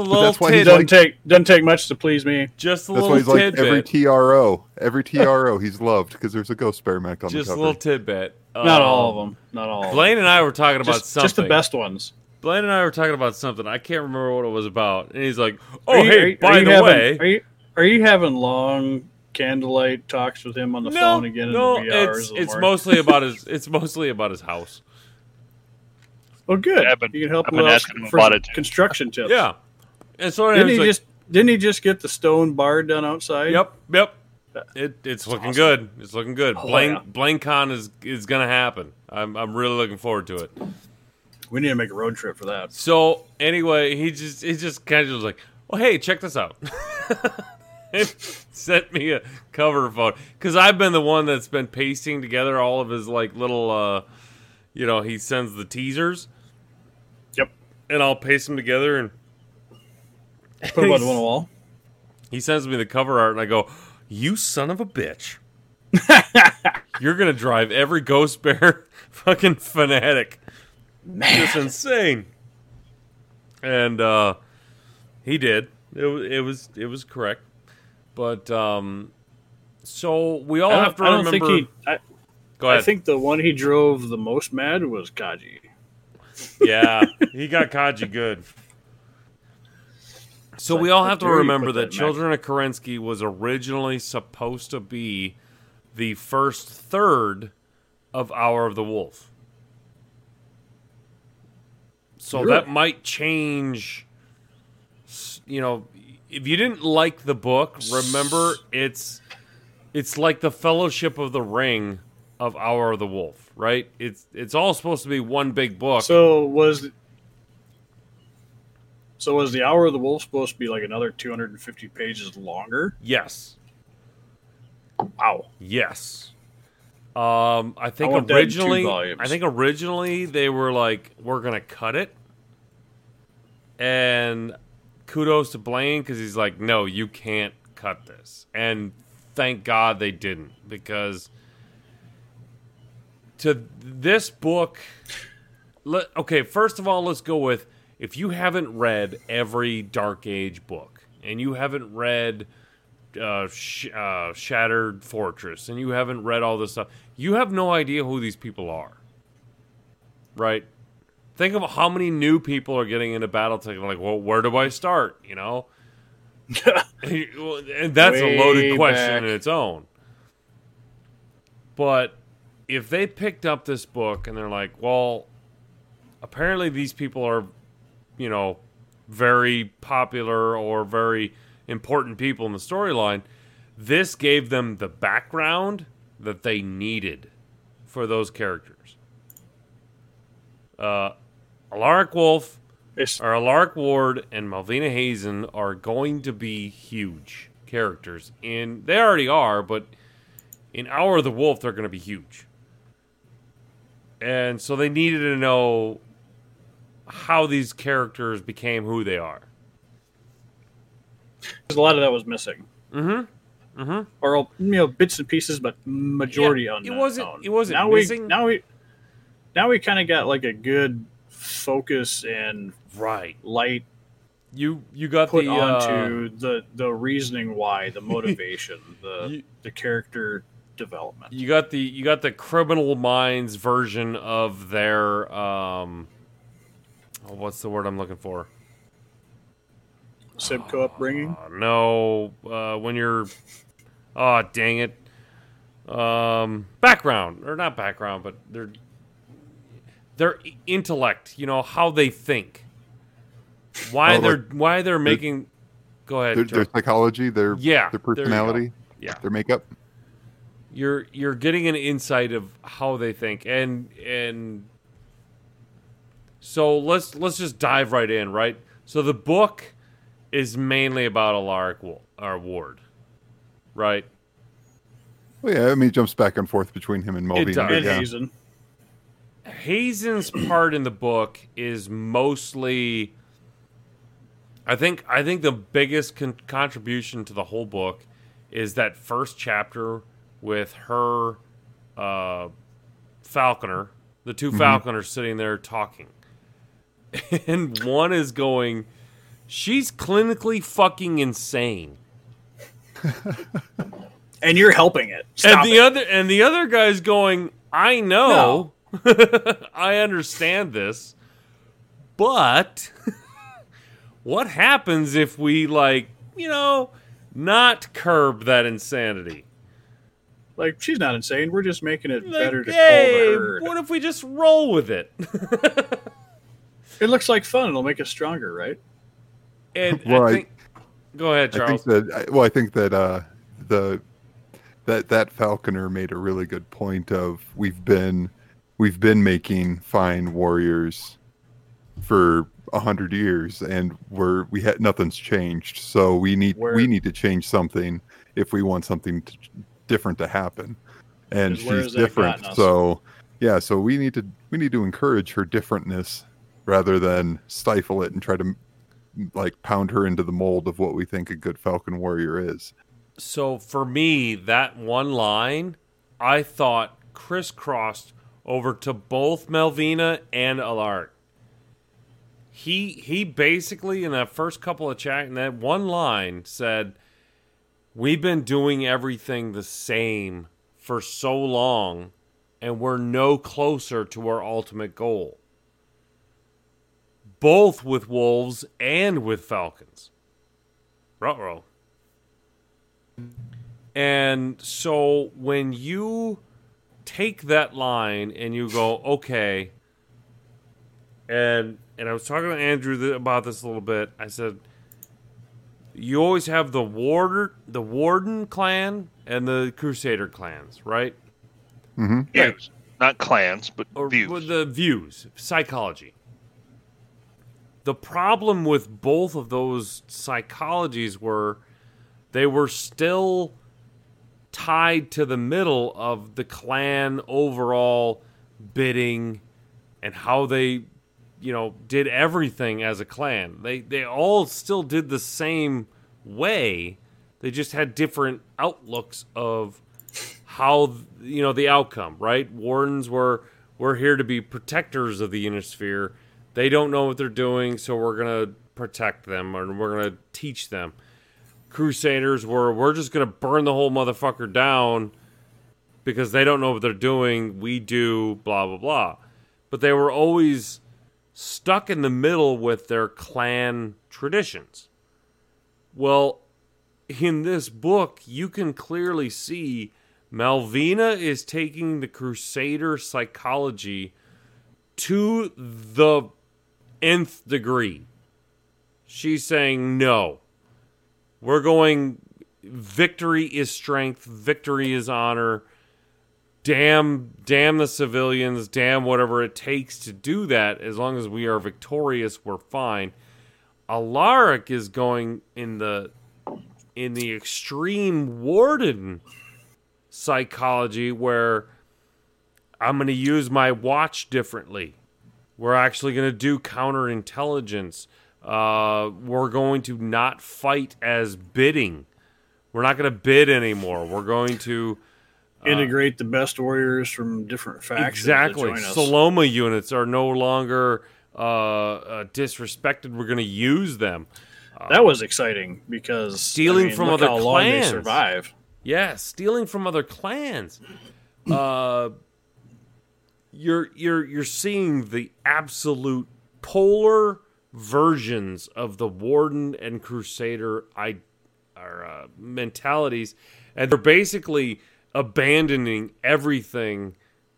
little tidbit. Doesn't take much to please me. Just a little tidbit. That's why he's tidbit. Like every TRO he's loved, because there's a ghost bear mech on the cover. Just a little tidbit. Not all of them. Not all. Blaine and I were talking about something. Just the best ones. Blaine and I were talking about something. I can't remember what it was about. And he's like, by the way. Are you having long candlelight talks with him on the phone again? It's mostly about his house. Oh, good. Yeah, you can help him out for construction tips. Yeah. And so didn't he just get the stone bar done outside? Yep. It's looking awesome. Good. It's looking good. BlainCon is going to happen. I'm really looking forward to it. We need to make a road trip for that. So anyway, he just kind of was like, "Well, hey, check this out." And sent me a cover photo, because I've been the one that's been pasting together all of his like little, he sends the teasers. Yep. And I'll paste them together and put them on the wall. He sends me the cover art, and I go, "You son of a bitch! You're gonna drive every ghost bear fucking fanatic." Man. Just insane, and he did. It was correct, But so we all have to remember. Go ahead. I think the one he drove the most mad was Kaji. Yeah, he got Kaji good. So we all have to remember that Children of Kerensky was originally supposed to be the first third of Hour of the Wolf. So that might change, you know, if you didn't like the book, remember it's like the Fellowship of the Ring of Hour of the Wolf, right? It's all supposed to be one big book. So was the Hour of the Wolf supposed to be like another 250 pages longer? Yes. Wow. Yes. I think originally they were like, we're gonna cut it, and kudos to Blaine because he's like, no, you can't cut this, and thank God they didn't, because to this book, okay, first of all, let's go with, if you haven't read every Dark Age book, and you haven't read Shattered Fortress, and you haven't read all this stuff, you have no idea who these people are, right? Think of how many new people are getting into Battletech and like, well, where do I start, you know? And that's a loaded question in its own. But if they picked up this book and they're like, well, apparently these people are, you know, very popular or very important people in the storyline, this gave them the background that they needed for those characters. Alaric Wolf, or Alaric Ward, and Malvina Hazen are going to be huge characters. And they already are, but in Hour of the Wolf, they're going to be huge. And so they needed to know how these characters became who they are. Because a lot of that was missing. Mm-hmm. Mm-hmm. Or, you know, bits and pieces, but majority unknown. It wasn't missing. Now we kind of got like a good focus and light. You got put onto the reasoning why, the motivation, the character development. You got the Criminal Minds version of their what's the word I'm looking for? Simcoe upbringing? When you're... Oh, dang it. Background. Or not background, but their intellect. You know, how they think. Why they're making... Go ahead. Their psychology, their personality, their makeup. You're getting an insight of how they think. And so let's just dive right in, right? So the book is mainly about Alaric Ward, right? Well, yeah, I mean, it jumps back and forth between him and Mulvey. And Hazen. Hazen's part in the book is mostly... I think the biggest contribution to the whole book is that first chapter with her Falconer, the two Falconers sitting there talking. And one is going... She's clinically fucking insane, and you're helping it. And the other guy's going, I know, no. I understand this, but what happens if we not curb that insanity? Like, she's not insane. We're just making it better to call her. What if we just roll with it? It looks like fun. It'll make us stronger, right? And go ahead, Charles. I think that Falconer made a really good point of we've been making fine warriors for 100 years, and nothing's changed. So we need to change something if we want something different to happen. And she's different, so yeah. So we need to encourage her differentness rather than stifle it and try to pound her into the mold of what we think a good Falcon warrior is. So for me, that one line, I thought crisscrossed over to both Malvina and Alaric. He basically in that first couple of chat, in that one line said, We've been doing everything the same for so long, and we're no closer to our ultimate goal. Both with Wolves and with Falcons. Ruh-roh. And so when you take that line and you go, okay, and I was talking to Andrew about this a little bit. I said, you always have the Warden clan and the Crusader clans, right? Mm-hmm. Yeah, like, not clans, but views. The views, psychology. The problem with both of those psychologies were they were still tied to the middle of the clan overall bidding and how they, you know, did everything as a clan. They all still did the same way. They just had different outlooks of how, you know, the outcome, right? Wardens were here to be protectors of the Intersphere. They don't know what they're doing, so we're going to protect them and we're going to teach them. Crusaders were, we're just going to burn the whole motherfucker down because they don't know what they're doing. We do, blah, blah, blah. But they were always stuck in the middle with their clan traditions. Well, in this book, you can clearly see Malvina is taking the Crusader psychology to the nth degree. She's saying, no, we're going, victory is strength, victory is honor, damn the civilians, damn whatever it takes to do that. As long as we are victorious, we're fine. Alaric is going in the extreme Warden psychology where I'm going to use my watch differently. We're actually going to do counterintelligence. We're going to not fight as bidding. We're not going to bid anymore. We're going to integrate the best warriors from different factions. Exactly. Saloma units are no longer disrespected. We're going to use them. That was exciting because stealing from other clans. Long they survived. Yeah, stealing from other clans. You're seeing the absolute polar versions of the Warden and Crusader mentalities, and they're basically abandoning everything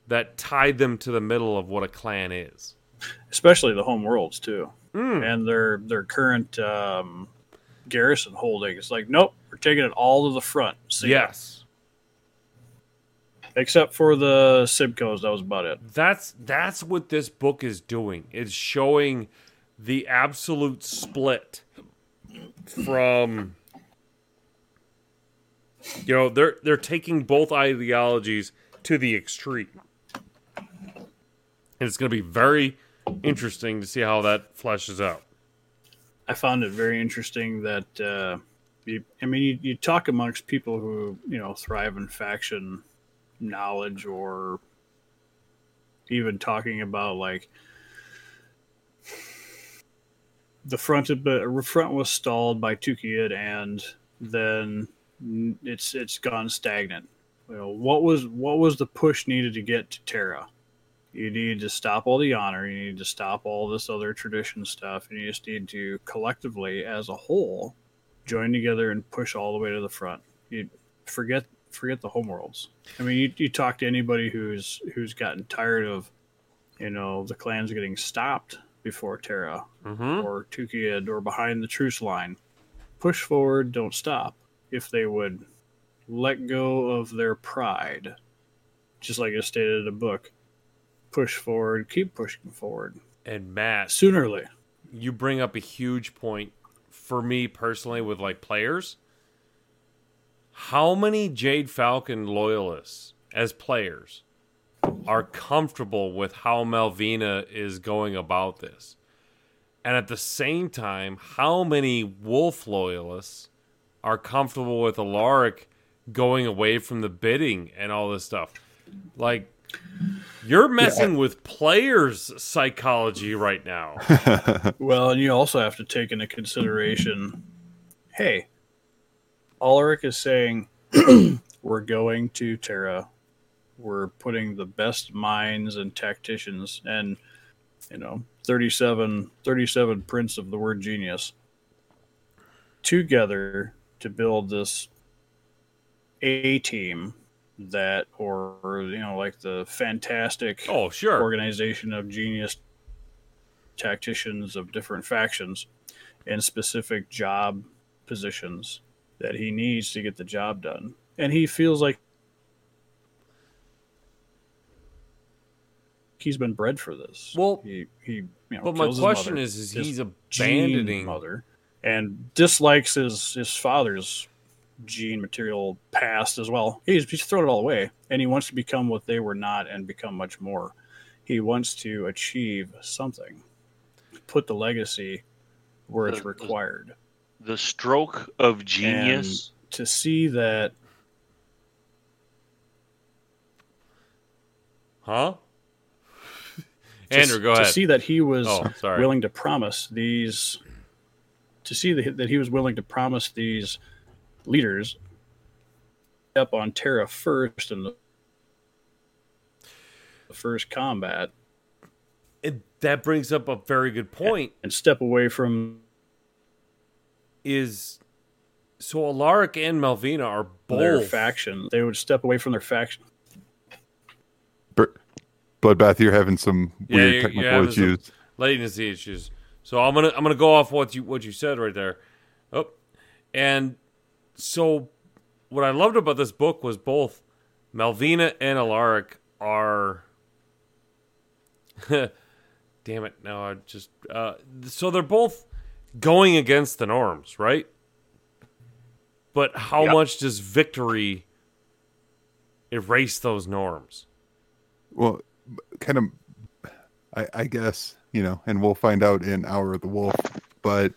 that tied them to the middle of what a clan is. Especially the home worlds too, and their current garrison holding. It's like, nope, we're taking it all to the front. See yes. Ya. Except for the Sibcos, that was about it. That's what this book is doing. It's showing the absolute split from, you know, they're taking both ideologies to the extreme. And it's going to be very interesting to see how that fleshes out. I found it very interesting that, you talk amongst people who, you know, thrive in faction knowledge, or even talking about like the front was stalled by Tukiyid, and then it's gone stagnant. You know, what was the push needed to get to Terra? You need to stop all the honor. You need to stop all this other tradition stuff, and you just need to collectively, as a whole, join together and push all the way to the front. You forget the homeworlds. I mean, you talk to anybody who's gotten tired of, you know, the clans getting stopped before Terra or Tukiyid or behind the truce line. Push forward, don't stop. If they would let go of their pride, just like I stated in the book, push forward, keep pushing forward. And Matt, sooner or later, you bring up a huge point for me personally with like players. How many Jade Falcon loyalists as players are comfortable with how Malvina is going about this? And at the same time, how many Wolf loyalists are comfortable with Alaric going away from the bidding and all this stuff? Like, you're messing with players' psychology right now. Well, and you also have to take into consideration, hey, Alaric is saying, we're going to Terra. We're putting the best minds and tacticians and, you know, 37 prints of the word genius together to build this A team that, or, you know, like the fantastic organization of genius tacticians of different factions and specific job positions that he needs to get the job done. And he feels like he's been bred for this. Well, he you know, but my question is he's abandoning mother and dislikes his father's gene material past as well. He's thrown it all away, and he wants to become what they were not and become much more. He wants to achieve something, put the legacy where it's required. The stroke of genius. And to see that. Huh? Andrew, go ahead. To see that he was willing to promise these, to see that he was willing to promise these leaders up on Terra first in the first combat. And that brings up a very good point. And step away from is so Alaric and Malvina are both their faction. They would step away from their faction. Bloodbath, you're having some weird technical issues. Some latency issues. So I'm gonna go off what you said right there. Oh, and so what I loved about this book was both Malvina and Alaric are. Damn it! Now I just so they're both going against the norms, right? But how much does victory erase those norms? Well. Kind of, I guess, you know, and we'll find out in Hour of the Wolf, but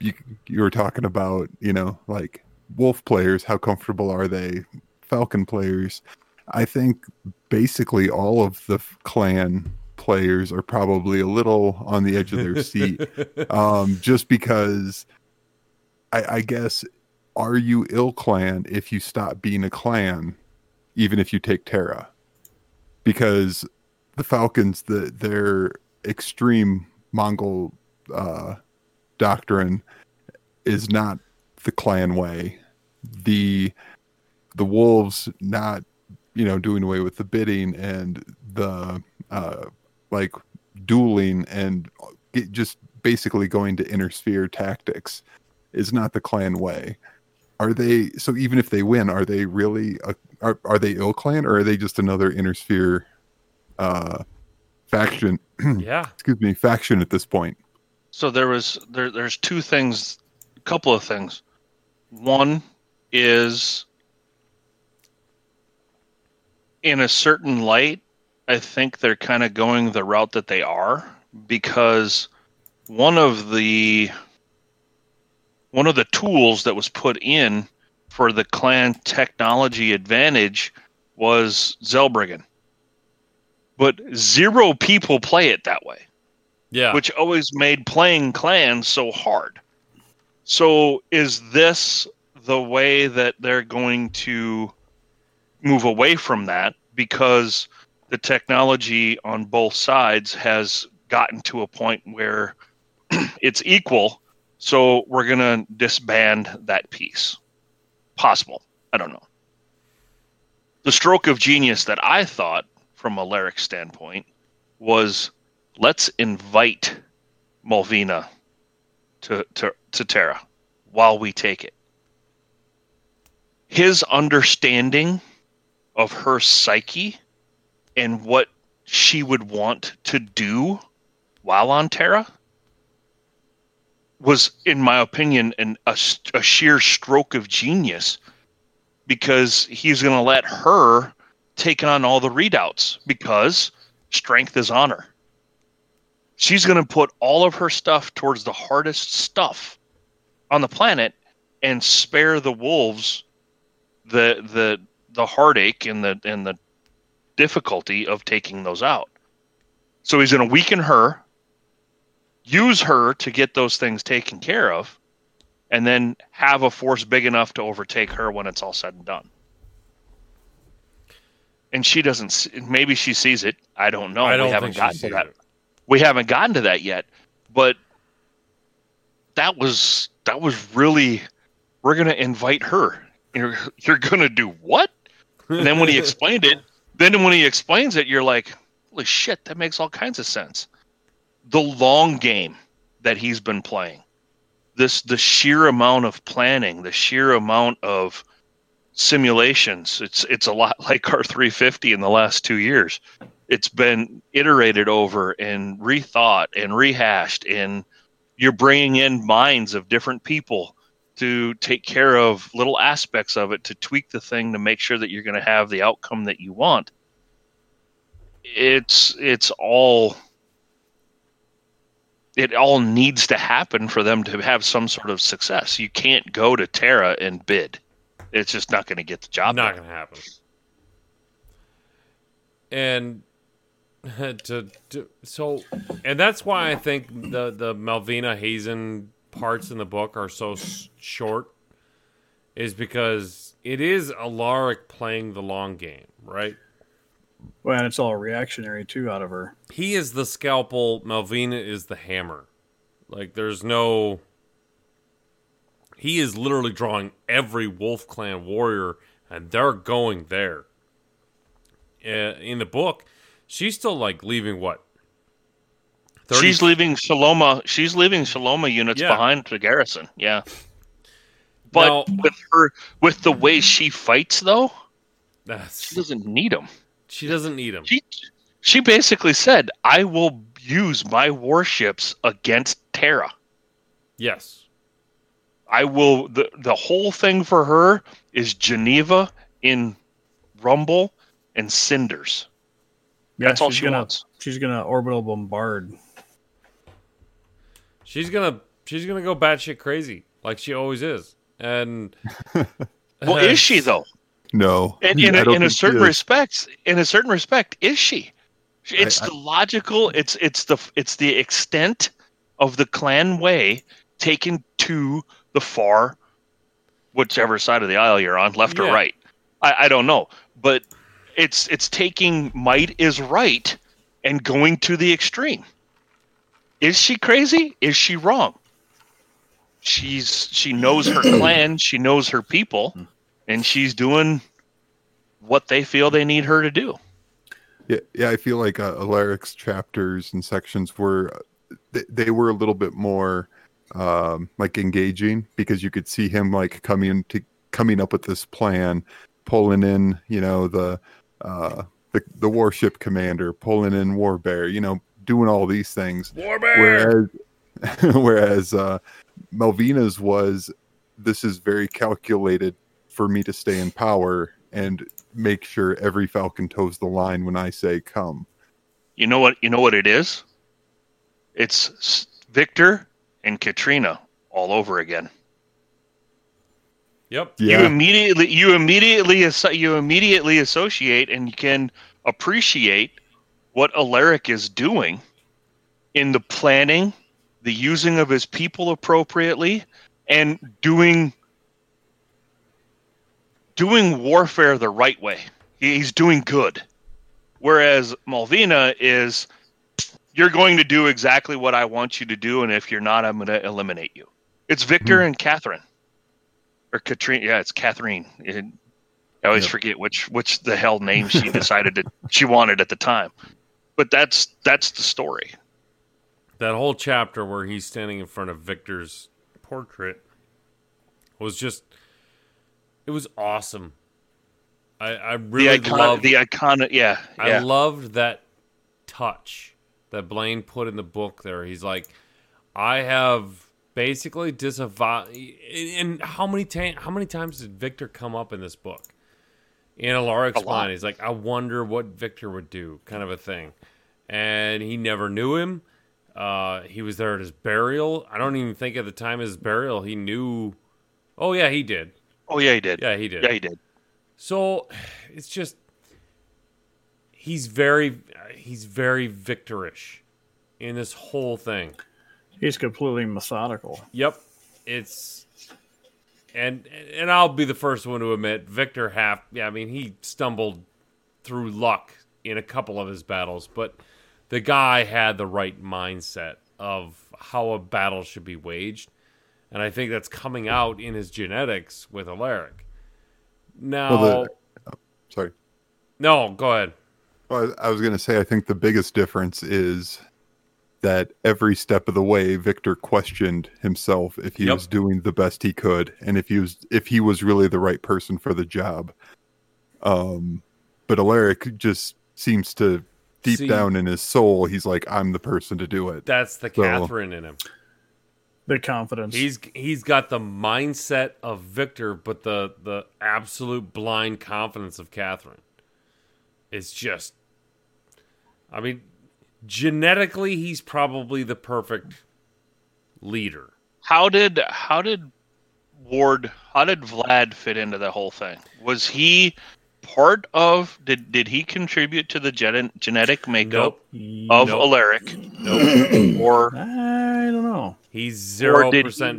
you were talking about, you know, like Wolf players, how comfortable are they? Falcon players, I think basically all of the clan players are probably a little on the edge of their seat, just because, I guess, are you ill clan if you stop being a clan, even if you take Terra? Because the Falcons, their extreme Mongol doctrine is not the clan way. The Wolves not, you know, doing away with the bidding and the like dueling and just basically going to Intersphere tactics is not the clan way. Are they, so even if they win, are they really, are they ill clan, or are they just another Intersphere faction? Yeah. Excuse me, faction at this point. So there's two things, a couple of things. One is, in a certain light, I think they're kind of going the route that they are, because one of the tools that was put in for the clan technology advantage was Zelbriggen. But zero people play it that way. Yeah. Which always made playing clan so hard. So is this the way that they're going to move away from that? Because the technology on both sides has gotten to a point where it's equal. So we're going to disband that piece. Possible. I don't know. The stroke of genius that I thought, from a Larrick standpoint, was let's invite Malvina to Terra while we take it. His understanding of her psyche and what she would want to do while on Terra was, in my opinion, a sheer stroke of genius, because he's going to let her take on all the redoubts, because strength is honor. She's going to put all of her stuff towards the hardest stuff on the planet and spare the Wolves the heartache and the difficulty of taking those out. So he's going to weaken her, use her to get those things taken care of, and then have a force big enough to overtake her when it's all said and done. And she doesn't. Maybe she sees it. I don't know. I don't We haven't gotten to that yet. But that was really. We're gonna invite her. You're gonna do what? And then when he explained it, you're like, holy shit, that makes all kinds of sense. The long game that he's been playing, the sheer amount of planning, the sheer amount of simulations. It's a lot like our 350 in the last 2 years. It's been iterated over and rethought and rehashed, and you're bringing in minds of different people to take care of little aspects of it, to tweak the thing to make sure that you're going to have the outcome that you want. It all needs to happen for them to have some sort of success. You can't go to Terra and bid. It's just not going to get the job done. Not going to happen. And so that's why I think the Malvina Hazen parts in the book are so short, is because it is Alaric playing the long game, right? Well, and it's all reactionary too out of her. He is the scalpel, Malvina is the hammer. Like, there's no... He is literally drawing every Wolf Clan warrior, and they're going there. In the book, she's still, like, leaving what? 30? She's leaving Shaloma units behind the garrison. Yeah. But now, with the way she fights, though, she doesn't need them. She basically said, I will use my warships against Terra. Yes. I will. The whole thing for her is Geneva in Rumble and Cinders. Yeah, that's all she wants. She's going to orbital bombard. She's gonna go batshit crazy, like she always is. And well, is she though? No. In a certain respect, is she? It's the extent of the clan way taken to the far, whichever side of the aisle you're on, left or right. I don't know, but it's taking might is right and going to the extreme. Is she crazy? Is she wrong? She knows her clan, she knows her people, and she's doing what they feel they need her to do. Yeah, I feel like Alaric's chapters and sections were they were a little bit more like engaging, because you could see him like coming up with this plan, pulling in, you know, the warship commander, pulling in Warbear, you know, doing all these things. Warbear! Whereas Malvina's was, this is very calculated for me to stay in power and make sure every Falcon toes the line when I say come. You know what it is? It's Victor and Katrina all over again. Yep. Yeah. You immediately associate and can appreciate what Alaric is doing in the planning, the using of his people appropriately, and doing warfare the right way. He's doing good. Whereas Malvina is, you're going to do exactly what I want you to do, and if you're not, I'm going to eliminate you. It's Victor and Catherine. Or Katrina. Yeah, it's Catherine. I always forget which the hell name she decided she wanted at the time. But that's the story. That whole chapter where he's standing in front of Victor's portrait was just... It was awesome. I really loved... The iconic... Yeah. I loved that touch that Blaine put in the book there. He's like, I have basically disavowed... And how many times did Victor come up in this book? In Alaric's line, he's like, I wonder what Victor would do, kind of a thing. And he never knew him. He was there at his burial. I don't even think at the time of his burial he knew. Oh, yeah, he did. Oh, yeah, he did. Yeah, he did. Yeah, he did. So it's just, he's very Victorish in this whole thing. He's completely methodical. Yep. And I'll be the first one to admit, Victor Half, yeah, I mean, he stumbled through luck in a couple of his battles, but the guy had the right mindset of how a battle should be waged. And I think that's coming out in his genetics with Alaric. Now... Well, sorry. No, go ahead. Well, I was going to say, I think the biggest difference is that every step of the way, Victor questioned himself if he was doing the best he could and if he was really the right person for the job. But Alaric just seems to, deep down in his soul, he's like, I'm the person to do it. That's the Catherine in him. The confidence. He's got the mindset of Victor, but the absolute blind confidence of Catherine. It's just, I mean, genetically he's probably the perfect leader. How did Vlad fit into the whole thing? Was he part of, did he contribute to the genetic makeup of Alaric? Nope. Or I don't know. He's 0%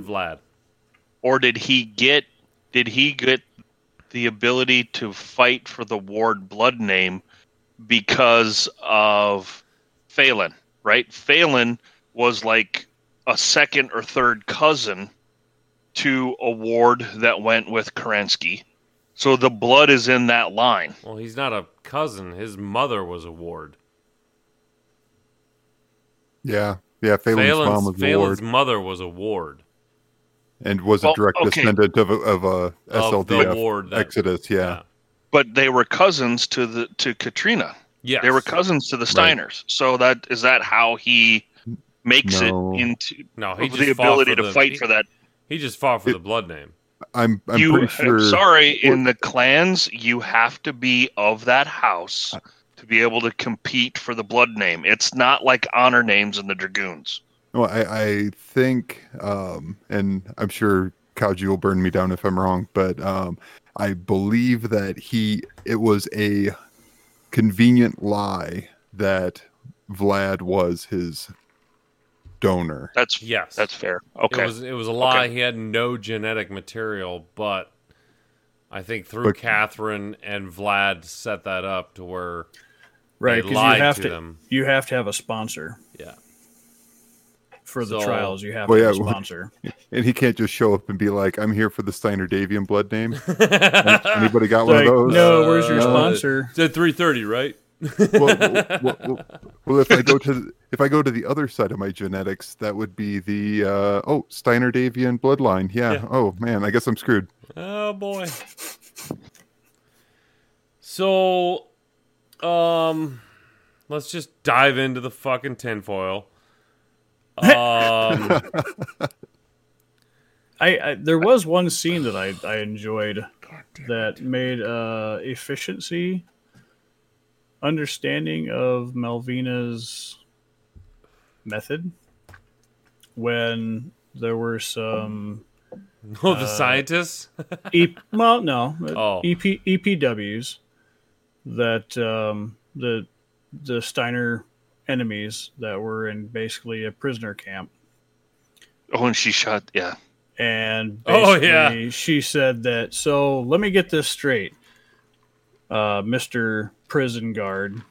Vlad. Or did he get the ability to fight for the Ward blood name because of Phelan, right? Phelan was like a second or third cousin to a Ward that went with Kerinsky. So the blood is in that line. Well, he's not a cousin. His mother was a Ward. Yeah. Phelan's mom was a Ward. Phelan's mother was a Ward. And was a direct descendant of SLDF Ward, Exodus. Yeah. But they were cousins to Katrina. Yes. They were cousins to the Steiners. Right. So that is that how he makes it into the ability to fight for that. He just fought for the blood name. I'm pretty sure. In the clans, you have to be of that house to be able to compete for the blood name. It's not like honor names in the Dragoons. Well, I think, and I'm sure Kaji will burn me down if I'm wrong, but I believe that it was a convenient lie that Vlad was his donor. That's fair. Okay, it was a lie. Okay. He had no genetic material, but I think Catherine and Vlad set that up to where they lied to them. You have to have a sponsor. Yeah. For the trials, you have to have a sponsor, and he can't just show up and be like, "I'm here for the Steiner Davian blood name." Anybody got one of those? No, where's your sponsor? It's at 3:30, right? well, if I go to the other side of my genetics, that would be the Steiner Davian bloodline. Yeah. Oh man, I guess I'm screwed. Oh boy. So, let's just dive into the fucking tinfoil. There was one scene that I enjoyed that made efficiency. Understanding of Malvina's method when there were some the scientists EPWs that the Steiner enemies that were in basically a prisoner camp. Oh, and she shot and basically she said that. So let me get this straight, Mr. Prison Guard,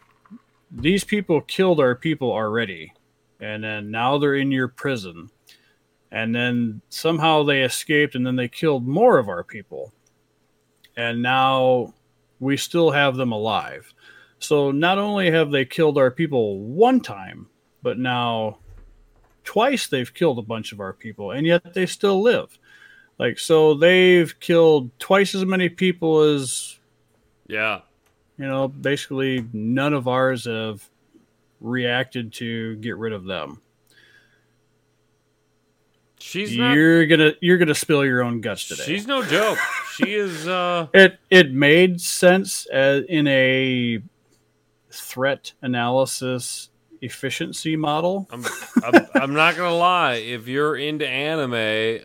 these people killed our people already, and then now they're in your prison, and then somehow they escaped, and then they killed more of our people, and now we still have them alive. So not only have they killed our people one time, but now twice they've killed a bunch of our people, and yet they still live. Like, so they've killed twice as many people as... Yeah. You know, basically none of ours have reacted to get rid of them. You're gonna spill your own guts today. She's no joke. She is. It made sense as in a threat analysis efficiency model. I'm not gonna lie. If you're into anime,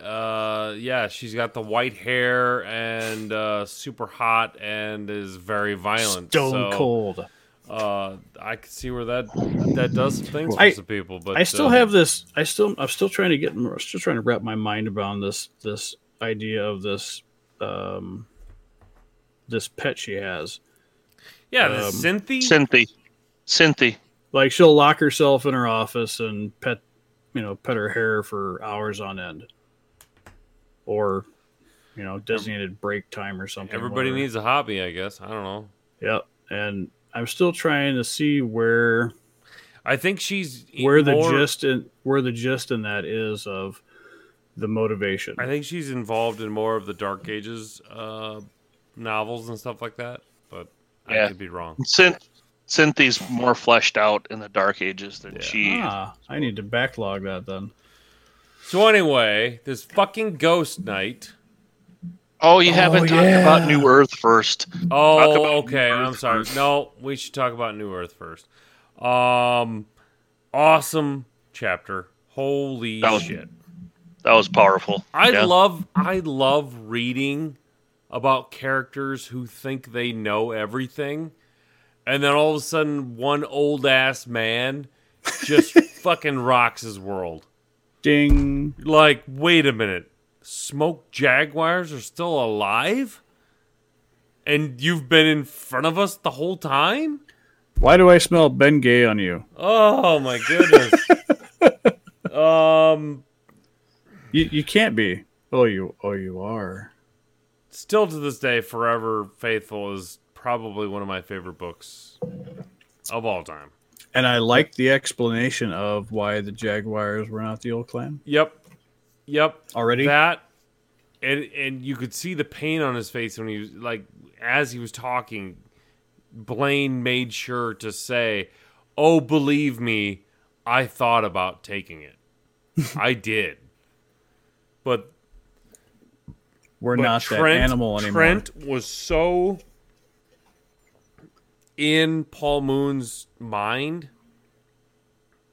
she's got the white hair and super hot and is very violent, stone cold. I can see where that does some things for some people, but I still have this. I'm still trying to wrap my mind around this idea of this this pet she has. Yeah, the Cynthia. Like she'll lock herself in her office and pet her hair for hours on end, or designated break time or something. Everybody needs a hobby, I guess. I don't know. Yep, and I'm still trying to see where I think she's the gist in that is of the motivation. I think she's involved in more of the Dark Ages novels and stuff like that, but I could be wrong. Cynthia's more fleshed out in the Dark Ages than she. I need to backlog that then. So anyway, this fucking Ghost Knight. Oh, you haven't talked about New Earth first. Oh, okay. I'm sorry. No, we should talk about New Earth first. Awesome chapter. Holy shit. That was powerful. I love reading about characters who think they know everything, and then all of a sudden one old ass man just fucking rocks his world. Ding. Like, wait a minute. Smoke jaguars are still alive, and you've been in front of us the whole time. Why do I smell Bengay on you? Oh my goodness! you can't be. Oh, you are. Still to this day, Forever Faithful is probably one of my favorite books of all time. And I like the explanation of why the jaguars were not the old clan. Yep. Already that, and you could see the pain on his face when he was like, as he was talking, Blaine made sure to say, "Oh, believe me, I thought about taking it. I did, but we're not Trent, that animal anymore." Trent was so in Paul Moon's mind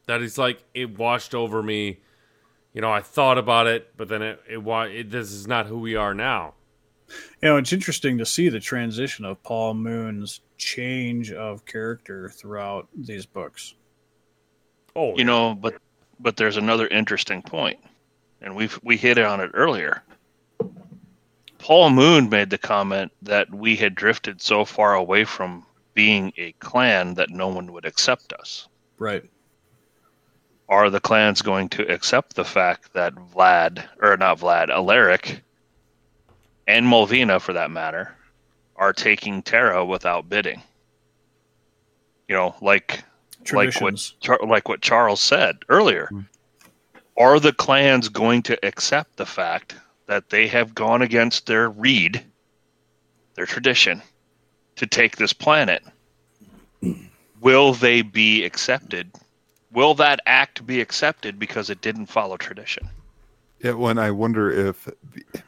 that he's like, it washed over me. I thought about it, but then it this is not who we are now. It's interesting to see the transition of Paul Moon's change of character throughout these books. Oh, but there's another interesting point, and we hit on it earlier. Paul Moon made the comment that we had drifted so far away from being a clan that no one would accept us. Right. Are the clans going to accept the fact that Alaric, and Mulvina, for that matter, are taking Terra without bidding? Like what Charles said earlier. Mm-hmm. Are the clans going to accept the fact that they have gone against their creed, their tradition, to take this planet? Will they be accepted? Will that act be accepted because it didn't follow tradition? Yeah, well, and I wonder if,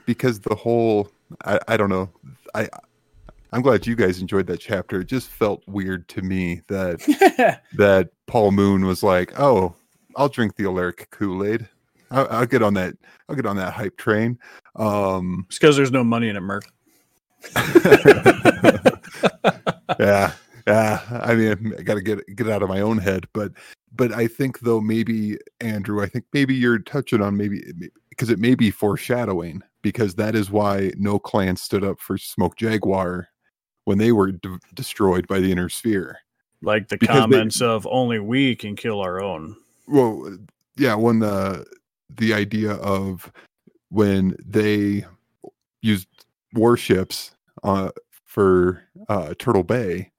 because the whole, I don't know, I'm glad you guys enjoyed that chapter. It just felt weird to me that Paul Moon was like, "Oh, I'll drink the Alaric Kool-Aid. I'll get on that. I'll get on that hype train." It's because there's no money in it, Merc. Yeah. I mean, I got to get out of my own head, but I think though, maybe Andrew, I think maybe you're touching on because it may be foreshadowing, because that is why no clan stood up for Smoke Jaguar when they were destroyed by the Intersphere. Like the comments of only we can kill our own. Well, yeah. When the idea of when they used warships for Turtle Bay.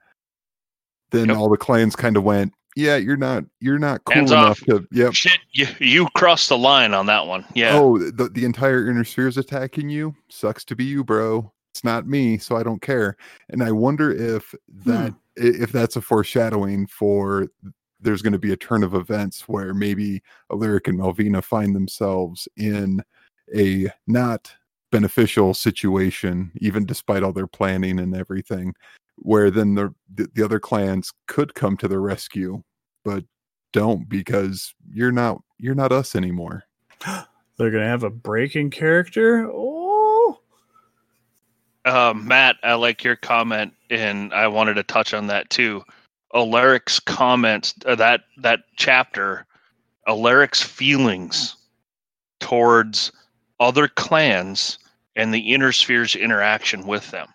Then all the clans kind of went, "Yeah, you're not cool enough to." Yep. Shit, you crossed the line on that one. Yeah. Oh, the entire Intersphere is attacking you. Sucks to be you, bro. It's not me, so I don't care. And I wonder if that's a foreshadowing for there's going to be a turn of events where maybe Alaric and Malvina find themselves in a not beneficial situation, even despite all their planning and everything, where then the other clans could come to the rescue, but don't, because you're not us anymore. They're going to have a break in character? Oh! Matt, I like your comment, and I wanted to touch on that too, Alaric's comments, that chapter, Alaric's feelings towards other clans and the Intersphere's interaction with them.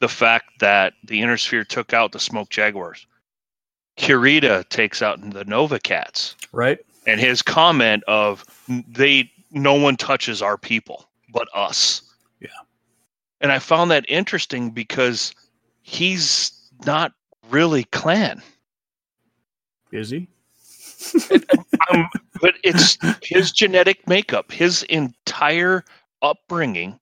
The fact that the Intersphere took out the Smoke Jaguars. Kurita takes out the Nova Cats. Right. And his comment of, no one touches our people but us. Yeah. And I found that interesting because he's not really clan. Is he? But it's his genetic makeup. His entire upbringing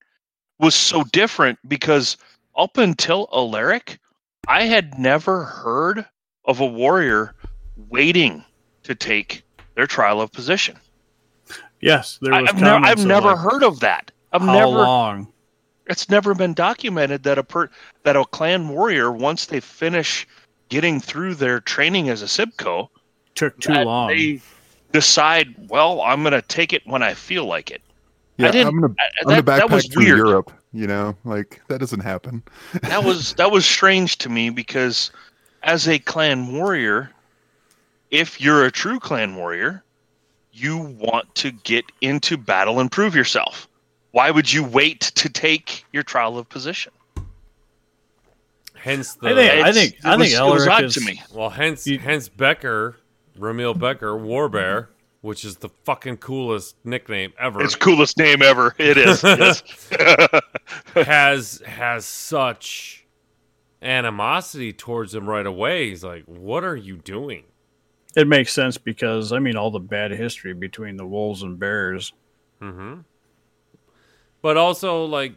was so different because up until Alaric, I had never heard of a warrior waiting to take their trial of position. Yes, there was. I've never heard of that. How long? It's never been documented that that a clan warrior, once they finish getting through their training as a Sibco, took too long. They decide, well, I'm going to take it when I feel like it. Yeah, I'm going to backpack through Europe. You know, like that doesn't happen. that was strange to me because, as a clan warrior, if you're a true clan warrior, you want to get into battle and prove yourself. Why would you wait to take your trial of position? Hence Becker, Ramil Becker, Warbear, which is the fucking coolest nickname ever. It's coolest name ever. It is. Yes. has such animosity towards him right away. He's like, "What are you doing?" It makes sense because, I mean, all the bad history between the wolves and bears. Mm-hmm. But also, like,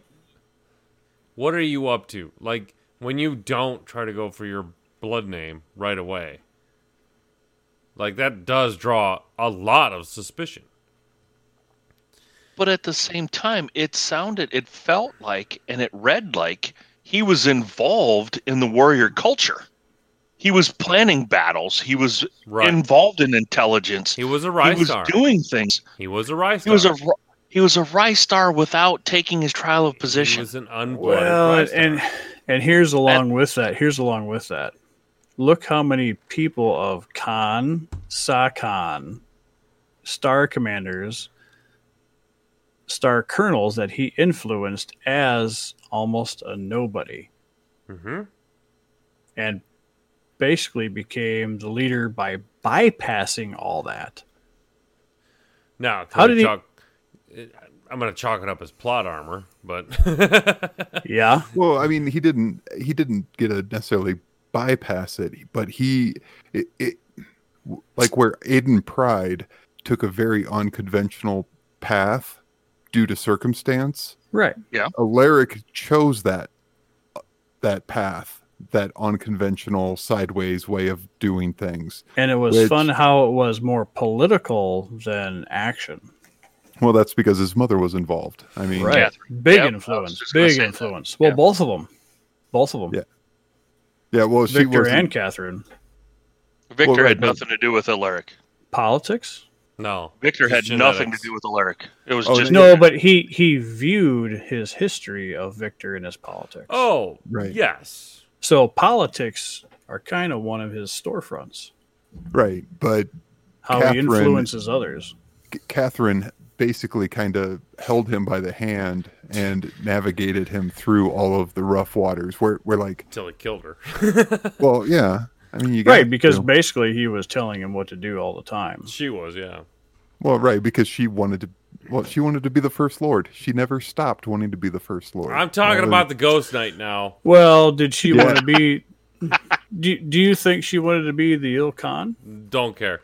what are you up to? Like, when you don't try to go for your blood name right away, like, that does draw a lot of suspicion. But at the same time, it felt like, and it read like, he was involved in the warrior culture. He was planning battles. He was involved in intelligence. He was a Rystar. He was doing things. He was a Rystar. He was a Rystar without taking his trial of position. He was an unblooded Rystar. And here's along with that. Look how many people of Khan, Sakan, Star Commanders, Star Colonels that he influenced as almost a nobody. Mm-hmm. And basically became the leader by bypassing all that. Now, I'm going to chalk it up as plot armor, but yeah. Well, I mean, he didn't get to necessarily bypass it, but it like where Aiden Pride took a very unconventional path due to circumstance. Right. Yeah. Alaric chose that path. That unconventional sideways way of doing things. And it was fun how it was more political than action. Well, that's because his mother was involved. I mean, right. Yeah. Big influence. Well, yeah. Both of them. Yeah. Yeah. Well, Victor and Catherine. Victor had nothing to do with Alaric. Politics? No. Victor had nothing to do with Alaric. It was but he viewed his history of Victor in his politics. Oh, right. Yes. So politics are kind of one of his storefronts. Right, but how he influences others. Catherine basically kind of held him by the hand and navigated him through all of the rough waters. Where like... Until he killed her. Well, yeah. I mean, basically he was telling him what to do all the time. She was, yeah. Well, right, because she wanted to be the First Lord. She never stopped wanting to be the First Lord. I'm talking about the Ghost Knight now. Well, did she want to be... Do you think she wanted to be the Ilkhan? Don't care.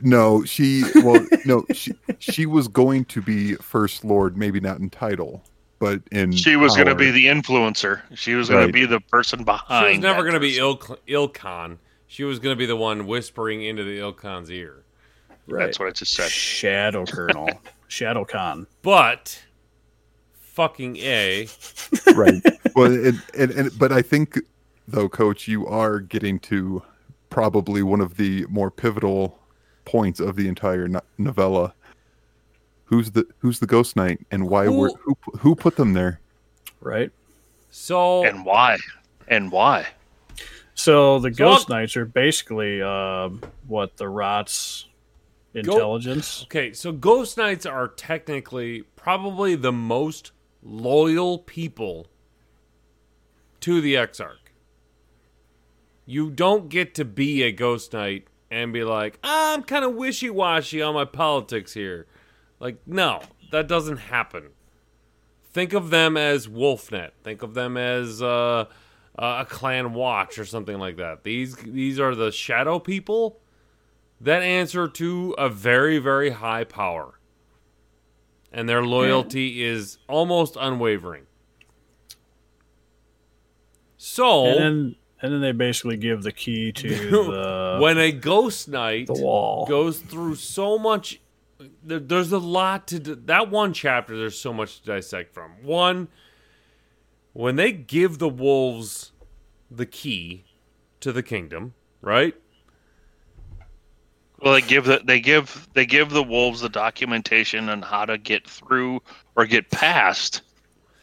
No, she was going to be First Lord, maybe not in title, but in she was going to be the influencer. She was going to be the person behind. She was never going to be Ilkhan. She was going to be the one whispering into the Ilkhan's ear. Right. That's what I just said. Shadow Colonel. Shadow Khan. But fucking A. Right. Well, but I think, though, Coach, you are getting to probably one of the more pivotal points of the entire novella. Who's the Ghost Knight and why who put them there? Right. So and why? So the Ghost Knights are basically what the Rot's intelligence. Okay, so Ghost Knights are technically probably the most loyal people to the Exarch. You don't get to be a Ghost Knight and be like, I'm kind of wishy-washy on my politics here. Like, no, that doesn't happen. Think of them as Wolfnet. Think of them as a clan watch or something like that. These are the shadow people that answer to a very, very high power. And their loyalty is almost unwavering. So... And then they basically give the key to the... When a Ghost Knight goes through so much... There's a lot to... That one chapter, there's so much to dissect from. One, when they give the wolves the key to the kingdom, right? Well, they give the wolves the documentation on how to get through or get past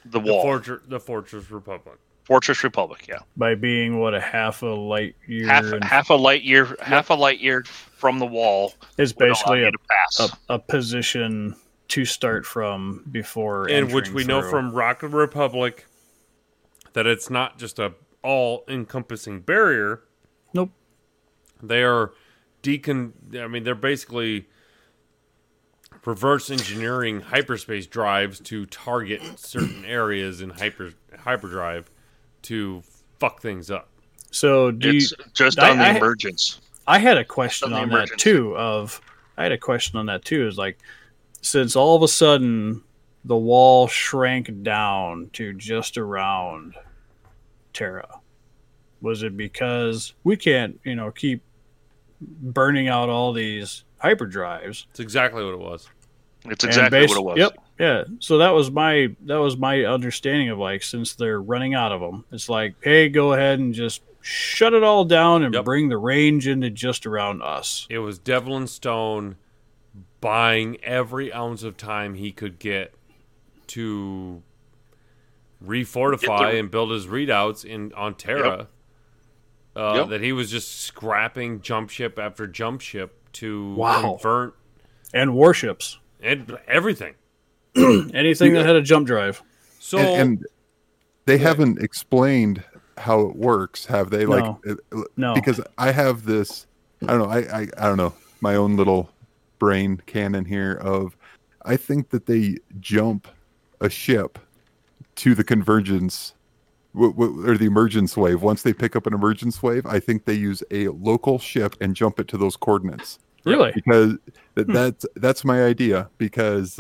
the wall. The Fortress Republic. Fortress Republic, yeah. By being what half a light year from the wall is basically a position to start from before. And which we know from Rock of Republic that it's not just a all-encompassing barrier. Nope. They are they're basically reverse engineering hyperspace drives to target certain areas in hyperdrive. To fuck things up. So emergence. I had a question on that too. Is like, since all of a sudden the wall shrank down to just around Terra, was it because we can't keep burning out all these hyperdrives? It's exactly what it was. Yep. Yeah, so that was my understanding of, like, since they're running out of them, it's like, hey, go ahead and just shut it all down and bring the range into just around us. It was Devlin Stone buying every ounce of time he could get to refortify and build his readouts on Terra. That he was just scrapping jump ship after jump ship to convert. And warships. And everything. Anything that had a jump drive. So and they haven't explained how it works, have they? No. Because I have this, I don't know, my own little brain cannon here of, I think that they jump a ship to the convergence or the emergence wave. Once they pick up an emergence wave, I think they use a local ship and jump it to those coordinates. Really? Because that's my idea, because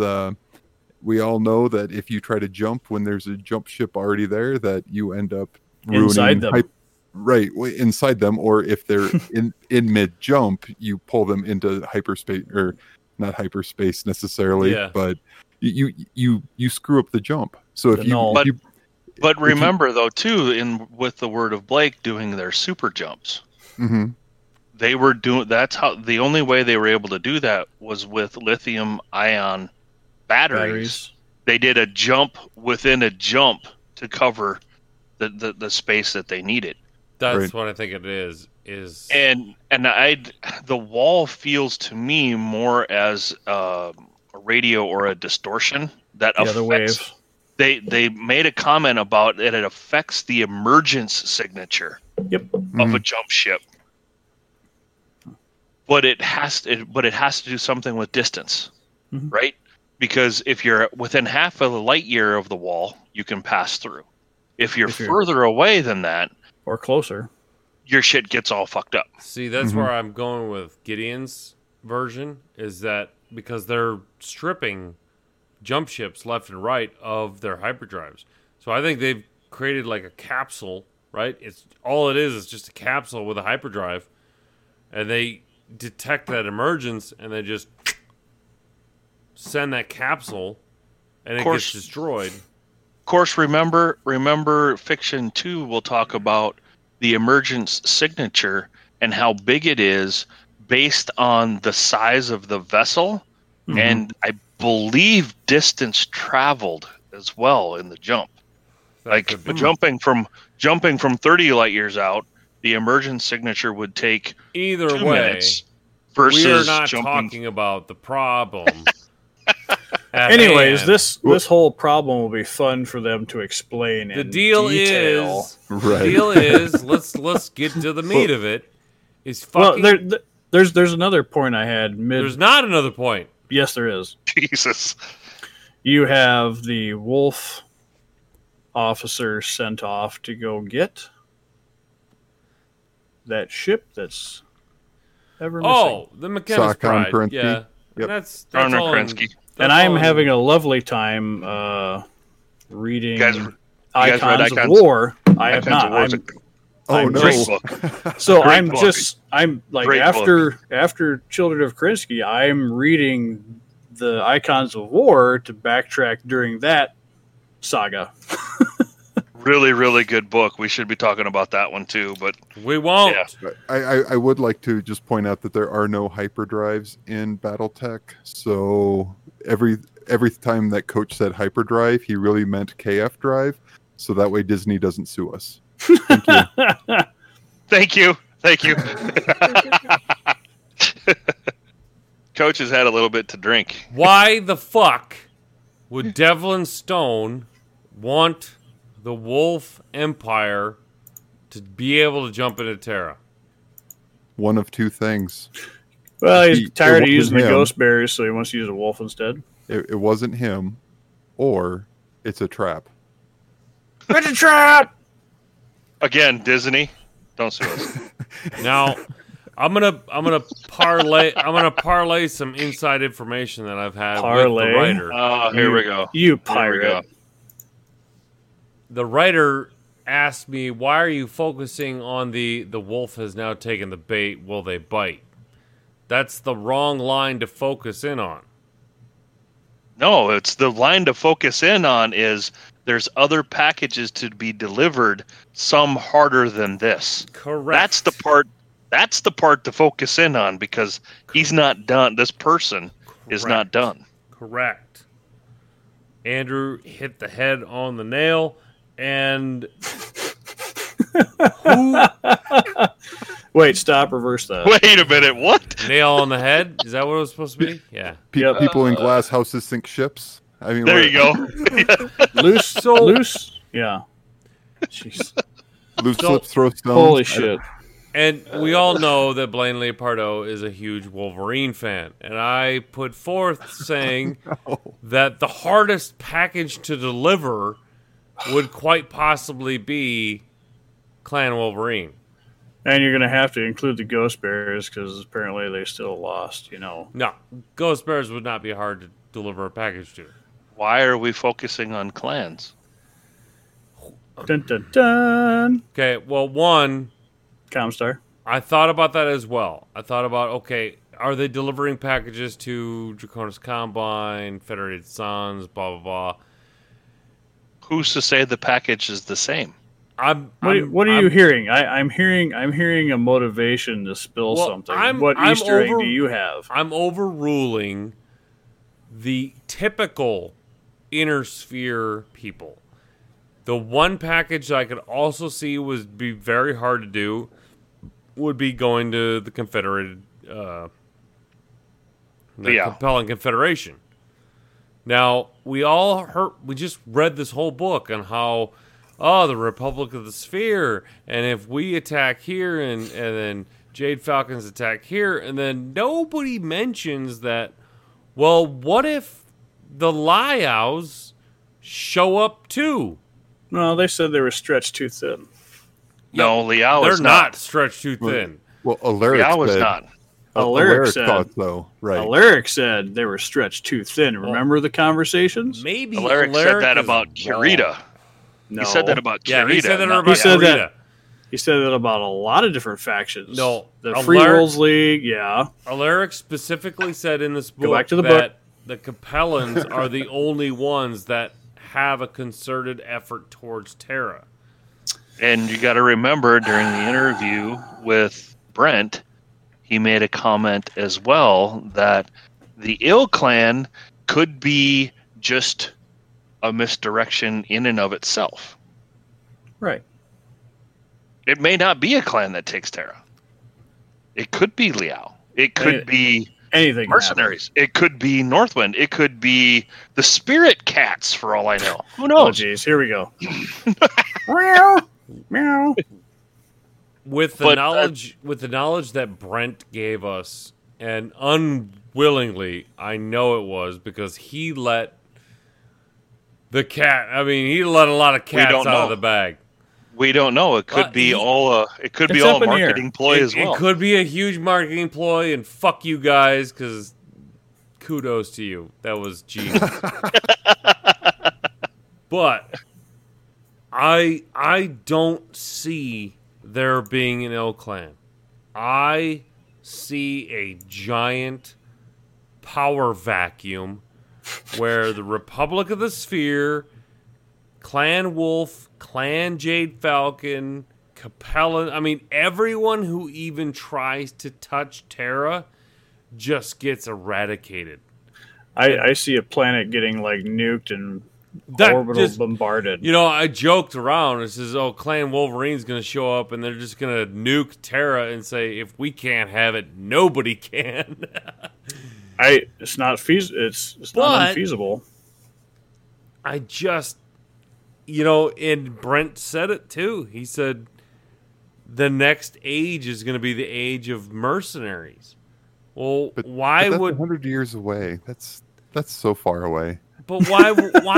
we all know that if you try to jump when there's a jump ship already there, that you end up ruining inside them. Inside them, or if they're in mid-jump, you pull them into hyperspace, or not hyperspace necessarily, but you screw up the jump. So remember, with the word of Blake doing their super jumps. Mm-hmm. They were doing. That's how the only way they were able to do that was with lithium-ion batteries. They did a jump within a jump to cover the space that they needed. That's what I think it is. The wall feels to me more as a radio or a distortion that affects wave. They made a comment about that it affects the emergence signature of a jump ship. But it has to do something with distance, right? Because if you're within half of the light year of the wall, you can pass through. If you're further away than that, or closer, your shit gets all fucked up. See, that's where I'm going with Gideon's version, is that because they're stripping jump ships left and right of their hyperdrives. So I think they've created like a capsule, right? It's all it is just a capsule with a hyperdrive, and they detect that emergence and they just send that capsule and it gets destroyed. Of course, remember Fiction 2 will talk about the emergence signature and how big it is based on the size of the vessel and I believe distance traveled as well in the jump. That like jumping from 30 light years out The emergent signature would take either 2 minutes versus we're not talking about the problem. Anyways, this whole problem will be fun for them to explain. The deal is, let's get to the meat of it. Is fucking well, there's another point I had. There's not another point. Yes, there is. Jesus, you have the wolf officer sent off to go get that ship that's ever missing. Oh, the McKenna's Pride. Yeah, yep. That's all. And I'm having a lovely time reading Icons of War. I have not. Oh no! So after Children of Kerinsky, I'm reading the Icons of War to backtrack during that saga. Really, really good book. We should be talking about that one too, but we won't. Yeah. I would like to just point out that there are no hyperdrives in Battletech, so every time that Coach said hyperdrive, he really meant KF drive, so that way Disney doesn't sue us. Thank you. Thank you. Coach has had a little bit to drink. Why the fuck would Devlin Stone want the Wolf Empire to be able to jump into Terra? One of two things. Well, he's tired of using the ghost berries, so he wants to use a wolf instead. It wasn't him, or it's a trap. It's a trap! Again, Disney, don't sue us. Now, I'm gonna parlay some inside information that I've had with the writer. Oh, here we go. You pirate. The writer asked me, why are you focusing on the wolf has now taken the bait, will they bite? That's the wrong line to focus in on. No, it's the line to focus in on is there's other packages to be delivered, some harder than this. Correct. That's the part to focus in on because he's not done. This person is not done. Correct. Andrew hit the head on the nail. And wait, stop, reverse that. Wait a minute, what? Nail on the head? Is that what it was supposed to be? Yeah. People in glass houses sink ships. I mean, there you go. Loose. Yeah. Jeez. Loose slips, throw stones. Holy shit. And we all know that Blaine Leopardo is a huge Wolverine fan. And I put forth saying that the hardest package to deliver would quite possibly be Clan Wolverine. And you're going to have to include the Ghost Bears because apparently they still lost, you know. No, Ghost Bears would not be hard to deliver a package to. Why are we focusing on clans? Dun, dun, dun. Okay, well, one. Comstar. I thought about that as well. I thought about, okay, are they delivering packages to Draconis Combine, Federated Sons, blah, blah, blah. Who's to say the package is the same? What are you hearing? I'm hearing a motivation to spill something. What Easter egg do you have? I'm overruling the typical Intersphere people. The one package I could also see would be very hard to do would be going to the Confederated, Compelling Confederation. Now, we just read this whole book on how, the Republic of the Sphere, and if we attack here, and then Jade Falcon's attack here, and then nobody mentions that, well, what if the Lyaos show up too? No, they said they were stretched too thin. No, Liao is not stretched too thin. Well, Liao is not. Alaric said they were stretched too thin. Remember the conversations? Maybe Alaric said that about Kurita. No. He said that about Kurita. He said that about Kurita. He said that about a lot of different factions. No. The Free Rolls League, yeah. Alaric specifically said in this book that the Capellans are the only ones that have a concerted effort towards Terra. And you got to remember during the interview with Brent, he made a comment as well that the Ill Clan could be just a misdirection in and of itself. Right. It may not be a clan that takes Terra. It could be Liao. It could be anything. Mercenaries. It could be Northwind. It could be the Spirit Cats, for all I know. Who knows? Oh, jeez. Here we go. Meow. With the knowledge that Brent gave us, and unwillingly, I know it was because he let the cat. I mean, he let a lot of cats out of the bag. We don't know. It could be all. It could be all a marketing ploy as well. It could be a huge marketing ploy, and fuck you guys, because kudos to you. That was genius. But I don't see there being an L clan. I see a giant power vacuum where the Republic of the Sphere, Clan Wolf, Clan Jade Falcon, Capella, I mean, everyone who even tries to touch Terra just gets eradicated. I see a planet getting, like, nuked and bombarded. You know, I joked around. It says, oh, Clan Wolverine's going to show up, and they're just going to nuke Terra and say, if we can't have it, nobody can. It's not unfeasible. I just... You know, and Brent said it too. He said the next age is going to be the age of mercenaries. Well, why would 100 years away? That's so far away. But why would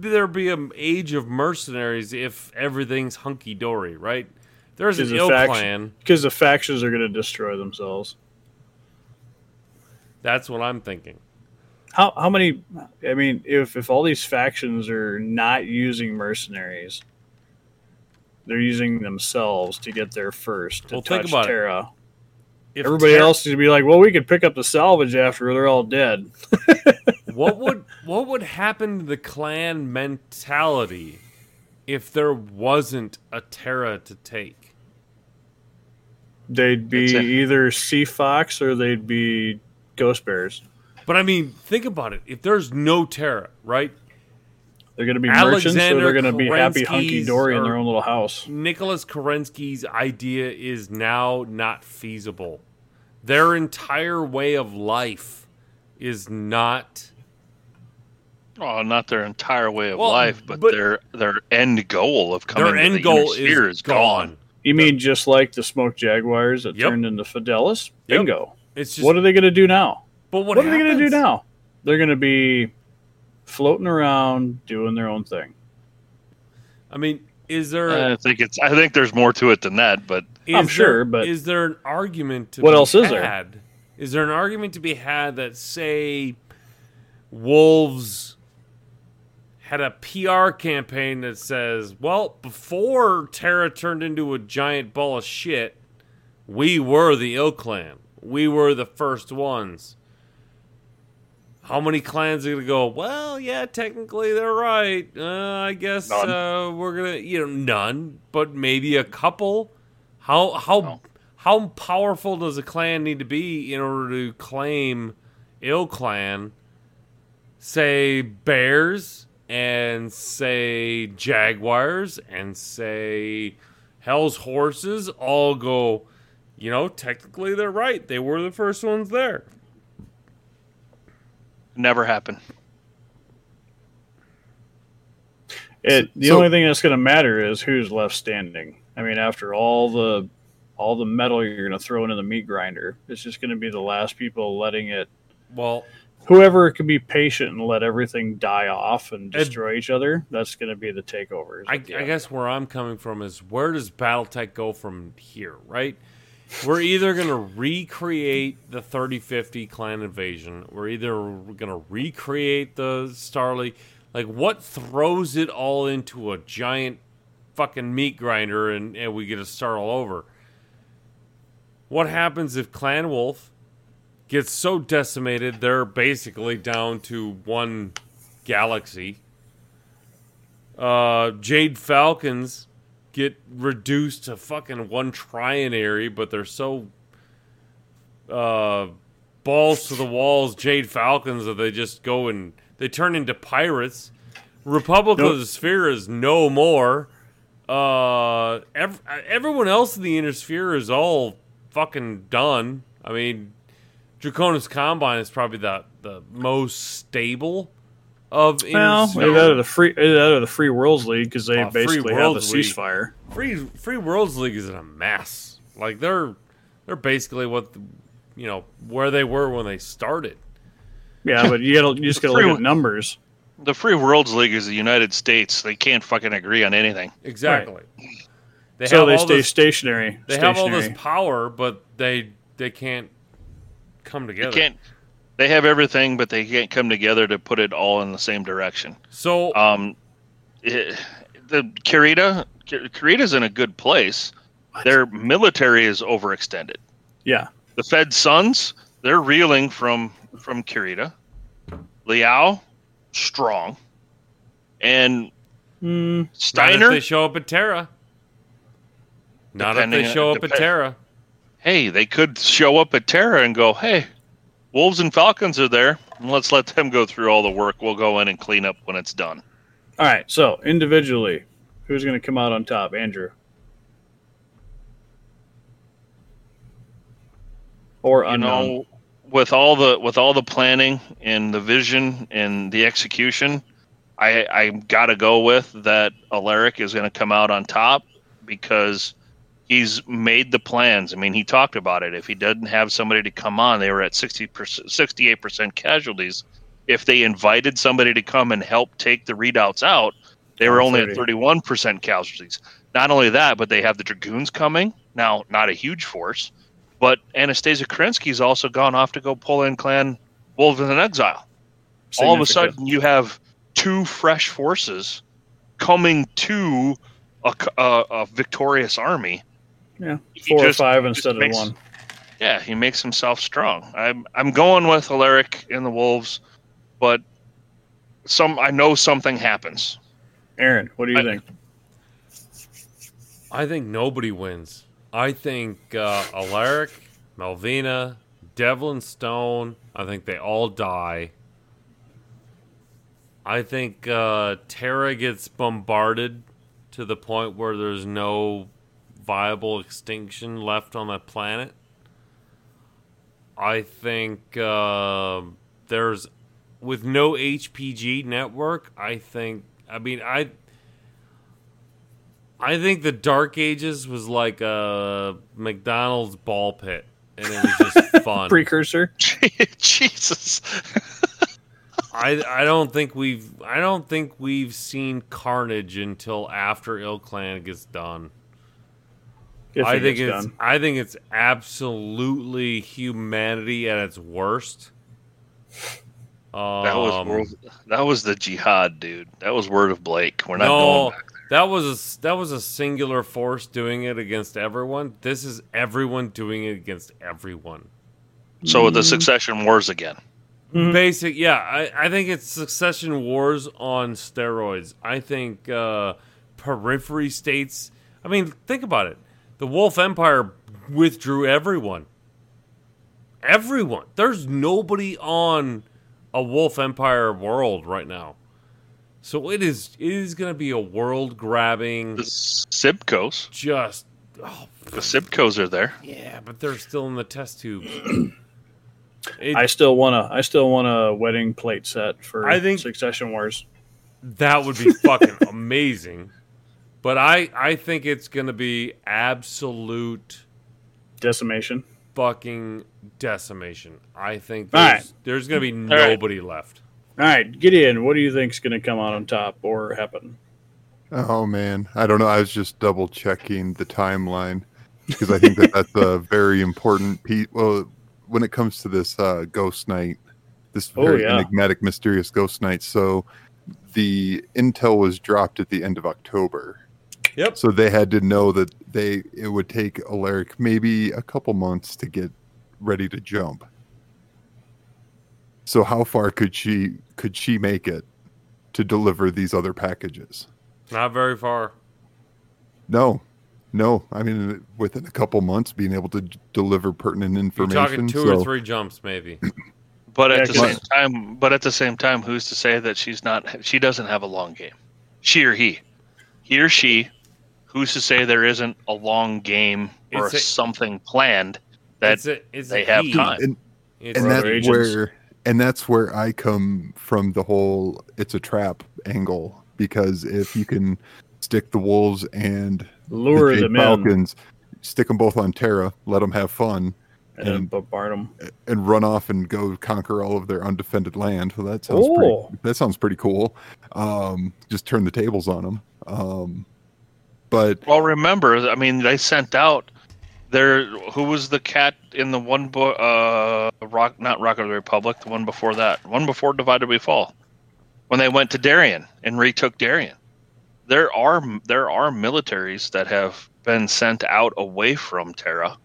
there be an age of mercenaries if everything's hunky dory, right? There's an ill plan because the factions are going to destroy themselves. That's what I'm thinking. How many? I mean, if all these factions are not using mercenaries, they're using themselves to get there first to touch Terra. Everybody else is gonna be like, well, we could pick up the salvage after they're all dead. What would happen to the clan mentality if there wasn't a Terra to take? They'd be either Sea Fox or they'd be Ghost Bears. But, I mean, think about it. If there's no Terra, right? They're going to be merchants, or they're going to be happy hunky-dory in their own little house. Nicholas Kerensky's idea is now not feasible. Their entire way of life is not... Oh, not their entire way of life, but their end goal of coming to the Intersphere is gone. You mean just like the Smoke Jaguars that turned into Fidelis? Yep. Bingo. It's just, what are they going to do now? But what are they going to do now? They're going to be floating around doing their own thing. I mean, is there... I think there's more to it than that, but... Is there an argument to be had? What else is there? Is there an argument to be had that, say, Wolves had a PR campaign that says, well, before Terra turned into a giant ball of shit, we were the Ill Clan. We were the first ones. How many clans are going to go, well, yeah, technically they're right. I guess we're going to, none, but maybe a couple. How powerful does a clan need to be in order to claim Ill Clan? Say Bears and say Jaguars and say Hell's Horses all go, technically they're right. They were the first ones there. Never happen. The only thing that's going to matter is who's left standing. I mean, after all the metal you're going to throw into the meat grinder, it's just going to be the last people letting it. Well, whoever can be patient and let everything die off and destroy each other, that's going to be the takeovers. I guess where I'm coming from is, where does Battletech go from here? Right. We're either going to recreate the 3050 Clan Invasion. We're either going to recreate the Starly. Like, what throws it all into a giant fucking meat grinder and we get to start all over? What happens if Clan Wolf gets so decimated they're basically down to one galaxy? Jade Falcons get reduced to fucking one trinary, but they're so balls to the walls, Jade Falcons, that they just go and they turn into pirates. Republic of the Sphere is no more. Everyone else in the Intersphere is all fucking done. I mean, Draconis Combine is probably the most stable of Intersphere. Well, out of the Free Worlds League, because they basically have the ceasefire. Free Worlds League is in a mess. Like, they're basically what, you know, where they were when they started. Yeah, but you just got to look at numbers. The Free Worlds League is the United States. They can't fucking agree on anything. Exactly. Right. They stay stationary. They have all this power, but they can't come together. They have everything, but they can't come together to put it all in the same direction. So, Kurita's in a good place. What? Their military is overextended. Yeah. The Fed Sons, they're reeling from Kurita. Liao, strong. And Steiner. Not if they show up at Terra. Hey, they could show up at Terra and go, hey, Wolves and Falcons are there. Let's let them go through all the work. We'll go in and clean up when it's done. All right, so individually, who's going to come out on top? Andrew. Or unknown. You know, with all the planning and the vision and the execution, I got to go with that Alaric is going to come out on top because he's made the plans. I mean, he talked about it. If he didn't have somebody to come on, they were at 68% casualties. If they invited somebody to come and help take the readouts out, they were only at 31% casualties. Not only that, but they have the Dragoons coming. Now, not a huge force. But Anastasia Kerensky's also gone off to go pull in Clan Wolves in Exile. All of a sudden, you have two fresh forces coming to a victorious army. Yeah, four or five instead of one. Yeah, he makes himself strong. I'm going with Alaric and the Wolves, but I know something happens. Aaron, what do you think? I think nobody wins. I think Alaric, Malvina, Devlin Stone, I think they all die. I think Terra gets bombarded to the point where there's no viable extinction left on the planet. I think there's... With no HPG network, I think the Dark Ages was like a McDonald's ball pit, and it was just fun. Precursor, Jesus. I don't think we've seen carnage until after Ill Clan gets done. I think it's absolutely humanity at its worst. That was the jihad, dude. That was Word of Blake. We're not going back. That was a singular force doing it against everyone. This is everyone doing it against everyone. So with the Succession Wars again. Basic, yeah. I think it's Succession Wars on steroids. I think periphery states... I mean, think about it. The Wolf Empire withdrew everyone. Everyone. There's nobody on a Wolf Empire world right now. So it is going to be a world grabbing. The Sibcos. The Sibcos are there. Yeah, but they're still in the test tube. I still want a wedding plate set for Succession Wars. That would be fucking amazing. But I think it's going to be absolute decimation. Fucking decimation. I think there's going to be nobody left. All right, Gideon, what do you think is going to come out on top or happen? Oh, man. I don't know. I was just double-checking the timeline because I think that's a very important piece. Well, when it comes to this ghost knight, this very enigmatic, mysterious ghost knight. So the intel was dropped at the end of October. Yep. So they had to know that it would take Alaric maybe a couple months to get ready to jump. So how far could she make it to deliver these other packages? Not very far. No. I mean, within a couple months, being able to deliver pertinent information. You're talking two or three jumps, maybe. But at the same time, who's to say that she doesn't have a long game? She or he. He or she who's to say there isn't a long game or something planned that they have time? And that's where, I come from the whole it's a trap angle, because if you can stick the Wolves and lure the Falcons, stick them both on Terra, let them have fun, and bombard them, and run off and go conquer all of their undefended land. Well, that sounds that sounds pretty cool. Just turn the tables on them. But remember, I mean, they sent out their who was the cat in the one book? Not Rock of the Republic, the one before that, one before Divided We Fall, when they went to Darien and retook Darien. There are militaries that have been sent out away from Terra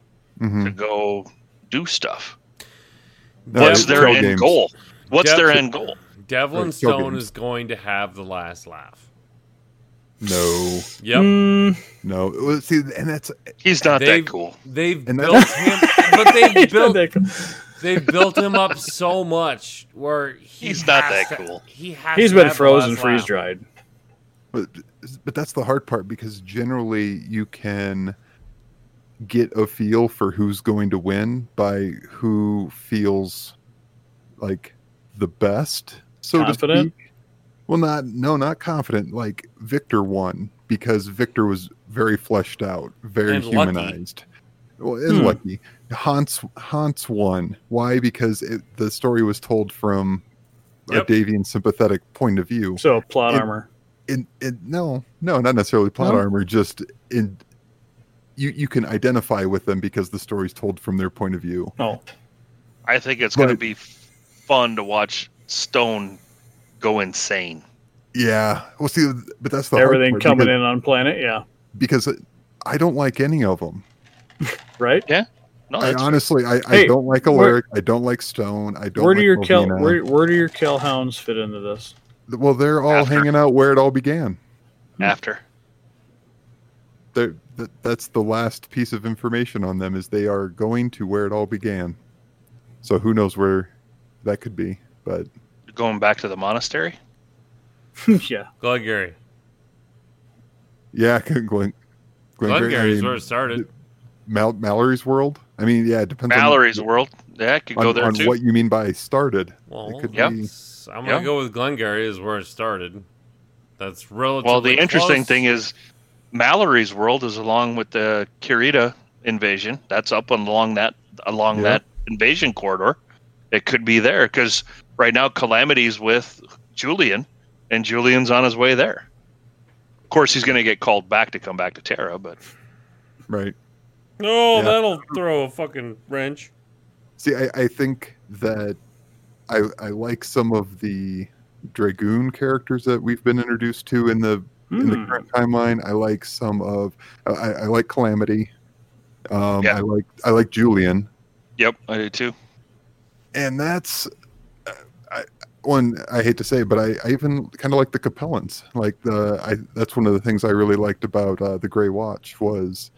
to go do stuff. What's their end goal? What's their end goal? Devlin Stone is going to have the last laugh. No. Yep. No. See, and that's he's not that cool. They've built him, but they've built him up so much where he's not that cool. He's been frozen, freeze dried. But that's the hard part, because generally you can get a feel for who's going to win by who feels like the best. So confident? Well, not confident. Like Victor won because Victor was very fleshed out, very humanized. Well, and lucky. Hans won. Why? Because the story was told from a Davian sympathetic point of view. So plot armor. No, not necessarily plot armor. Just you can identify with them because the story's told from their point of view. Oh, I think it's going to be fun to watch Stone go insane. Yeah, we'll see. But that's the everything hard part, coming in on planet. Yeah, because I don't like any of them. Right? Yeah. No, I don't like Alaric. I don't like Stone. I don't. Where do your Kel hounds fit into this? Well, they're all hanging out where it all began. After. That's the last piece of information on them, is they are going to where it all began. So who knows where that could be. But going back to the monastery? Yeah. Glengarry. Yeah, Glengarry is where it started. Mallory's World? I mean, yeah, it depends on World. Yeah, it could go there, too. On what you mean by started. Well, it could be... So I'm going to go with Glengarry is where it started. That's relatively well, the close. Interesting thing is Mallory's World is along with the Kurita invasion. That's up along that invasion corridor. It could be there, because right now Calamity's with Julian, and Julian's on his way there. Of course, he's going to get called back to come back to Terra, but... Right. No, that'll throw a fucking wrench. See, I think that... I like some of the Dragoon characters that we've been introduced to in the current timeline. I like some of I like Calamity. I like Julian. Yep, I do too. And that's I hate to say it, but I even kind of like the Capellans. That's one of the things I really liked about the Grey Watch was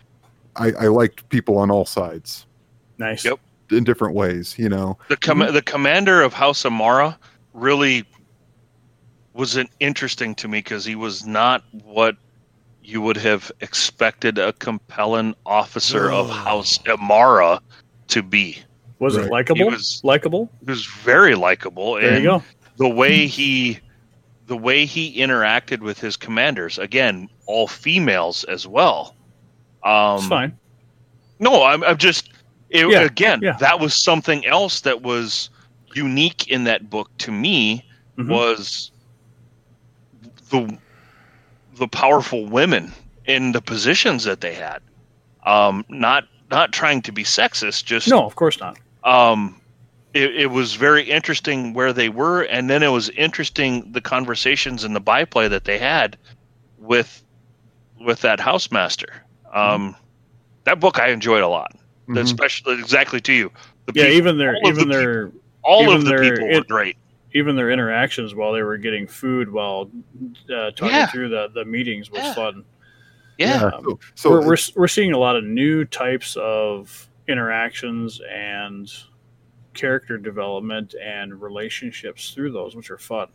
I liked people on all sides. Nice. Yep. In different ways, you know. The commander of House Amara really was interesting to me, because he was not what you would have expected a Capellan officer of House Amara to be. Was it likable? He was very likable. There you go. The way he interacted with his commanders, again, all females as well. It's fine. No, I'm just. That was something else that was unique in that book to me, was the powerful women in the positions that they had. Not trying to be sexist, just no, of course not. It was very interesting where they were, and then it was interesting the conversations and the byplay that they had with that housemaster. That book I enjoyed a lot. Especially exactly to you. The people, all of the people were great. Even their interactions while they were getting food, while talking through the meetings was fun. Yeah. So we're seeing a lot of new types of interactions and character development and relationships through those, which are fun.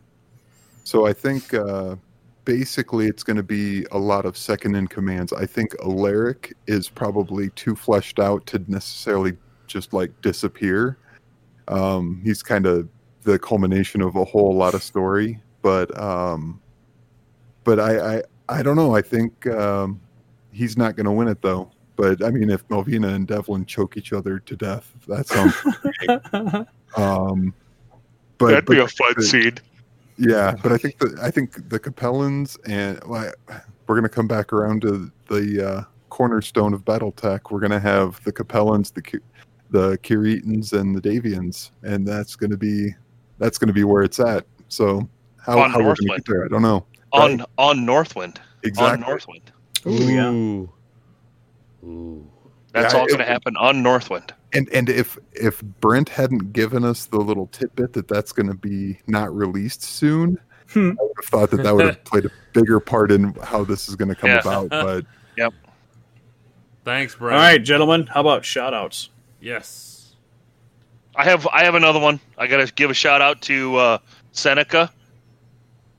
So I think basically it's going to be a lot of second-in commands. I think Alaric is probably too fleshed out to necessarily just like disappear. He's kind of the culmination of a whole lot of story, but I don't know. I think he's not going to win it though. But I mean, if Melvina and Devlin choke each other to death, that sounds great. That'd be a fun scene. Yeah, but I think the Capellans and we're going to come back around to the cornerstone of Battletech. We're going to have the Capellans, the Kiritans, and the Davians, and that's going to be where it's at. So how we're going to get there, I don't know. On Northwind, exactly. On Northwind. Ooh, yeah. Ooh. That's all going to happen on Northwind. And if Brent hadn't given us the little tidbit that's going to be not released soon, I would have thought that would have played a bigger part in how this is going to come about. But yep. Thanks, Brent. All right, gentlemen. How about shout-outs? Yes. I have another one. I got to give a shout-out to Seneca.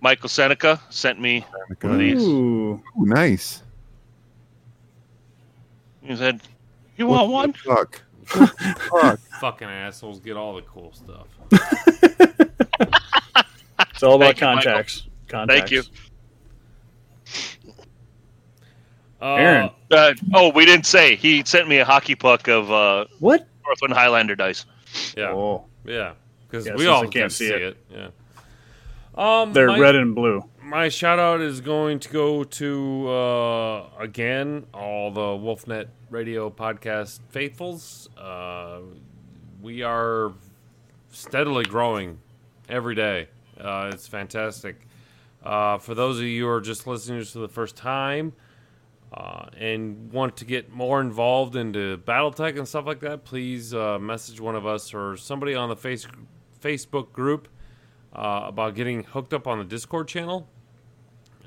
Michael Seneca sent me one of these. Ooh, nice. He said, you want one? Fuck. Fucking assholes get all the cool stuff. It's all about contacts. Thank you. Aaron. We didn't say. He sent me a hockey puck of what? Northwind Highlander dice. Yeah. Oh. Yeah. Because we all can't see it. Yeah. They're red and blue. My shout-out is going to go to, again, all the Wolfnet Radio podcast faithfuls. We are steadily growing every day. It's fantastic. For those of you who are just listening for the first time and want to get more involved into Battletech and stuff like that, please message one of us or somebody on the Facebook group about getting hooked up on the Discord channel.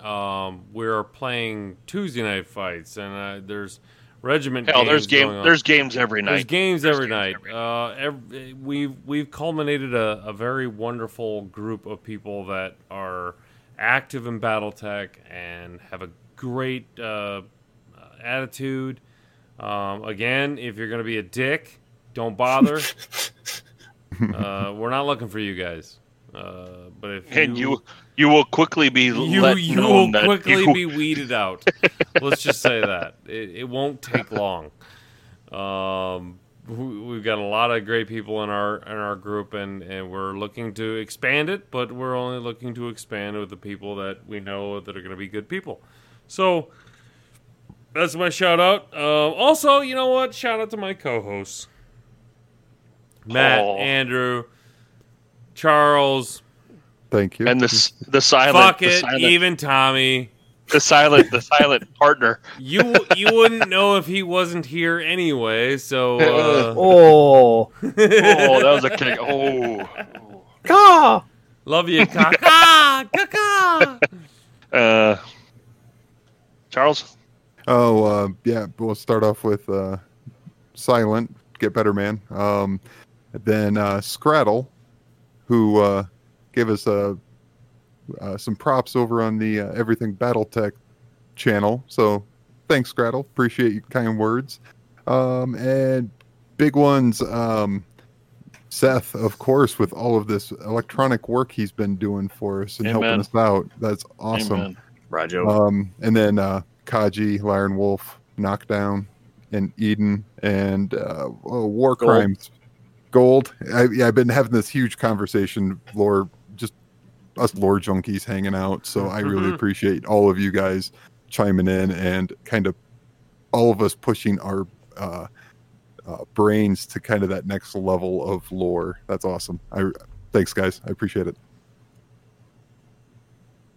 We're playing Tuesday night fights, and there's regiment. Hell, games there's games every night. There's games every night. We've culminated a very wonderful group of people that are active in Battletech and have a great attitude. Again, if you're going to be a dick, don't bother. We're not looking for you guys. But if you will quickly be be weeded out. Let's just say that it won't take long. We've got a lot of great people in our group, and we're looking to expand it. But we're only looking to expand with the people that we know that are going to be good people. So that's my shout out. Also, you know what? Shout out to my co-hosts, Matt, Andrew, Charles, thank you, and the silent. Fuck it, silent, even Tommy, the silent partner. You wouldn't know if he wasn't here anyway. So that was a kick. Caw. Love you, caw. Charles. Yeah. We'll start off with silent. Get better, man. Then Scrattle, who gave us some props over on the Everything Battletech channel. So thanks, Scrattle. Appreciate your kind words. And big ones, Seth, of course, with all of this electronic work he's been doing for us and helping us out. That's awesome. Rajo. And then Kaji, Lion Wolf, Knockdown, and Eden, and War Crimes. Gold. I've been having this huge conversation, lore, just us lore junkies hanging out. So I really appreciate all of you guys chiming in and kind of all of us pushing our brains to kind of that next level of lore. That's awesome. Thanks, guys. I appreciate it.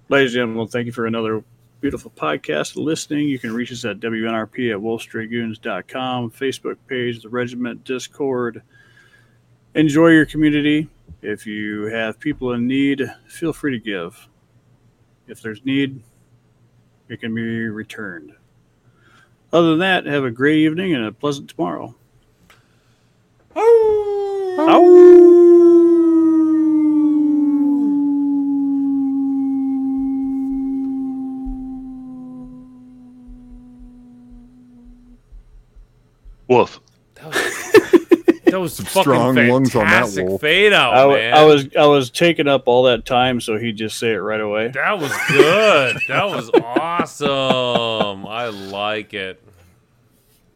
Ladies and gentlemen, thank you for another beautiful podcast listening. You can reach us at WNRP@WolfStragoons.com, Facebook page, the Regiment, Discord. Enjoy your community. If you have people in need, feel free to give. If there's need, it can be returned. Other than that, have a great evening and a pleasant tomorrow. Woof. That was fucking strong lungs on that wolf. Fade out, man. I was taking up all that time, so he'd just say it right away. That was good. That was awesome. I like it.